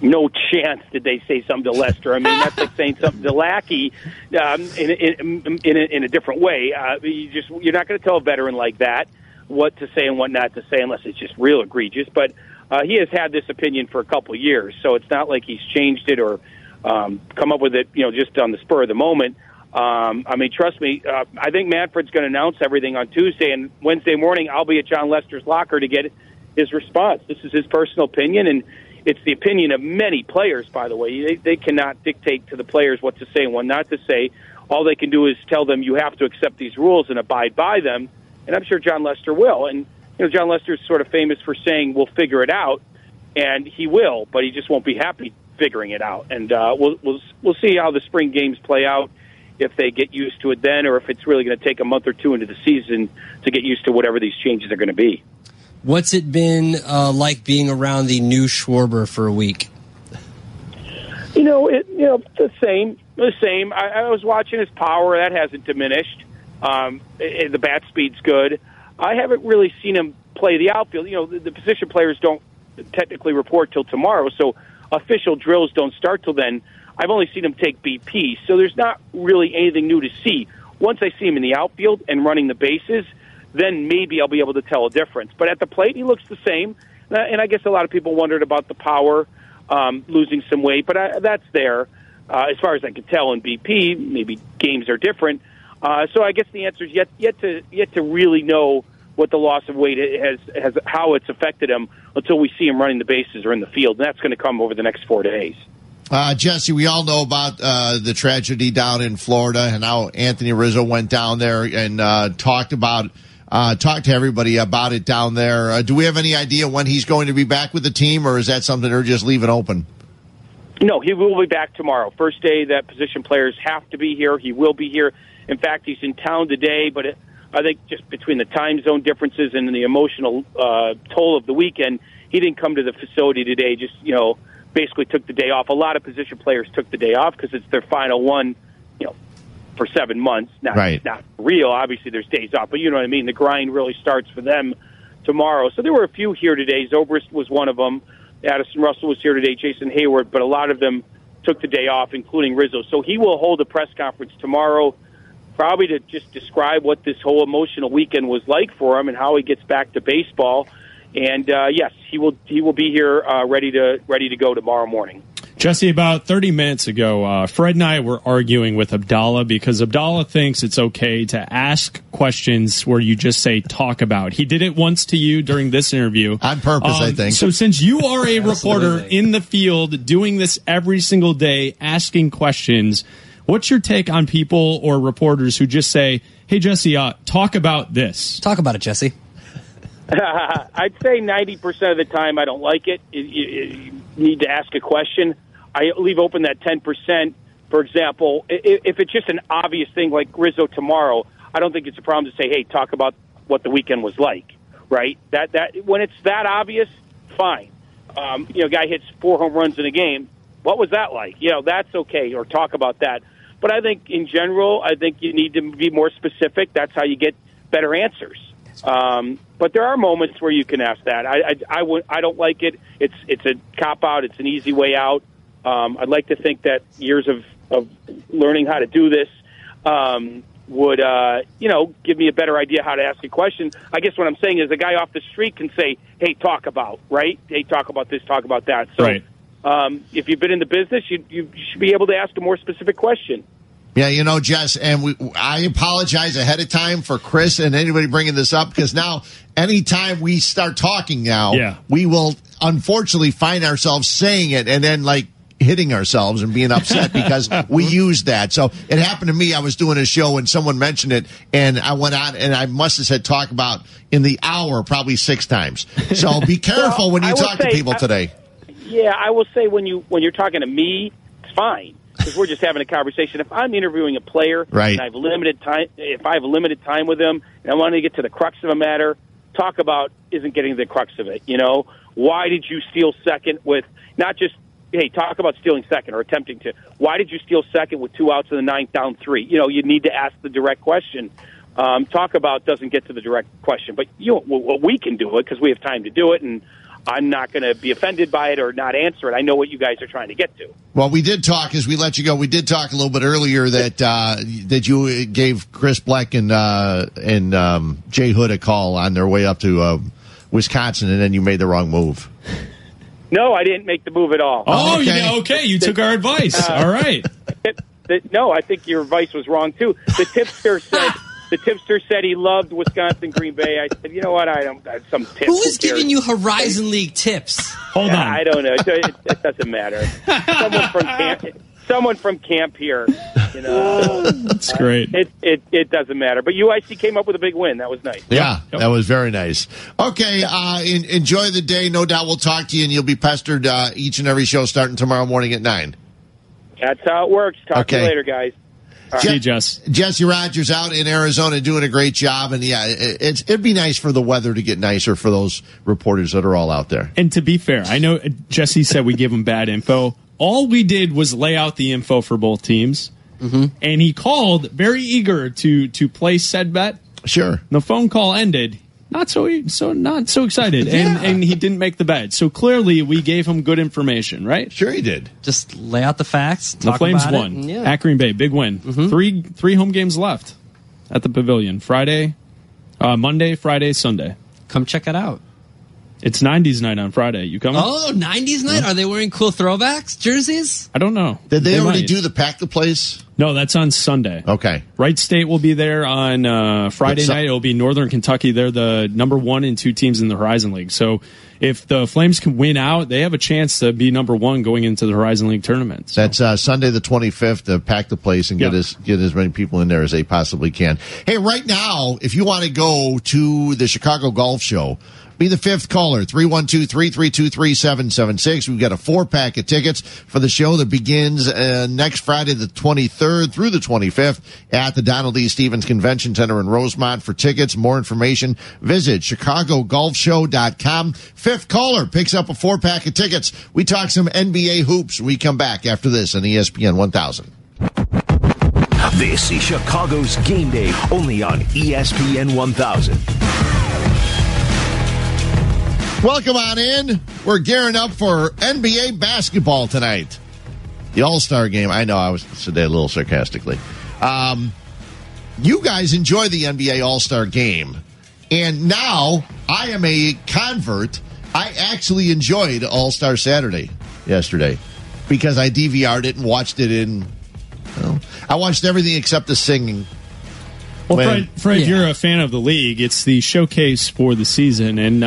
No chance did they say something to Lester. I mean, that's like saying something to Lackey in a different way. You're not going to tell a veteran like that what to say and what not to say unless it's just real egregious. But he has had this opinion for a couple of years, so it's not like he's changed it or come up with it, just on the spur of the moment. I mean, trust me, I think Manfred's going to announce everything on Tuesday, and Wednesday morning I'll be at John Lester's locker to get his response. This is his personal opinion, and it's the opinion of many players, by the way. They cannot dictate to the players what to say and what not to say. All they can do is tell them you have to accept these rules and abide by them, and I'm sure John Lester will. And, John Lester's sort of famous for saying, we'll figure it out, and he will, but he just won't be happy figuring it out. And we'll see how the spring games play out, if they get used to it then, or if it's really going to take a month or two into the season to get used to whatever these changes are going to be. What's it been like being around the new Schwarber for a week? The same. I was watching his power. That hasn't diminished. The bat speed's good. I haven't really seen him play the outfield. The position players don't technically report till tomorrow, so official drills don't start till then. I've only seen him take BP, so there's not really anything new to see. Once I see him in the outfield and running the bases, then maybe I'll be able to tell a difference. But at the plate, he looks the same. And I guess a lot of people wondered about the power, losing some weight, but that's there. As far as I can tell in BP, maybe games are different. So I guess the answer is yet to really know what the loss of weight has how it's affected him until we see him running the bases or in the field. And that's going to come over the next 4 days. Jesse, we all know about the tragedy down in Florida and how Anthony Rizzo went down there and talked to everybody about it down there. Do we have any idea when he's going to be back with the team, or is that something they're just leaving open? No, he will be back tomorrow. First day that position players have to be here. He will be here. In fact, he's in town today, but I think just between the time zone differences and the emotional toll of the weekend, he didn't come to the facility today, just, basically took the day off. A lot of position players took the day off because it's their final one, for 7 months. Not real. Obviously, there's days off, but you know what I mean? The grind really starts for them tomorrow. So there were a few here today. Zobrist was one of them. Addison Russell was here today. Jason Hayward, but a lot of them took the day off, including Rizzo. So he will hold a press conference tomorrow, probably to just describe what this whole emotional weekend was like for him and how he gets back to baseball. And yes, he will be here ready to go tomorrow morning. Jesse, about 30 minutes ago, Fred and I were arguing with Abdalla because Abdalla thinks it's okay to ask questions where you just say, talk about. He did it once to you during this interview. On purpose, I think. So since you are a reporter in the field doing this every single day, asking questions, what's your take on people or reporters who just say, hey, Jesse, talk about this? Talk about it, Jesse. I'd say 90% of the time I don't like it. You need to ask a question. I leave open that 10%. For example, if it's just an obvious thing like Rizzo tomorrow, I don't think it's a problem to say, hey, talk about what the weekend was like, right? That when it's that obvious, fine. Guy hits 4 home runs in a game. What was that like? That's okay, or talk about that. But I think in general, I think you need to be more specific. That's how you get better answers. But there are moments where you can ask that. I don't like it. It's a cop-out. It's an easy way out. I'd like to think that years of learning how to do this would, give me a better idea how to ask a question. I guess what I'm saying is a guy off the street can say, hey, talk about, right? Hey, talk about this, talk about that. So right. If you've been in the business, you should be able to ask a more specific question. Yeah, Jess, and I apologize ahead of time for Chris and anybody bringing this up, because now anytime we start talking we will unfortunately find ourselves saying it and then hitting ourselves and being upset because we used that. So it happened to me. I was doing a show and someone mentioned it, and I went on and I must have said talk about in the hour probably 6 times. So be careful when you talk to people today. Yeah, I will say when you're talking to me, it's fine. Because we're just having a conversation. If I'm interviewing a player, right, and if I have limited time with him, and I want to get to the crux of a matter, talk about isn't getting to the crux of it. Why did you steal second with not just hey, talk about stealing second or attempting to? Why did you steal second with 2 outs in the 9th down 3? You need to ask the direct question. Talk about doesn't get to the direct question, but we can do it because we have time to do it, and I'm not going to be offended by it or not answer it. I know what you guys are trying to get to. Well, we did talk as we let you go. We did talk a little bit earlier that you gave Chris Bleck and Jay Hood a call on their way up to Wisconsin, and then you made the wrong move. No, I didn't make the move at all. Oh, okay. You took our advice. All right. No, I think your advice was wrong, too. The tipster said... The tipster said he loved Wisconsin Green Bay. I said, you know what? I don't have some tips. Who is giving you Horizon League tips? Hold on. I don't know. It doesn't matter. Someone from camp here. That's great. It doesn't matter. But UIC came up with a big win. That was nice. Yeah, yep. That was very nice. Okay, enjoy the day. No doubt we'll talk to you, and you'll be pestered each and every show starting tomorrow morning at 9. That's how it works. Talk to you later, guys. See you, Jess. Jesse Rogers out in Arizona doing a great job. And, yeah, it'd be nice for the weather to get nicer for those reporters that are all out there. And to be fair, I know Jesse said we give him bad info. All we did was lay out the info for both teams. Mm-hmm. And he called very eager to place said bet. Sure. The phone call ended. Not so excited, and he didn't make the bet. So clearly, we gave him good information, right? Sure, he did. Just lay out the facts. The Flames won at Green Bay, big win. Mm-hmm. Three home games left at the Pavilion. Monday, Friday, Sunday. Come check it out. It's 90s night on Friday. You coming? Oh, 90s night? Yeah. Are they wearing cool throwbacks, jerseys? I don't know. Did they already do the Pack the Place? No, that's on Sunday. Okay. Wright State will be there on Friday night. It'll be Northern Kentucky. They're the number 1 and 2 teams in the Horizon League. So if the Flames can win out, they have a chance to be number 1 going into the Horizon League tournament. So. That's Sunday the 25th to Pack the Place and get as many people in there as they possibly can. Hey, right now, if you want to go to the Chicago Golf Show, be the 5th caller, 312-332-3776. We've got a 4-pack of tickets for the show that begins next Friday the 23rd through the 25th at the Donald E. Stevens Convention Center in Rosemont. For tickets, more information, visit ChicagoGolfShow.com. 5th caller picks up a 4-pack of tickets. We talk some NBA hoops. We come back after this on ESPN 1000. This is Chicago's Game Day, only on ESPN 1000. Welcome on in. We're gearing up for NBA basketball tonight. the All-Star Game. I know I was said that a little sarcastically. You guys enjoy the NBA All-Star Game, and now I am a convert. I actually enjoyed All-Star Saturday yesterday because I DVR'd it and watched it in. Well, I watched everything except the singing. Well, Fred, you're a fan of the league. It's the showcase for the season, and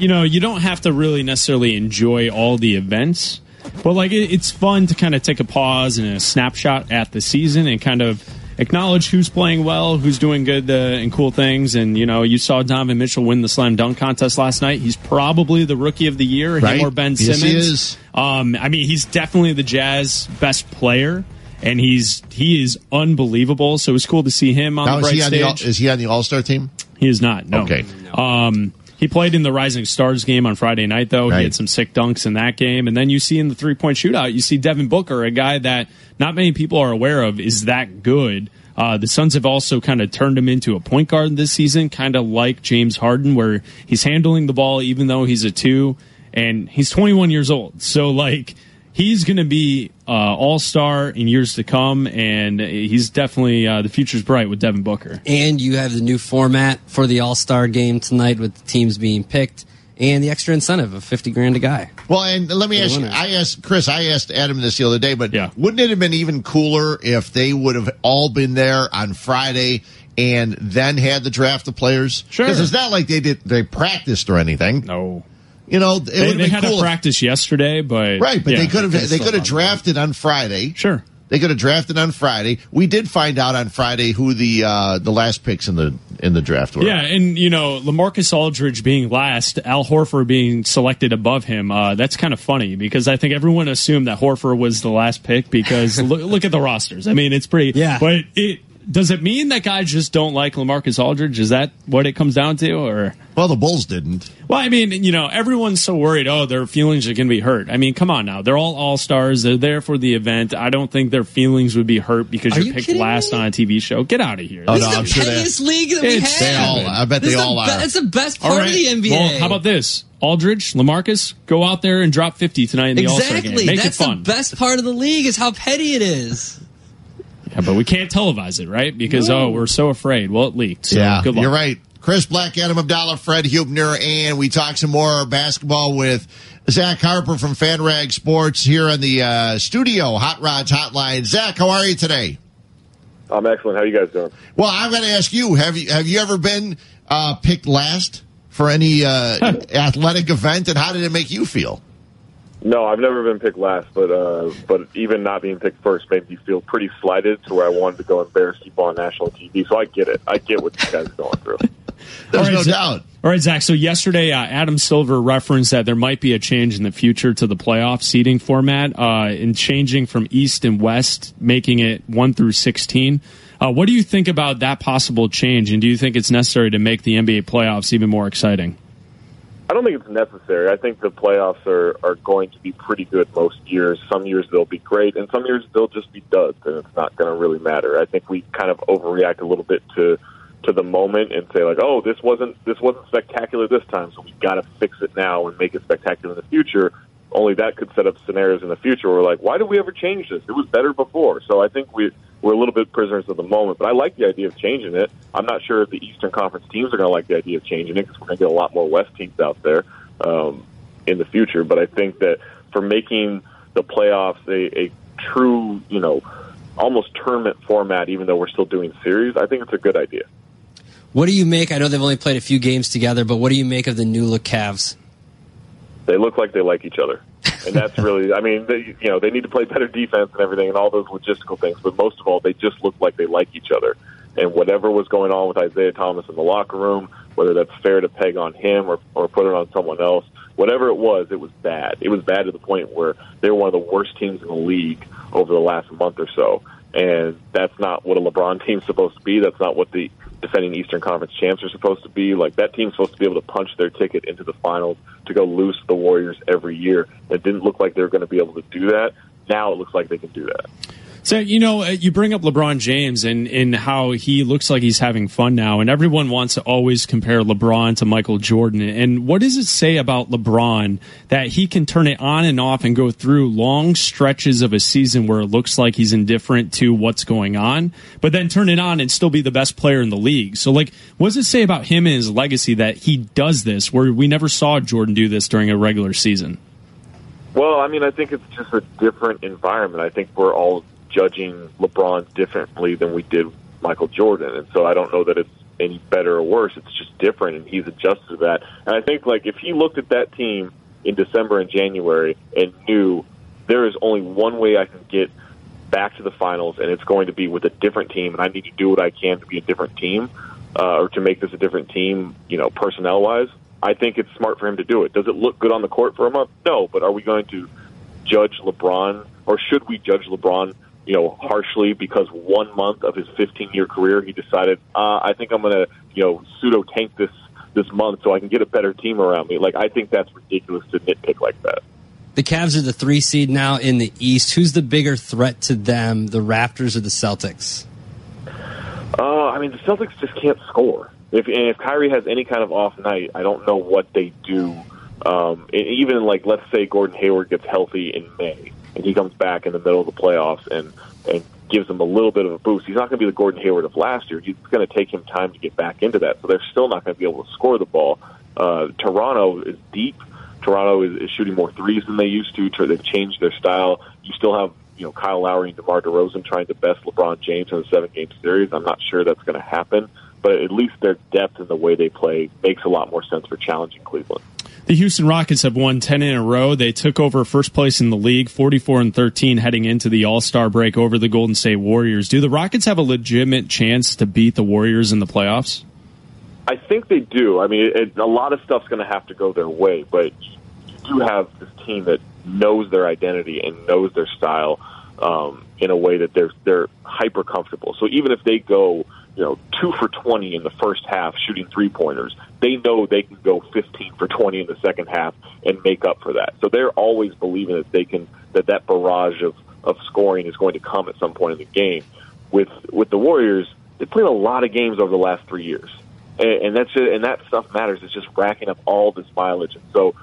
you don't have to really necessarily enjoy all the events, but it's fun to kind of take a pause and a snapshot at the season and kind of acknowledge who's playing well, who's doing good and cool things. And you saw Donovan Mitchell win the slam dunk contest last night. He's probably the Rookie of the Year, right? Him or Ben Simmons. Yes, he is. He's definitely the Jazz best player. And he is unbelievable. So it was cool to see him on the bright stage. Is he on the All-Star team? He is not. No. Okay. He played in the Rising Stars game on Friday night, though. Right. He had some sick dunks in that game. And then you see in the three-point shootout, you see Devin Booker, a guy that not many people are aware of, is that good. The Suns have also kind of turned him into a point guard this season, kind of like James Harden, where he's handling the ball even though he's a two. And he's 21 years old. So, he's going to be all-star in years to come, and he's definitely the future's bright with Devin Booker. And you have the new format for the all-star game tonight with the teams being picked and the extra incentive of $50,000 a guy. Well, and let me ask you, I asked Adam this the other day, but wouldn't it have been even cooler if they would have all been there on Friday and then had the draft of players? Sure. Because it's not like they practiced or anything. No. It would have been cool. They had a practice yesterday, but they could have drafted on Friday. Sure, they could have drafted on Friday. We did find out on Friday who the last picks in the draft were. Yeah, and LaMarcus Aldridge being last, Al Horford being selected above him. That's kind of funny because I think everyone assumed that Horford was the last pick because look at the rosters. I mean, it's pretty. Yeah, but does it mean that guys just don't like LaMarcus Aldridge? Is that what it comes down to? Or the Bulls didn't. Well, I mean, everyone's so worried, their feelings are going to be hurt. I mean, come on now. They're all-stars. They're there for the event. I don't think their feelings would be hurt because you're picked last on a TV show. Get out of here. Oh, this is the pettiest league that we have. I bet they all are. It's the best part of the NBA. Well, how about this? Aldridge, LaMarcus, go out there and drop 50 tonight in the All-Star game. Make it fun. That's the best part of the league is how petty it is. Yeah, but we can't televise it, right? Because, we're so afraid. Well, it leaked. So good luck. You're right. Chris Bleck, Adam Abdalla, Fred Huebner, and we talk some more basketball with Zach Harper from FanRag Sports here on the studio Hot Rods Hotline. Zach, how are you today? I'm excellent. How are you guys doing? Well, I'm going to ask you, have you ever been picked last for any athletic event, and how did it make you feel? No, I've never been picked last, but even not being picked first made me feel pretty slighted to where I wanted to go embarrass people on national TV. So I get it. I get what you guys are going through. There's no doubt. All right, Zach. So yesterday, Adam Silver referenced that there might be a change in the future to the playoff seeding format in changing from East and West, making it 1 through 16. What do you think about that possible change, and do you think it's necessary to make the NBA playoffs even more exciting? I don't think it's necessary. I think the playoffs are going to be pretty good most years. Some years they'll be great, and some years they'll just be duds, and it's not going to really matter. I think we kind of overreact a little bit to the moment and say, this wasn't spectacular this time, so we've got to fix it now and make it spectacular in the future. Only that could set up scenarios in the future where we're like, why did we ever change this? It was better before. So I think we're a little bit prisoners of the moment. But I like the idea of changing it. I'm not sure if the Eastern Conference teams are going to like the idea of changing it because we're going to get a lot more West teams out there in the future. But I think that for making the playoffs a true, almost tournament format, even though we're still doing series, I think it's a good idea. What do you make? I know they've only played a few games together, but what do you make of the new look Cavs? They look like they like each other. And that's really, they need to play better defense and everything and all those logistical things. But most of all, they just look like they like each other. And whatever was going on with Isaiah Thomas in the locker room, whether that's fair to peg on him or put it on someone else, whatever it was bad. It was bad to the point where they were one of the worst teams in the league over the last month or so. And that's not what a LeBron team's supposed to be. That's not what the defending Eastern Conference champs are supposed to be. That team's supposed to be able to punch their ticket into the finals to go lose to the Warriors every year. It didn't look like they were going to be able to do that. Now it looks like they can do that. So, you know, you bring up LeBron James and how he looks like he's having fun now, and everyone wants to always compare LeBron to Michael Jordan. And what does it say about LeBron that he can turn it on and off and go through long stretches of a season where it looks like he's indifferent to what's going on, but then turn it on and still be the best player in the league? So, like, what does it say about him and his legacy that he does this, where we never saw Jordan do this during a regular season? Well, I mean, I think it's just a different environment. I think we're all judging LeBron differently than we did Michael Jordan. And so I don't know that it's any better or worse. It's just different, and he's adjusted to that. And I think, like, if he looked at that team in December and January and knew there is only one way I can get back to the finals, and it's going to be with a different team, and I need to do what I can to be a different team or to make this a different team, you know, personnel-wise, I think it's smart for him to do it. Does it look good on the court for a month? No, but are we going to judge LeBron, or should we judge LeBron, you know, harshly because 1 month of his 15-year career he decided, I think I'm going to, you know, pseudo tank this month so I can get a better team around me? Like, I think that's ridiculous to nitpick like that. The Cavs are the 3 seed now in the East. Who's the bigger threat to them, the Raptors or the Celtics? I mean, the Celtics just can't score. If Kyrie has any kind of off night, I don't know what they do. Even, like, let's say Gordon Hayward gets healthy in May, and he comes back in the middle of the playoffs and gives them a little bit of a boost. He's not going to be the Gordon Hayward of last year. It's going to take him time to get back into that. So they're still not going to be able to score the ball. Toronto is deep. Toronto is shooting more threes than they used to. They've changed their style. You still have, you know, Kyle Lowry and DeMar DeRozan trying to best LeBron James in a 7-game series. I'm not sure that's going to happen, but at least their depth and the way they play makes a lot more sense for challenging Cleveland. The Houston Rockets have won 10 in a row. They took over first place in the league, 44-13, heading into the All-Star break over the Golden State Warriors. Do the Rockets have a legitimate chance to beat the Warriors in the playoffs? I think they do. I mean, a lot of stuff's going to have to go their way, but you do have this team that knows their identity and knows their style in a way that they're hyper comfortable. So even if they go, you know, 2 for 20 in the first half shooting 3-pointers, they know they can go 15 for 20 in the second half and make up for that. So they're always believing that they can, that barrage of scoring is going to come at some point in the game. With the Warriors, they played a lot of games over the last 3 years, and that's it, and that stuff matters. It's just racking up all this mileage, and so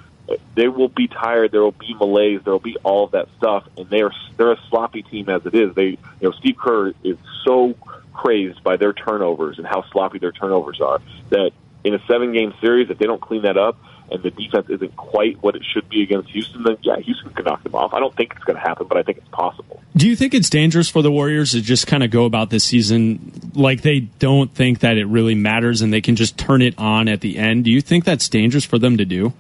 they will be tired. There will be malaise. There will be all of that stuff, and they're a sloppy team as it is. They, you know, Steve Kerr is so crazed by their turnovers and how sloppy their turnovers are, that in a 7-game series, if they don't clean that up and the defense isn't quite what it should be against Houston, then yeah, Houston can knock them off. I don't think it's going to happen, but I think it's possible. Do you think it's dangerous for the Warriors to just kind of go about this season like they don't think that it really matters and they can just turn it on at the end? Do you think that's dangerous for them to do?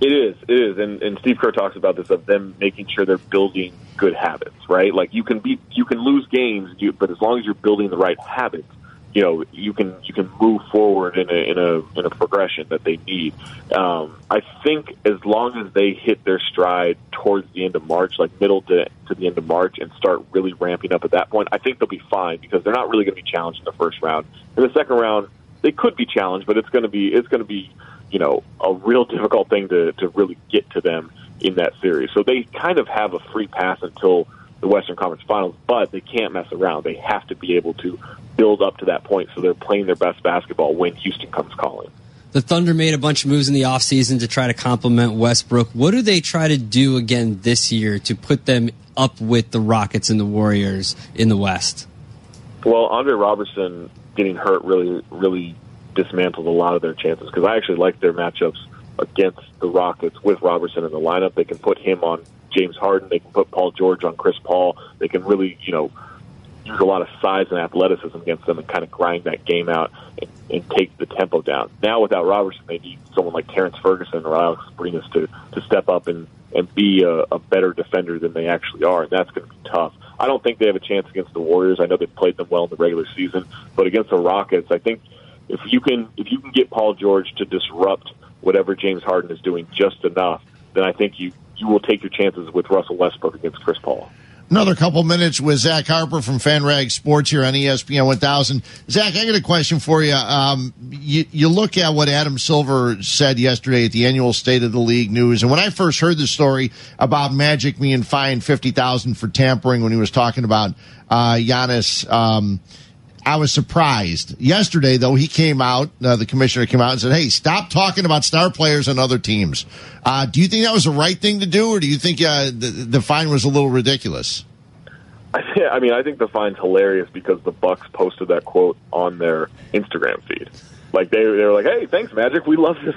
It is. And Steve Kerr talks about this, of them making sure they're building good habits, right? Like, you can lose games, but as long as you're building the right habits, you know, you can move forward in a progression that they need. I think as long as they hit their stride towards the end of March, like middle to the end of March, and start really ramping up at that point, I think they'll be fine, because they're not really going to be challenged in the first round. In the second round, they could be challenged, but it's going to be, you know, a real difficult thing to really get to them in that series. So they kind of have a free pass until the Western Conference Finals, but they can't mess around. They have to be able to build up to that point, so they're playing their best basketball when Houston comes calling. The Thunder made a bunch of moves in the offseason to try to complement Westbrook. What do they try to do again this year to put them up with the Rockets and the Warriors in the West? Well, Andre Robertson getting hurt really, really dismantled a lot of their chances, because I actually like their matchups against the Rockets with Robertson in the lineup. They can put him on James Harden. They can put Paul George on Chris Paul. They can really, you know, use a lot of size and athleticism against them and kind of grind that game out and take the tempo down. Now without Robertson, they need someone like Terrence Ferguson or Alex Brinus to step up and be a better defender than they actually are, and that's going to be tough. I don't think they have a chance against the Warriors. I know they've played them well in the regular season, but against the Rockets, I think if you can get Paul George to disrupt whatever James Harden is doing just enough, then I think you will take your chances with Russell Westbrook against Chris Paul. Another couple minutes with Zach Harper from FanRag Sports here on ESPN 1000. Zach, I got a question for you. You look at what Adam Silver said yesterday at the annual State of the League news, and when I first heard the story about Magic being fined $50,000 for tampering when he was talking about Giannis, I was surprised. Yesterday, though, he came out, the commissioner came out and said, hey, stop talking about star players on other teams. Do you think that was the right thing to do, or do you think the fine was a little ridiculous? I mean, I think the fine's hilarious because the Bucks posted that quote on their Instagram feed. Like, they were like, hey, thanks, Magic. We love this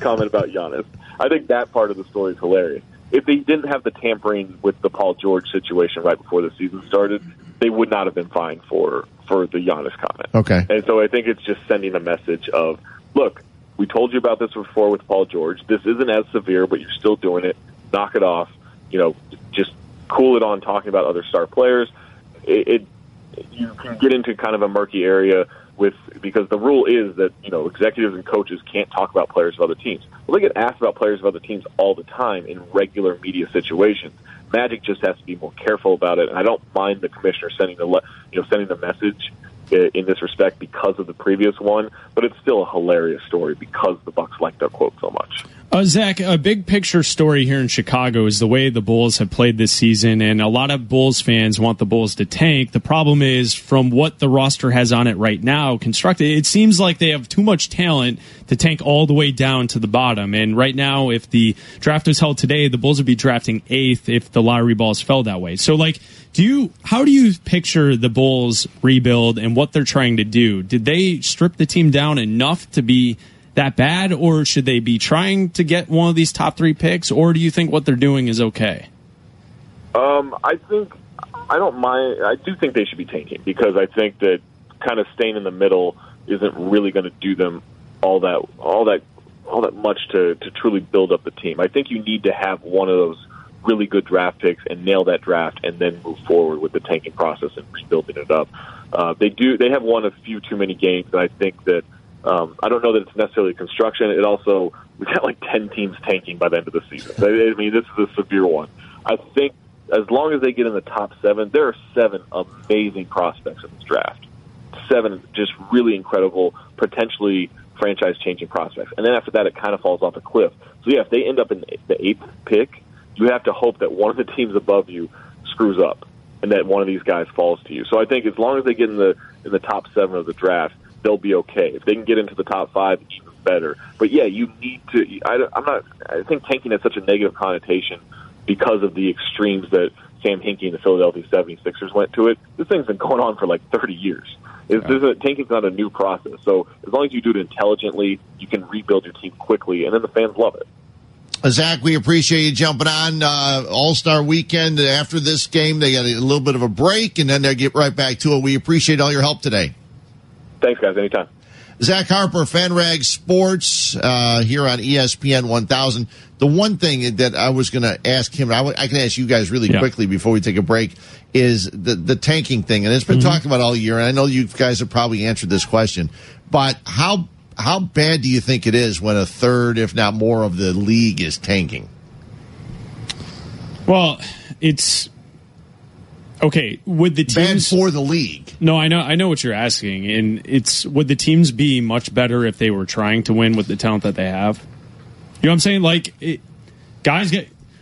comment about Giannis. I think that part of the story is hilarious. If they didn't have the tampering with the Paul George situation right before the season started, they would not have been fined for the Giannis comment. Okay. And so I think it's just sending a message of, look, we told you about this before with Paul George. This isn't as severe, but you're still doing it. Knock it off. You know, just cool it on talking about other star players. You can get into kind of a murky area because the rule is that, you know, executives and coaches can't talk about players of other teams. Well, they get asked about players of other teams all the time in regular media situations. Magic just has to be more careful about it, and I don't mind the commissioner sending the message in this respect because of the previous one, but it's still a hilarious story because the Bucks liked that quote so much. Zach, a big picture story here in Chicago is the way the Bulls have played this season, and a lot of Bulls fans want the Bulls to tank. The problem is, from what the roster has on it right now constructed, it seems like they have too much talent to tank all the way down to the bottom. And right now, if the draft was held today, the Bulls would be drafting 8th if the lottery balls fell that way. So, like, how do you picture the Bulls rebuild and what they're trying to do? Did they strip the team down enough to be that bad, or should they be trying to get one of these top 3 picks, or do you think what they're doing is okay? I do think they should be tanking, because I think that kind of staying in the middle isn't really going to do them all that much to truly build up the team. I think you need to have one of those really good draft picks and nail that draft, and then move forward with the tanking process and rebuilding it up. They have won a few too many games, and I think that I don't know that it's necessarily construction. It also, we've got like 10 teams tanking by the end of the season. I mean, this is a severe one. I think as long as they get in the top 7, there are 7 amazing prospects in this draft. 7 just really incredible, potentially franchise-changing prospects. And then after that, it kind of falls off a cliff. So, yeah, if they end up in the 8th pick, you have to hope that one of the teams above you screws up and that one of these guys falls to you. So I think as long as they get in the top 7 of the draft, they'll be okay. If they can get into the top 5, even better. But yeah, you need to. I think tanking has such a negative connotation because of the extremes that Sam Hinkie and the Philadelphia 76ers went to it. This thing's been going on for like 30 years. Tanking's not a new process. So as long as you do it intelligently, you can rebuild your team quickly, and then the fans love it. Zach, we appreciate you jumping on. All-Star Weekend, after this game, they got a little bit of a break, and then they'll get right back to it. We appreciate all your help today. Thanks, guys. Anytime. Zach Harper, FanRag Sports, here on ESPN 1000. The one thing that I was going to ask him, I can ask you guys really quickly before we take a break, is the tanking thing. And it's been talked about all year, and I know you guys have probably answered this question, but how bad do you think it is when a third, if not more, of the league is tanking? Well, it's... Okay, would the teams... Bad for the league. No, I know what you're asking, and it's, would the teams be much better if they were trying to win with the talent that they have? You know what I'm saying? Like,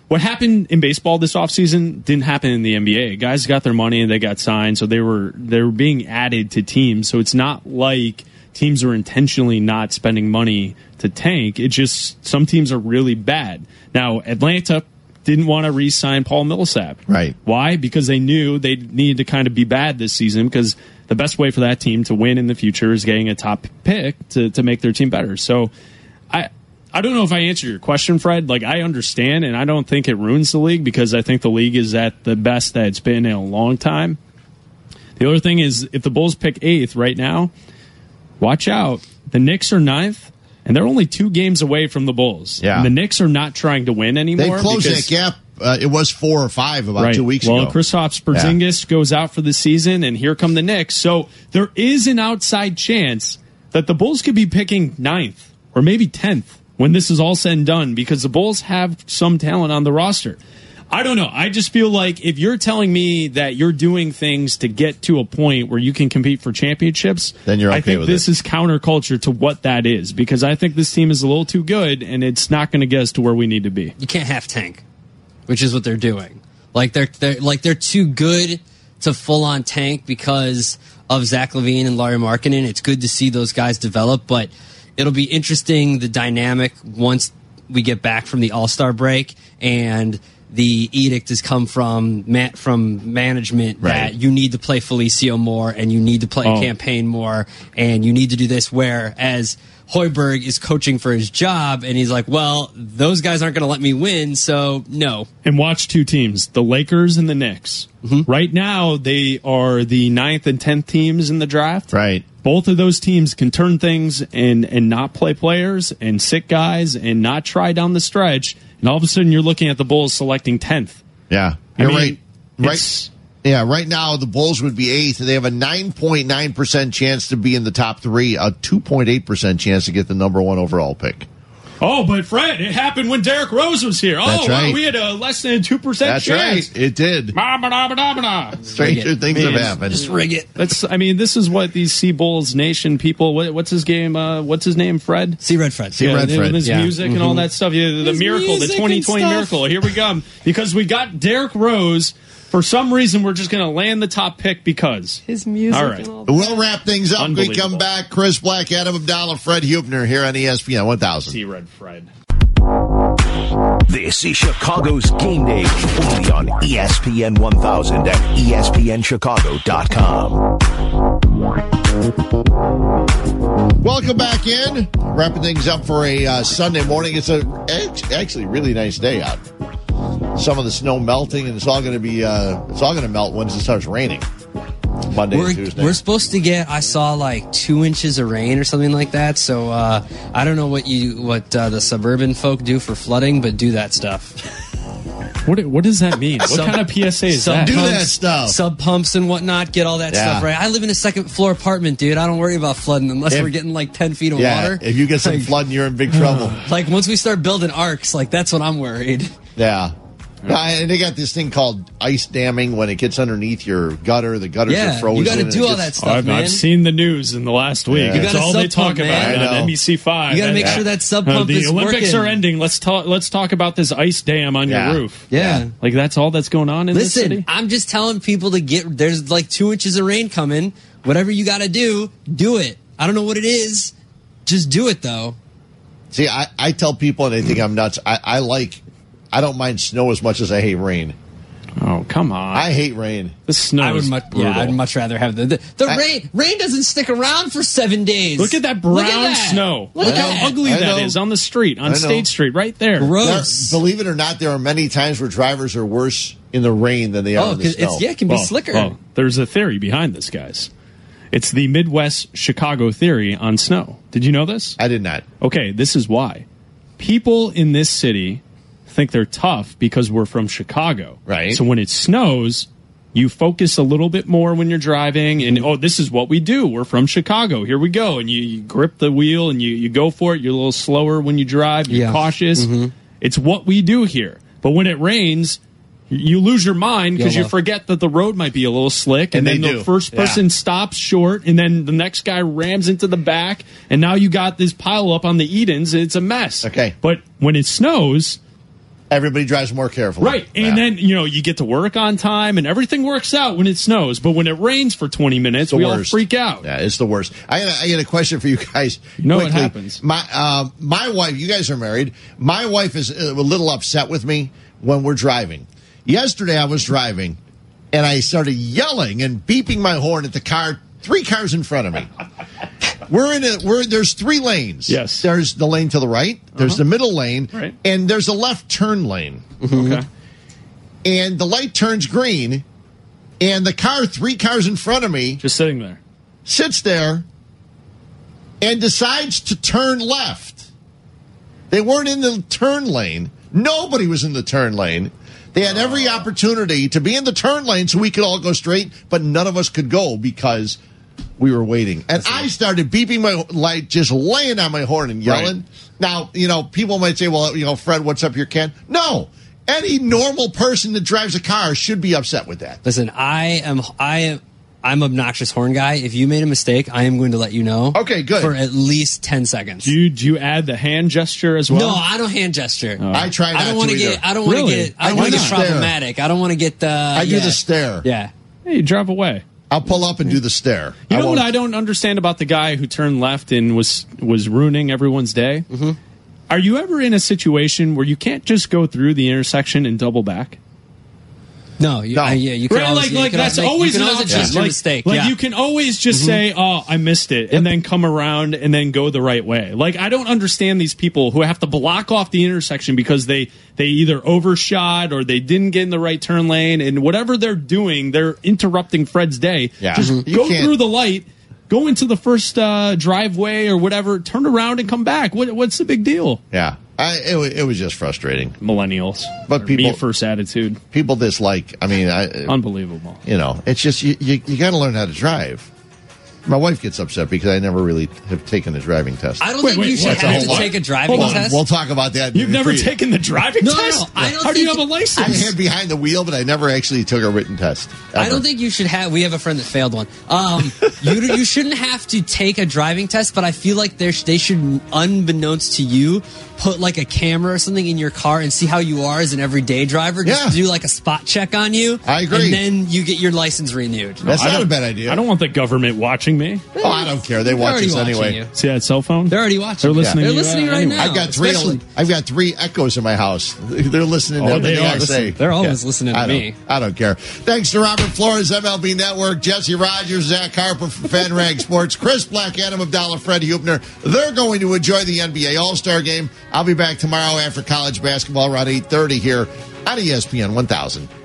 what happened in baseball this offseason didn't happen in the NBA. Guys got their money and they got signed, so they were being added to teams, so it's not like teams are intentionally not spending money to tank. It's just some teams are really bad. Now, Atlanta didn't want to re-sign Paul Millsap. Right. Why? Because they knew they needed to kind of be bad this season, because the best way for that team to win in the future is getting a top pick to make their team better. So I don't know if I answered your question, Fred. Like, I understand, and I don't think it ruins the league, because I think the league is at the best that it's been in a long time. The other thing is, if the Bulls pick 8th right now, watch out. The Knicks are 9th. And they're only 2 games away from the Bulls. Yeah. And the Knicks are not trying to win anymore. They closed that gap. It was 4 or 5 about 2 weeks ago. Well, Kristaps Porzingis goes out for the season, and here come the Knicks. So there is an outside chance that the Bulls could be picking 9th or maybe 10th when this is all said and done, because the Bulls have some talent on the roster. I don't know. I just feel like if you're telling me that you're doing things to get to a point where you can compete for championships, then you're okay with it. I think this is counterculture to what that is, because I think this team is a little too good, and it's not going to get us to where we need to be. You can't half tank, which is what they're doing. Like they're too good to full on tank because of Zach LaVine and Lauri Markkanen. It's good to see those guys develop, but it'll be interesting the dynamic once we get back from the All-Star break and the edict has come from management that you need to play Felicio more and you need to play campaign more and you need to do this, whereas Hoiberg is coaching for his job and he's like, well, those guys aren't going to let me win, so no. And watch two teams, the Lakers and the Knicks. Mm-hmm. Right now, they are the 9th and 10th teams in the draft. Right. Both of those teams can turn things and not play players and sit guys and not try down the stretch. And all of a sudden, you're looking at the Bulls selecting 10th. Yeah. Right. Yeah, right now, the Bulls would be 8th. They have a 9.9% chance to be in the top three, a 2.8% chance to get the number one overall pick. Oh, but Fred, it happened when Derrick Rose was here. That's right. Wow, we had a less than a 2% chance. That's right. It did. Stranger things have happened. Just rig it. This is what these Sea Bulls Nation people. What's his game? What's his name? Fred. Sea Red Fred. Sea Red Fred. His music and all that stuff. The miracle, the 2020 miracle. Here we go. Because we got Derrick Rose. For some reason, we're just going to land the top pick because his music. All right, we'll wrap things up. We come back. Chris Bleck, Adam Abdalla, Fred Huebner here on ESPN 1000. See Red Fred. This is Chicago's game day only on ESPN 1000 at ESPNChicago.com. Welcome back in. Wrapping things up for a Sunday morning. It's actually really nice day out. Some of the snow melting, and it's all going to melt once it starts raining. Monday, Tuesday. We're supposed to get. I saw like 2 inches of rain or something like that. So I don't know what the suburban folk do for flooding, but do that stuff. What does that mean? What kind of PSA is that? Do that stuff. Sub pumps and whatnot. Get all that stuff right. I live in a second floor apartment, dude. I don't worry about flooding unless we're getting like 10 feet of water. If you get some flooding, you're in big trouble. Like once we start building arcs, like that's when I'm worried. Yeah. And they got this thing called ice damming when it gets underneath your gutter. The gutters are frozen. You got to do all that stuff, man. I've seen the news in the last week. Yeah. That's all they talk about on NBC5. You got to make sure that sub pump is working. The Olympics are ending. Let's talk about this ice dam on your roof. Yeah. Like, that's all that's going on in this city? Listen, I'm just telling people to get... There's like 2 inches of rain coming. Whatever you got to do, do it. I don't know what it is. Just do it, though. See, I tell people, and they think I'm nuts, I don't mind snow as much as I hate rain. Oh, come on. I hate rain. The snow is brutal. Yeah, I'd much rather have the rain. Rain doesn't stick around for 7 days. Look at that brown snow. Look at how ugly that is on the street, on State Street, right there. Gross. Believe it or not, there are many times where drivers are worse in the rain than they are in the snow. It can be slicker. There's a theory behind this, guys. It's the Midwest Chicago theory on snow. Did you know this? I did not. Okay, this is why. People in this city... think they're tough because we're from Chicago. Right. So when it snows, you focus a little bit more when you're driving and, this is what we do. We're from Chicago. Here we go. And you grip the wheel and you go for it. You're a little slower when you drive. You're cautious. Mm-hmm. It's what we do here. But when it rains, you lose your mind because you forget that the road might be a little slick. And then the first person stops short and then the next guy rams into the back. And now you got this pile up on the Edens. And it's a mess. Okay. But when it snows... everybody drives more carefully. Right. And then, you get to work on time and everything works out when it snows. But when it rains for 20 minutes, we all freak out. Yeah, it's the worst. I got a question for you guys. You know quickly. What happens. My wife, you guys are married. My wife is a little upset with me when we're driving. Yesterday I was driving and I started yelling and beeping my horn at the car, 3 cars in front of me. There's 3 lanes. Yes. There's the lane to the right, there's the middle lane, and there's a left turn lane. Mm-hmm. Okay. And the light turns green, and the car 3 cars in front of me just sitting there. Sits there and decides to turn left. They weren't in the turn lane. Nobody was in the turn lane. They had every opportunity to be in the turn lane so we could all go straight, but none of us could go because we were waiting. And I started beeping my light, just laying on my horn and yelling. Right. Now, people might say, well, Fred, what's up your can? No. Any normal person that drives a car should be upset with that. Listen, I'm obnoxious horn guy. If you made a mistake, I am going to let you know. Okay, good. For at least 10 seconds. Do you add the hand gesture as well? No, I don't hand gesture. Oh. I try not to. I don't want to get problematic. I don't want to get the I do the stare. Yeah. Hey, you drive away. I'll pull up and do the stare. You know what I don't understand about the guy who turned left and was ruining everyone's day? Mm-hmm. Are you ever in a situation where you can't just go through the intersection and double back? No, you can always adjust your mistake. Like, yeah. You can always just say, "Oh, I missed it," and then come around and then go the right way. Like, I don't understand these people who have to block off the intersection because they either overshot or they didn't get in the right turn lane, and whatever they're doing, they're interrupting Fred's day. Yeah. Just go through the light. Go into the first driveway or whatever, turn around and come back. What's the big deal? Yeah, it was just frustrating. Millennials, but people first attitude. People dislike. I mean, unbelievable. You know, it's just you got to learn how to drive. My wife gets upset because I never really have taken a driving test. I don't think you should have to take a driving test. We'll talk about that. You've never taken the driving test? No, I don't. How do you have a license? I had behind the wheel, but I never actually took a written test. Ever. I don't think you should have. We have a friend that failed one. You shouldn't have to take a driving test, but I feel like they should, unbeknownst to you, put like a camera or something in your car and see how you are as an everyday driver. Just do like a spot check on you. I agree. And then you get your license renewed. That's not a bad idea. I don't want the government watching me? Oh, I don't care. They watch us anyway. You. See that cell phone? They're already watching. They're listening. Yeah. They're listening right now. I've got three Echoes in my house. They're listening to everything I say. They're always listening to me. I don't care. Thanks to Robert Flores, MLB Network, Jesse Rogers, Zach Harper from FanRag Sports, Chris Bleck, Adam Abdalla, Fred Huebner. They're going to enjoy the NBA All-Star Game. I'll be back tomorrow after college basketball around 8:30 here on ESPN 1000.